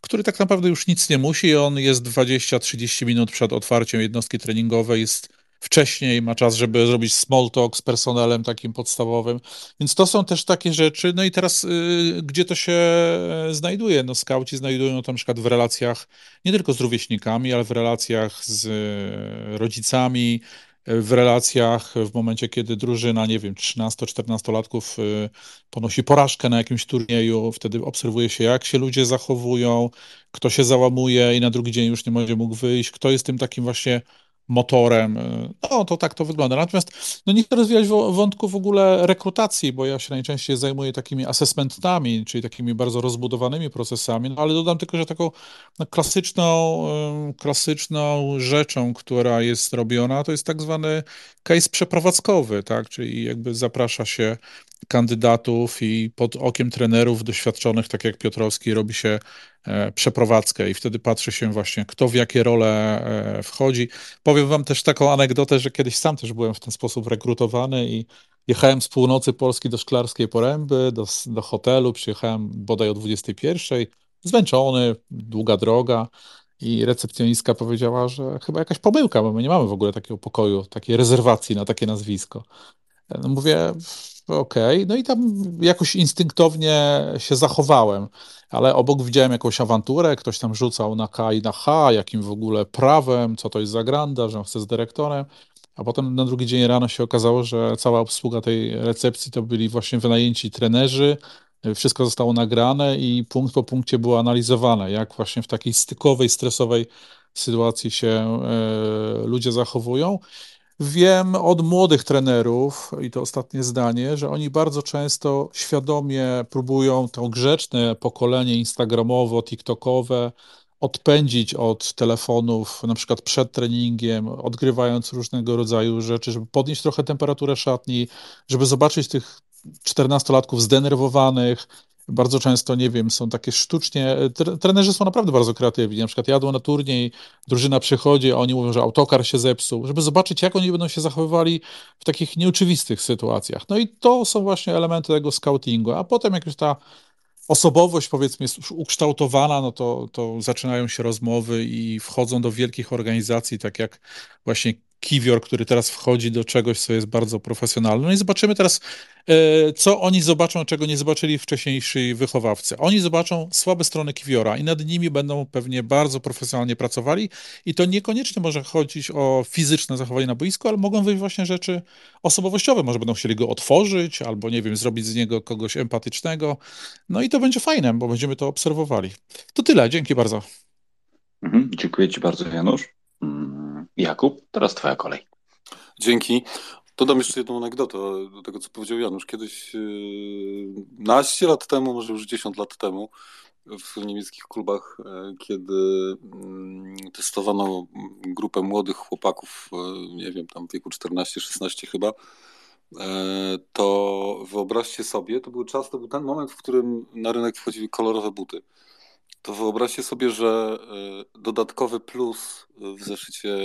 który tak naprawdę już nic nie musi. On jest 20-30 minut przed otwarciem jednostki treningowej, jest wcześniej, ma czas, żeby zrobić small talk z personelem takim podstawowym. Więc to są też takie rzeczy. No i teraz gdzie to się znajduje? No skauci znajdują to na przykład w relacjach nie tylko z rówieśnikami, ale w relacjach z rodzicami, w relacjach w momencie, kiedy drużyna, nie wiem, 13-14-latków ponosi porażkę na jakimś turnieju, wtedy obserwuje się, jak się ludzie zachowują, kto się załamuje i na drugi dzień już nie będzie mógł wyjść, kto jest tym takim właśnie motorem. No, to tak to wygląda. Natomiast nie chcę rozwijać wątku w ogóle rekrutacji, bo ja się najczęściej zajmuję takimi assessmentami, czyli takimi bardzo rozbudowanymi procesami, ale dodam tylko, że taką klasyczną rzeczą, która jest robiona, to jest tak zwany case przeprowadzkowy, tak? Czyli jakby zaprasza się kandydatów i pod okiem trenerów doświadczonych, tak jak Piotrowski, robi się przeprowadzkę i wtedy patrzy się właśnie, kto w jakie role wchodzi. Powiem wam też taką anegdotę, że kiedyś sam też byłem w ten sposób rekrutowany i jechałem z północy Polski do Szklarskiej Poręby, do hotelu, przyjechałem bodaj o 21:00, zmęczony, długa droga. I recepcjonistka powiedziała, że chyba jakaś pomyłka, bo my nie mamy w ogóle takiego pokoju, takiej rezerwacji na takie nazwisko. No mówię, okej. No i tam jakoś instynktownie się zachowałem, ale obok widziałem jakąś awanturę, ktoś tam rzucał na K i na H, jakim w ogóle prawem, co to jest za granda, że on chce z dyrektorem. A potem na drugi dzień rano się okazało, że cała obsługa tej recepcji to byli właśnie wynajęci trenerzy, Wszystko zostało nagrane i punkt po punkcie było analizowane, jak właśnie w takiej stykowej, stresowej sytuacji się ludzie zachowują. Wiem od młodych trenerów, i to ostatnie zdanie, że oni bardzo często świadomie próbują to grzeczne pokolenie instagramowo-tiktokowe odpędzić od telefonów, na przykład przed treningiem, odgrywając różnego rodzaju rzeczy, żeby podnieść trochę temperaturę szatni, żeby zobaczyć tych 14-latków zdenerwowanych. Bardzo często, nie wiem, są takie sztucznie... Trenerzy są naprawdę bardzo kreatywni. Na przykład jadą na turniej, drużyna przychodzi, a oni mówią, że autokar się zepsuł, żeby zobaczyć, jak oni będą się zachowywali w takich nieoczywistych sytuacjach. No i to są właśnie elementy tego scoutingu. A potem jak już ta osobowość, powiedzmy, jest ukształtowana, no to zaczynają się rozmowy i wchodzą do wielkich organizacji, tak jak właśnie Kiwior, który teraz wchodzi do czegoś, co jest bardzo profesjonalne. No i zobaczymy teraz, co oni zobaczą, czego nie zobaczyli wcześniejsi wychowawcy. Oni zobaczą słabe strony Kiwiora i nad nimi będą pewnie bardzo profesjonalnie pracowali i to niekoniecznie może chodzić o fizyczne zachowanie na boisku, ale mogą wyjść właśnie rzeczy osobowościowe. Może będą chcieli go otworzyć albo, nie wiem, zrobić z niego kogoś empatycznego. No i to będzie fajne, bo będziemy to obserwowali. To tyle. Dzięki bardzo. Dziękuję Ci bardzo, Janusz. Jakub, teraz Twoja kolej. Dzięki. Dodam jeszcze jedną anegdotę do tego, co powiedział Janusz. Kiedyś, naście lat temu, może już 10 lat temu, w niemieckich klubach, kiedy testowano grupę młodych chłopaków, nie wiem, tam w wieku 14-16 chyba, to wyobraźcie sobie, to był ten moment, w którym na rynek wchodziły kolorowe buty. To wyobraźcie sobie, że dodatkowy plus w zeszycie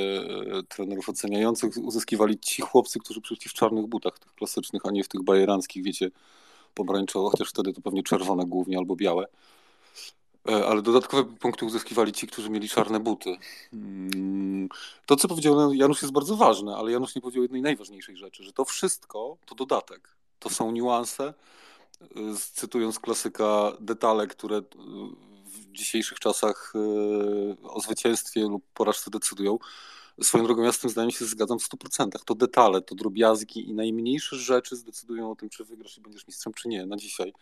trenerów oceniających uzyskiwali ci chłopcy, którzy przyszli w czarnych butach, tych klasycznych, a nie w tych bajeranckich, wiecie, pomarańczowo, chociaż wtedy to pewnie czerwone głównie albo białe. Ale dodatkowe punkty uzyskiwali ci, którzy mieli czarne buty. To, co powiedział Janusz, jest bardzo ważne, ale Janusz nie powiedział jednej najważniejszej rzeczy, że to wszystko to dodatek, to są niuanse, cytując klasyka, detale, które w dzisiejszych czasach o zwycięstwie lub porażce decydują. Swoją drogą, ja z tym zdaniem się zgadzam w 100%. To detale, to drobiazgi i najmniejsze rzeczy zdecydują o tym, czy wygrasz i będziesz mistrzem, czy nie, na dzisiaj.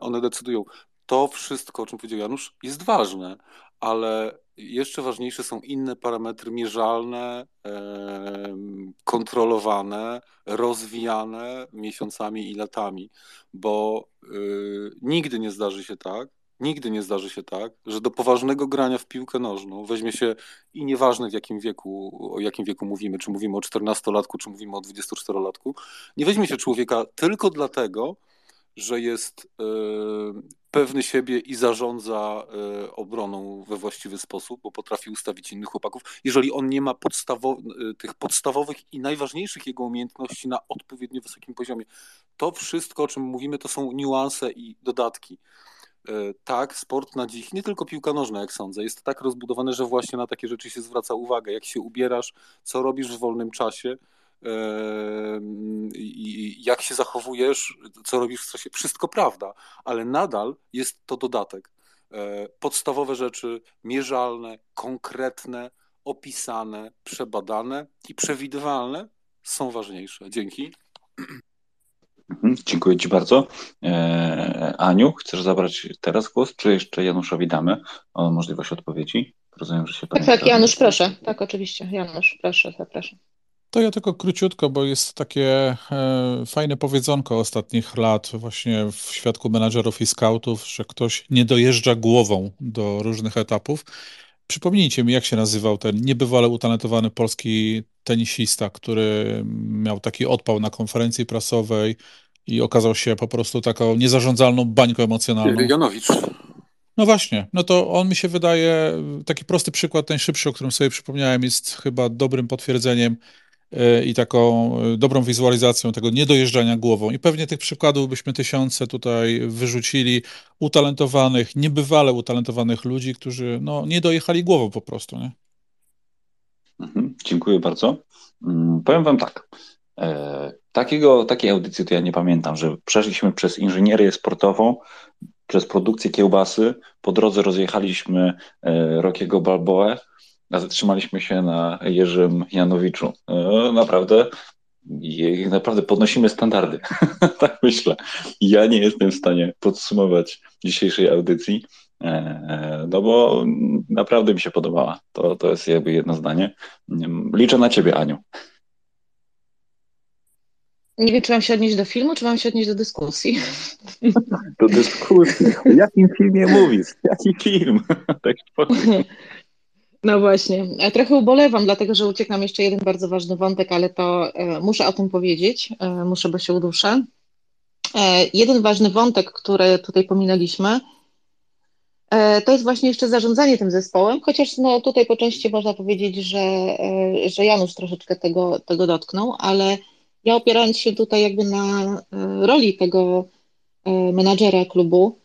One decydują. To wszystko, o czym powiedział Janusz, jest ważne, ale jeszcze ważniejsze są inne parametry mierzalne, kontrolowane, rozwijane miesiącami i latami, bo nigdy nie zdarzy się tak, że do poważnego grania w piłkę nożną weźmie się i nieważne o jakim wieku mówimy, czy mówimy o 14-latku, czy mówimy o 24-latku, nie weźmie się człowieka tylko dlatego, że jest pewny siebie i zarządza obroną we właściwy sposób, bo potrafi ustawić innych chłopaków. Jeżeli on nie ma tych podstawowych i najważniejszych jego umiejętności na odpowiednio wysokim poziomie, to wszystko, o czym mówimy, to są niuanse i dodatki. Tak, sport na dziś, nie tylko piłka nożna, jak sądzę, jest tak rozbudowane, że właśnie na takie rzeczy się zwraca uwagę. Jak się ubierasz, co robisz w wolnym czasie, i jak się zachowujesz, co robisz w czasie, wszystko prawda, ale nadal jest to dodatek. Podstawowe rzeczy mierzalne, konkretne, opisane, przebadane i przewidywalne są ważniejsze. Dzięki. Dziękuję Ci bardzo. Aniu, chcesz zabrać teraz głos, czy jeszcze Januszowi damy o możliwość odpowiedzi? Rozumiem, że się tak, Janusz, proszę. Tak, oczywiście. Janusz, proszę, zapraszam. To ja tylko króciutko, bo jest takie fajne powiedzonko ostatnich lat właśnie w świadku menadżerów i scoutów, że ktoś nie dojeżdża głową do różnych etapów. Przypomnijcie mi, jak się nazywał ten niebywale utalentowany polski tenisista, który miał taki odpał na konferencji prasowej i okazał się po prostu taką niezarządzalną bańką emocjonalną. Janowicz. No właśnie, no to on mi się wydaje, taki prosty przykład, najszybszy, o którym sobie przypomniałem, jest chyba dobrym potwierdzeniem i taką dobrą wizualizacją tego niedojeżdżania głową. I pewnie tych przykładów byśmy tysiące tutaj wyrzucili, utalentowanych, niebywale utalentowanych ludzi, którzy no, nie dojechali głową po prostu. Nie? Dziękuję bardzo. Powiem wam tak. Takiej audycji to ja nie pamiętam, że przeszliśmy przez inżynierię sportową, przez produkcję kiełbasy, po drodze rozjechaliśmy Rockiego Balboę, a zatrzymaliśmy się na Jerzym Janowiczu. Naprawdę i naprawdę podnosimy standardy. Tak myślę. Ja nie jestem w stanie podsumować dzisiejszej audycji, no bo naprawdę mi się podobała. To jest jakby jedno zdanie. Liczę na ciebie, Aniu. Nie wiem, czy mam się odnieść do filmu, czy mam się odnieść do dyskusji. Do dyskusji? O jakim filmie mówisz? Jaki film? Tak spokojnie. No właśnie. Ja trochę ubolewam, dlatego że uciekł nam jeszcze jeden bardzo ważny wątek, ale to muszę o tym powiedzieć, muszę, bo się uduszę. Jeden ważny wątek, który tutaj pominęliśmy, to jest właśnie jeszcze zarządzanie tym zespołem, chociaż no, tutaj po części można powiedzieć, że Janusz troszeczkę tego dotknął, ale ja opierając się tutaj jakby na roli tego menadżera klubu,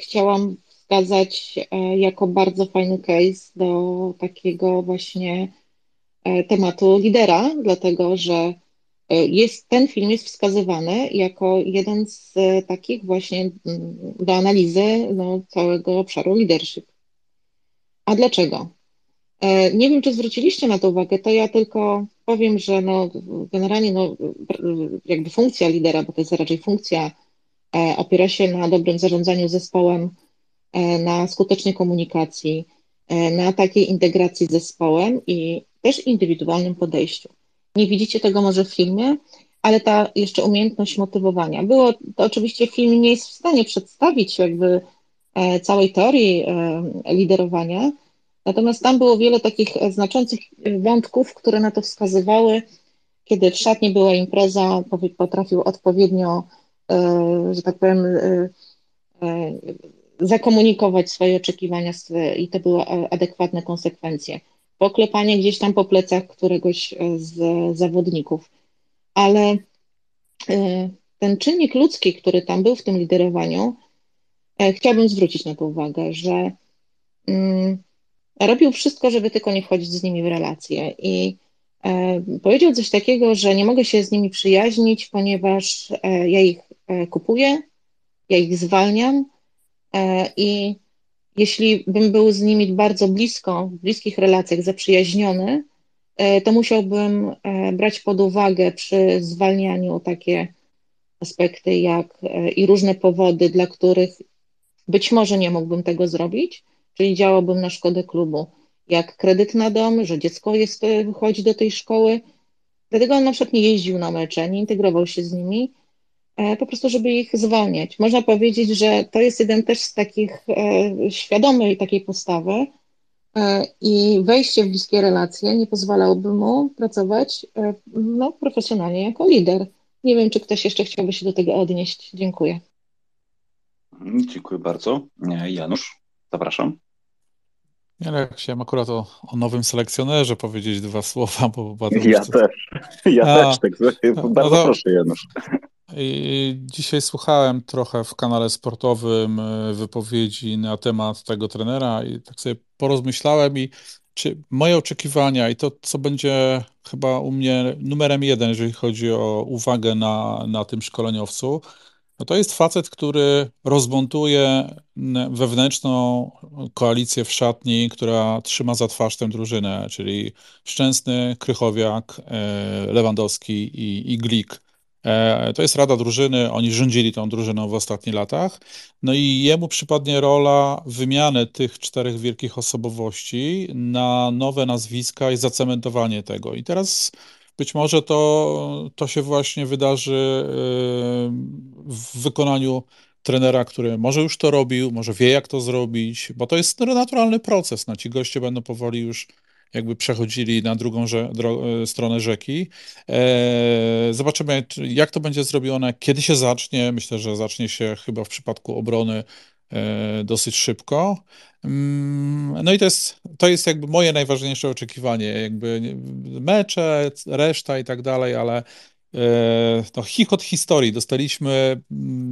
chciałam wskazać jako bardzo fajny case do takiego właśnie tematu lidera, dlatego że ten film jest wskazywany jako jeden z takich właśnie do analizy całego obszaru leadership. A dlaczego? Nie wiem, czy zwróciliście na to uwagę, to ja tylko powiem, że generalnie jakby funkcja lidera, bo to jest raczej funkcja, opiera się na dobrym zarządzaniu zespołem, na skutecznej komunikacji, na takiej integracji z zespołem i też indywidualnym podejściu. Nie widzicie tego może w filmie, ale ta jeszcze umiejętność motywowania. To oczywiście film nie jest w stanie przedstawić jakby całej teorii liderowania, natomiast tam było wiele takich znaczących wątków, które na to wskazywały, kiedy w szatni była impreza, potrafił odpowiednio, że tak powiem, zakomunikować swoje oczekiwania i to były adekwatne konsekwencje. Poklepanie gdzieś tam po plecach któregoś z zawodników. Ale ten czynnik ludzki, który tam był w tym liderowaniu, chciałabym zwrócić na to uwagę, że robił wszystko, żeby tylko nie wchodzić z nimi w relacje i powiedział coś takiego, że nie mogę się z nimi przyjaźnić, ponieważ ja ich kupuję, ja ich zwalniam i jeśli bym był z nimi bardzo blisko, w bliskich relacjach zaprzyjaźniony, to musiałbym brać pod uwagę przy zwalnianiu takie aspekty jak i różne powody, dla których być może nie mógłbym tego zrobić, czyli działałbym na szkodę klubu, jak kredyt na dom, że dziecko chodzi do tej szkoły. Dlatego on na przykład nie jeździł na mecze, nie integrował się z nimi, po prostu, żeby ich zwalniać. Można powiedzieć, że to jest jeden też z takich świadomej takiej postawy i wejście w bliskie relacje nie pozwalałoby mu pracować profesjonalnie jako lider. Nie wiem, czy ktoś jeszcze chciałby się do tego odnieść. Dziękuję. Dziękuję bardzo. Janusz, zapraszam. Ja chciałem akurat o nowym selekcjonerze powiedzieć dwa słowa. Ja też. Tak sobie, bardzo proszę, Janusz. I dzisiaj słuchałem trochę w kanale sportowym wypowiedzi na temat tego trenera i tak sobie porozmyślałem i czy moje oczekiwania i to, co będzie chyba u mnie numerem jeden, jeżeli chodzi o uwagę na tym szkoleniowcu, no to jest facet, który rozmontuje wewnętrzną koalicję w szatni, która trzyma za twarz tę drużynę, czyli Szczęsny, Krychowiak, Lewandowski i Glik. To jest rada drużyny, oni rządzili tą drużyną w ostatnich latach, no i jemu przypadnie rola wymiany tych czterech wielkich osobowości na nowe nazwiska i zacementowanie tego. I teraz być może to się właśnie wydarzy w wykonaniu trenera, który może już to robił, może wie jak to zrobić, bo to jest naturalny proces, no ci goście będą powoli już jakby przechodzili na drugą stronę rzeki. Zobaczymy, jak to będzie zrobione, kiedy się zacznie. Myślę, że zacznie się chyba w przypadku obrony dosyć szybko. No i to jest jakby moje najważniejsze oczekiwanie. Jakby mecze, reszta i tak dalej, ale to chichot historii. Dostaliśmy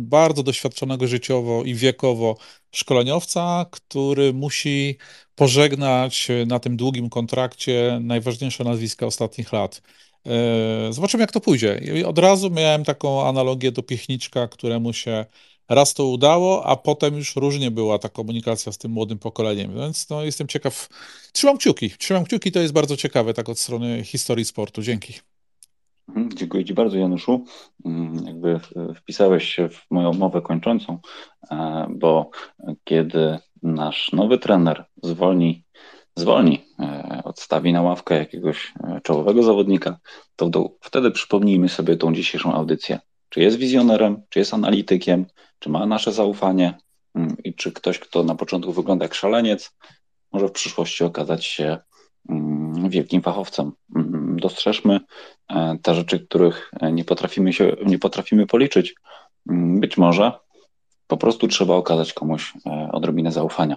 bardzo doświadczonego życiowo i wiekowo szkoleniowca, który musi pożegnać na tym długim kontrakcie najważniejsze nazwiska ostatnich lat. Zobaczymy, jak to pójdzie. I od razu miałem taką analogię do Piechniczka, któremu się raz to udało, a potem już różnie była ta komunikacja z tym młodym pokoleniem, więc jestem ciekaw. Trzymam kciuki. To jest bardzo ciekawe tak od strony historii sportu. Dzięki. Dziękuję Ci bardzo, Januszu. Jakby wpisałeś się w moją mowę kończącą, bo kiedy nasz nowy trener odstawi na ławkę jakiegoś czołowego zawodnika, to wtedy przypomnijmy sobie tą dzisiejszą audycję. Czy jest wizjonerem, czy jest analitykiem, czy ma nasze zaufanie i czy ktoś, kto na początku wygląda jak szaleniec, może w przyszłości okazać się wielkim fachowcem. Dostrzeżmy te rzeczy, których nie potrafimy policzyć. Być może po prostu trzeba okazać komuś odrobinę zaufania.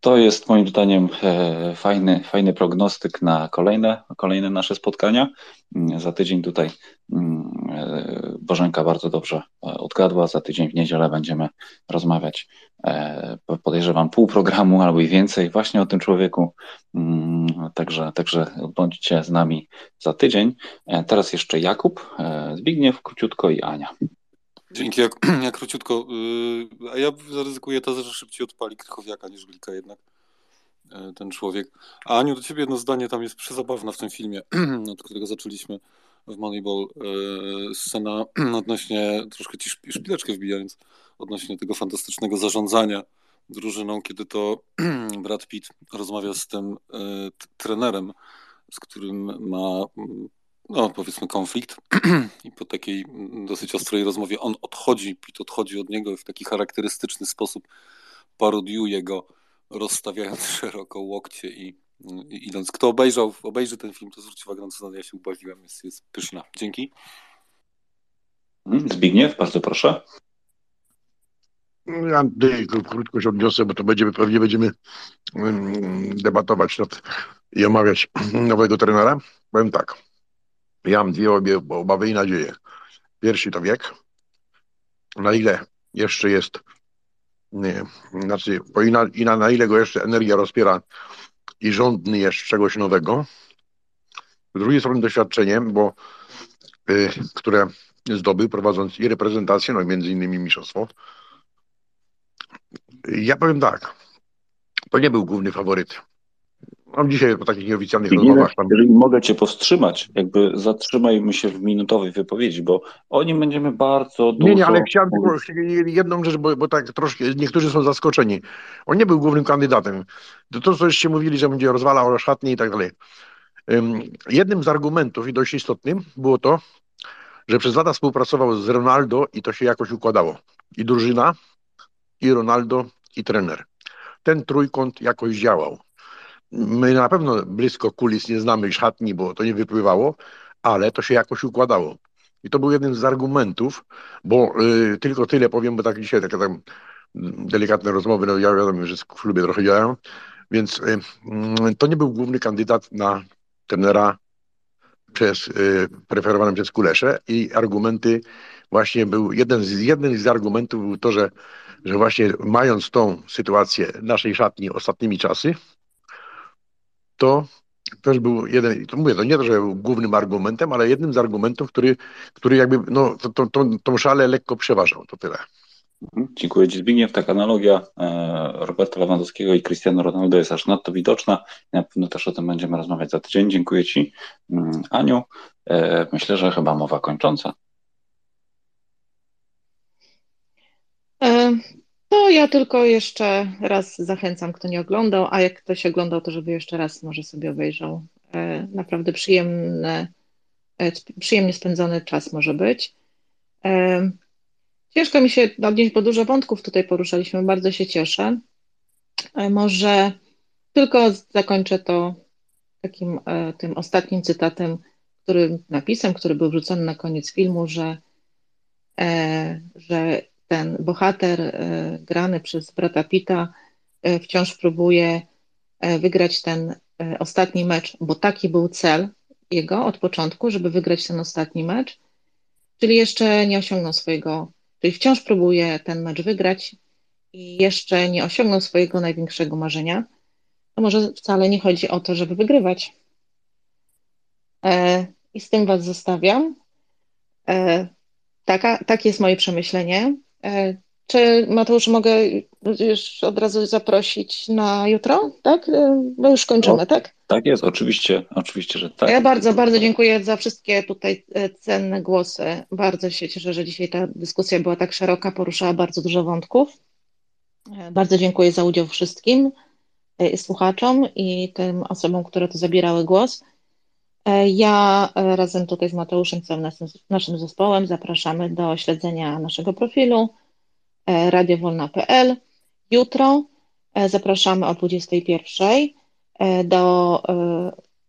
To jest moim zdaniem fajny prognostyk na kolejne nasze spotkania. Za tydzień tutaj Bożenka bardzo dobrze odgadła. Za tydzień w niedzielę będziemy rozmawiać, podejrzewam, pół programu albo i więcej właśnie o tym człowieku. Także bądźcie z nami za tydzień. Teraz jeszcze Jakub, Zbigniew, króciutko i Ania. Dzięki, ja króciutko. A ja zaryzykuję to, że szybciej odpali Krychowiaka niż Glika jednak, ten człowiek. A Aniu, do ciebie jedno zdanie, tam jest przezabawna w tym filmie, od którego zaczęliśmy w Moneyball, scena odnośnie, troszkę ci szpileczkę wbijając, odnośnie tego fantastycznego zarządzania drużyną, kiedy to Brad Pitt rozmawia z tym trenerem, z którym ma... no powiedzmy konflikt i po takiej dosyć ostrej rozmowie on odchodzi, Pitt odchodzi od niego i w taki charakterystyczny sposób parodiuje go, rozstawiając szeroko łokcie i idąc. Kto obejrzy ten film, to zwróci uwagę na to, że ja się ubawiłem, jest pyszna. Dzięki. Zbigniew, bardzo proszę. Ja krótko się odniosę, bo to pewnie będziemy debatować i omawiać nowego trenera. Powiem tak. Ja mam dwie obawy i nadzieje. Pierwszy to wiek. Na ile jeszcze jest, na ile go jeszcze energia rozpiera i żądny jest czegoś nowego. Z drugiej strony doświadczenie, bo które zdobył, prowadząc i reprezentację, no i między innymi mistrzostwo. Ja powiem tak, to nie był główny faworyt. Mam dzisiaj po takich nieoficjalnych rozmowach. Tam... Jeżeli mogę cię powstrzymać, jakby zatrzymajmy się w minutowej wypowiedzi, bo o nim będziemy bardzo dużo... Nie, ale chciałem tylko jedną rzecz, bo tak troszkę niektórzy są zaskoczeni. On nie był głównym kandydatem. To, co się mówili, że będzie rozwalał szatnię i tak dalej. Jednym z argumentów i dość istotnym było to, że przez lata współpracował z Ronaldo i to się jakoś układało. I drużyna, i Ronaldo, i trener. Ten trójkąt jakoś działał. My na pewno blisko kulis nie znamy szatni, bo to nie wypływało, ale to się jakoś układało. I to był jeden z argumentów, bo tylko tyle powiem, bo tak dzisiaj takie tam delikatne rozmowy, no ja wiadomo, że w klubie trochę działają, więc to nie był główny kandydat na trenera preferowany przez Kuleszę i argumenty właśnie był, jeden z argumentów był to, że właśnie mając tą sytuację naszej szatni ostatnimi czasy, to też był jeden, to mówię, to nie to, że był głównym argumentem, ale jednym z argumentów, który jakby no, tą szalę lekko przeważał, to tyle. Dziękuję Ci, Zbigniew. Taka analogia Roberta Lewandowskiego i Cristiano Ronaldo jest aż nadto widoczna. Na pewno też o tym będziemy rozmawiać za tydzień. Dziękuję Ci, Aniu. Myślę, że chyba mowa kończąca. No ja tylko jeszcze raz zachęcam, kto nie oglądał, a jak ktoś oglądał, to żeby jeszcze raz może sobie obejrzał. Naprawdę przyjemnie spędzony czas może być. Ciężko mi się odnieść, bo dużo wątków tutaj poruszaliśmy, bardzo się cieszę. Może tylko zakończę to takim tym ostatnim cytatem, który był wrzucony na koniec filmu, że ten bohater grany przez Brada Pitta wciąż próbuje wygrać ten ostatni mecz, bo taki był cel jego od początku, żeby wygrać ten ostatni mecz, czyli jeszcze nie osiągnął swojego, czyli wciąż próbuje ten mecz wygrać i jeszcze nie osiągnął swojego największego marzenia, to może wcale nie chodzi o to, żeby wygrywać. I z tym Was zostawiam. Tak jest moje przemyślenie. Czy Mateusz, mogę już od razu zaprosić na jutro, tak? Bo już kończymy, no, tak? Tak jest, oczywiście, że tak. Ja bardzo dziękuję za wszystkie tutaj cenne głosy. Bardzo się cieszę, że dzisiaj ta dyskusja była tak szeroka, poruszała bardzo dużo wątków. Bardzo dziękuję za udział wszystkim słuchaczom i tym osobom, które tu zabierały głos. Ja razem tutaj z Mateuszem, całym naszym zespołem zapraszamy do śledzenia naszego profilu radiowolna.pl. Jutro zapraszamy o 21:00 do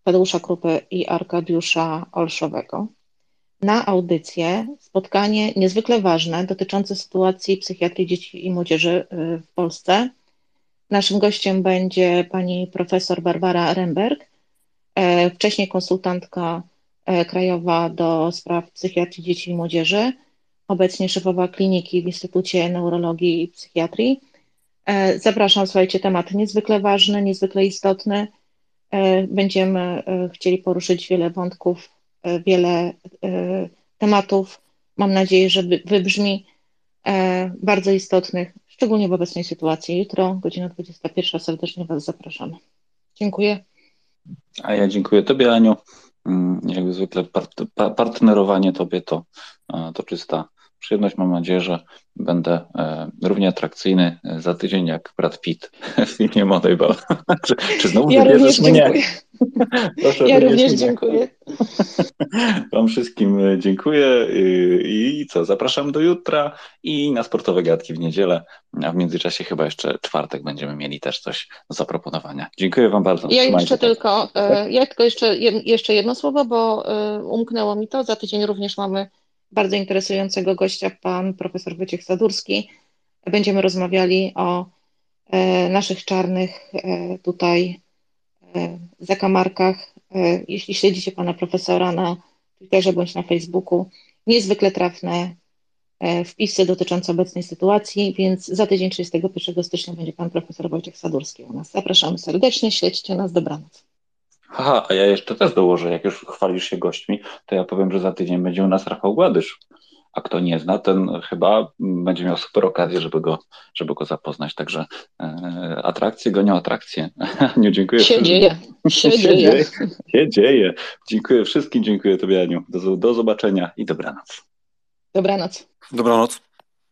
Tadeusza Krupy i Arkadiusza Olszowego na audycję, spotkanie niezwykle ważne dotyczące sytuacji psychiatrii dzieci i młodzieży w Polsce. Naszym gościem będzie pani profesor Barbara Remberg, wcześniej konsultantka krajowa do spraw psychiatrii dzieci i młodzieży, obecnie szefowa kliniki w Instytucie Neurologii i Psychiatrii. Zapraszam, słuchajcie, temat niezwykle ważny, niezwykle istotny. Będziemy chcieli poruszyć wiele wątków, wiele tematów. Mam nadzieję, że wybrzmi bardzo istotnych, szczególnie w obecnej sytuacji. Jutro, godzina 21:00, serdecznie Was zapraszamy. Dziękuję. A ja dziękuję Tobie, Aniu. Jak zwykle partnerowanie Tobie to czysta przyjemność. Mam nadzieję, że będę równie atrakcyjny za tydzień jak Brad Pitt w filmie Moneyball. Czy znowu ja również mnie? Proszę, ja również dziękuję. Wam wszystkim dziękuję i co, zapraszam do jutra i na sportowe gadki w niedzielę, a w międzyczasie chyba jeszcze czwartek będziemy mieli też coś do zaproponowania. Dziękuję Wam bardzo. Ja tylko jeszcze jedno słowo, bo umknęło mi to. Za tydzień również mamy bardzo interesującego gościa, pan profesor Wojciech Sadurski. Będziemy rozmawiali o naszych czarnych tutaj zakamarkach. Jeśli śledzicie pana profesora na Twitterze bądź na Facebooku, niezwykle trafne wpisy dotyczące obecnej sytuacji, więc za tydzień 31 stycznia będzie pan profesor Wojciech Sadurski u nas. Zapraszamy serdecznie, śledźcie nas, dobranoc. Aha, a ja jeszcze też dołożę, jak już chwalisz się gośćmi, to ja powiem, że za tydzień będzie u nas Rafał Gładysz, a kto nie zna, ten chyba będzie miał super okazję, żeby go zapoznać, także atrakcje gonią atrakcje. Aniu, dziękuję. Się dzieje. Dziękuję wszystkim, dziękuję Tobie, Aniu. Do zobaczenia i dobranoc. Dobranoc.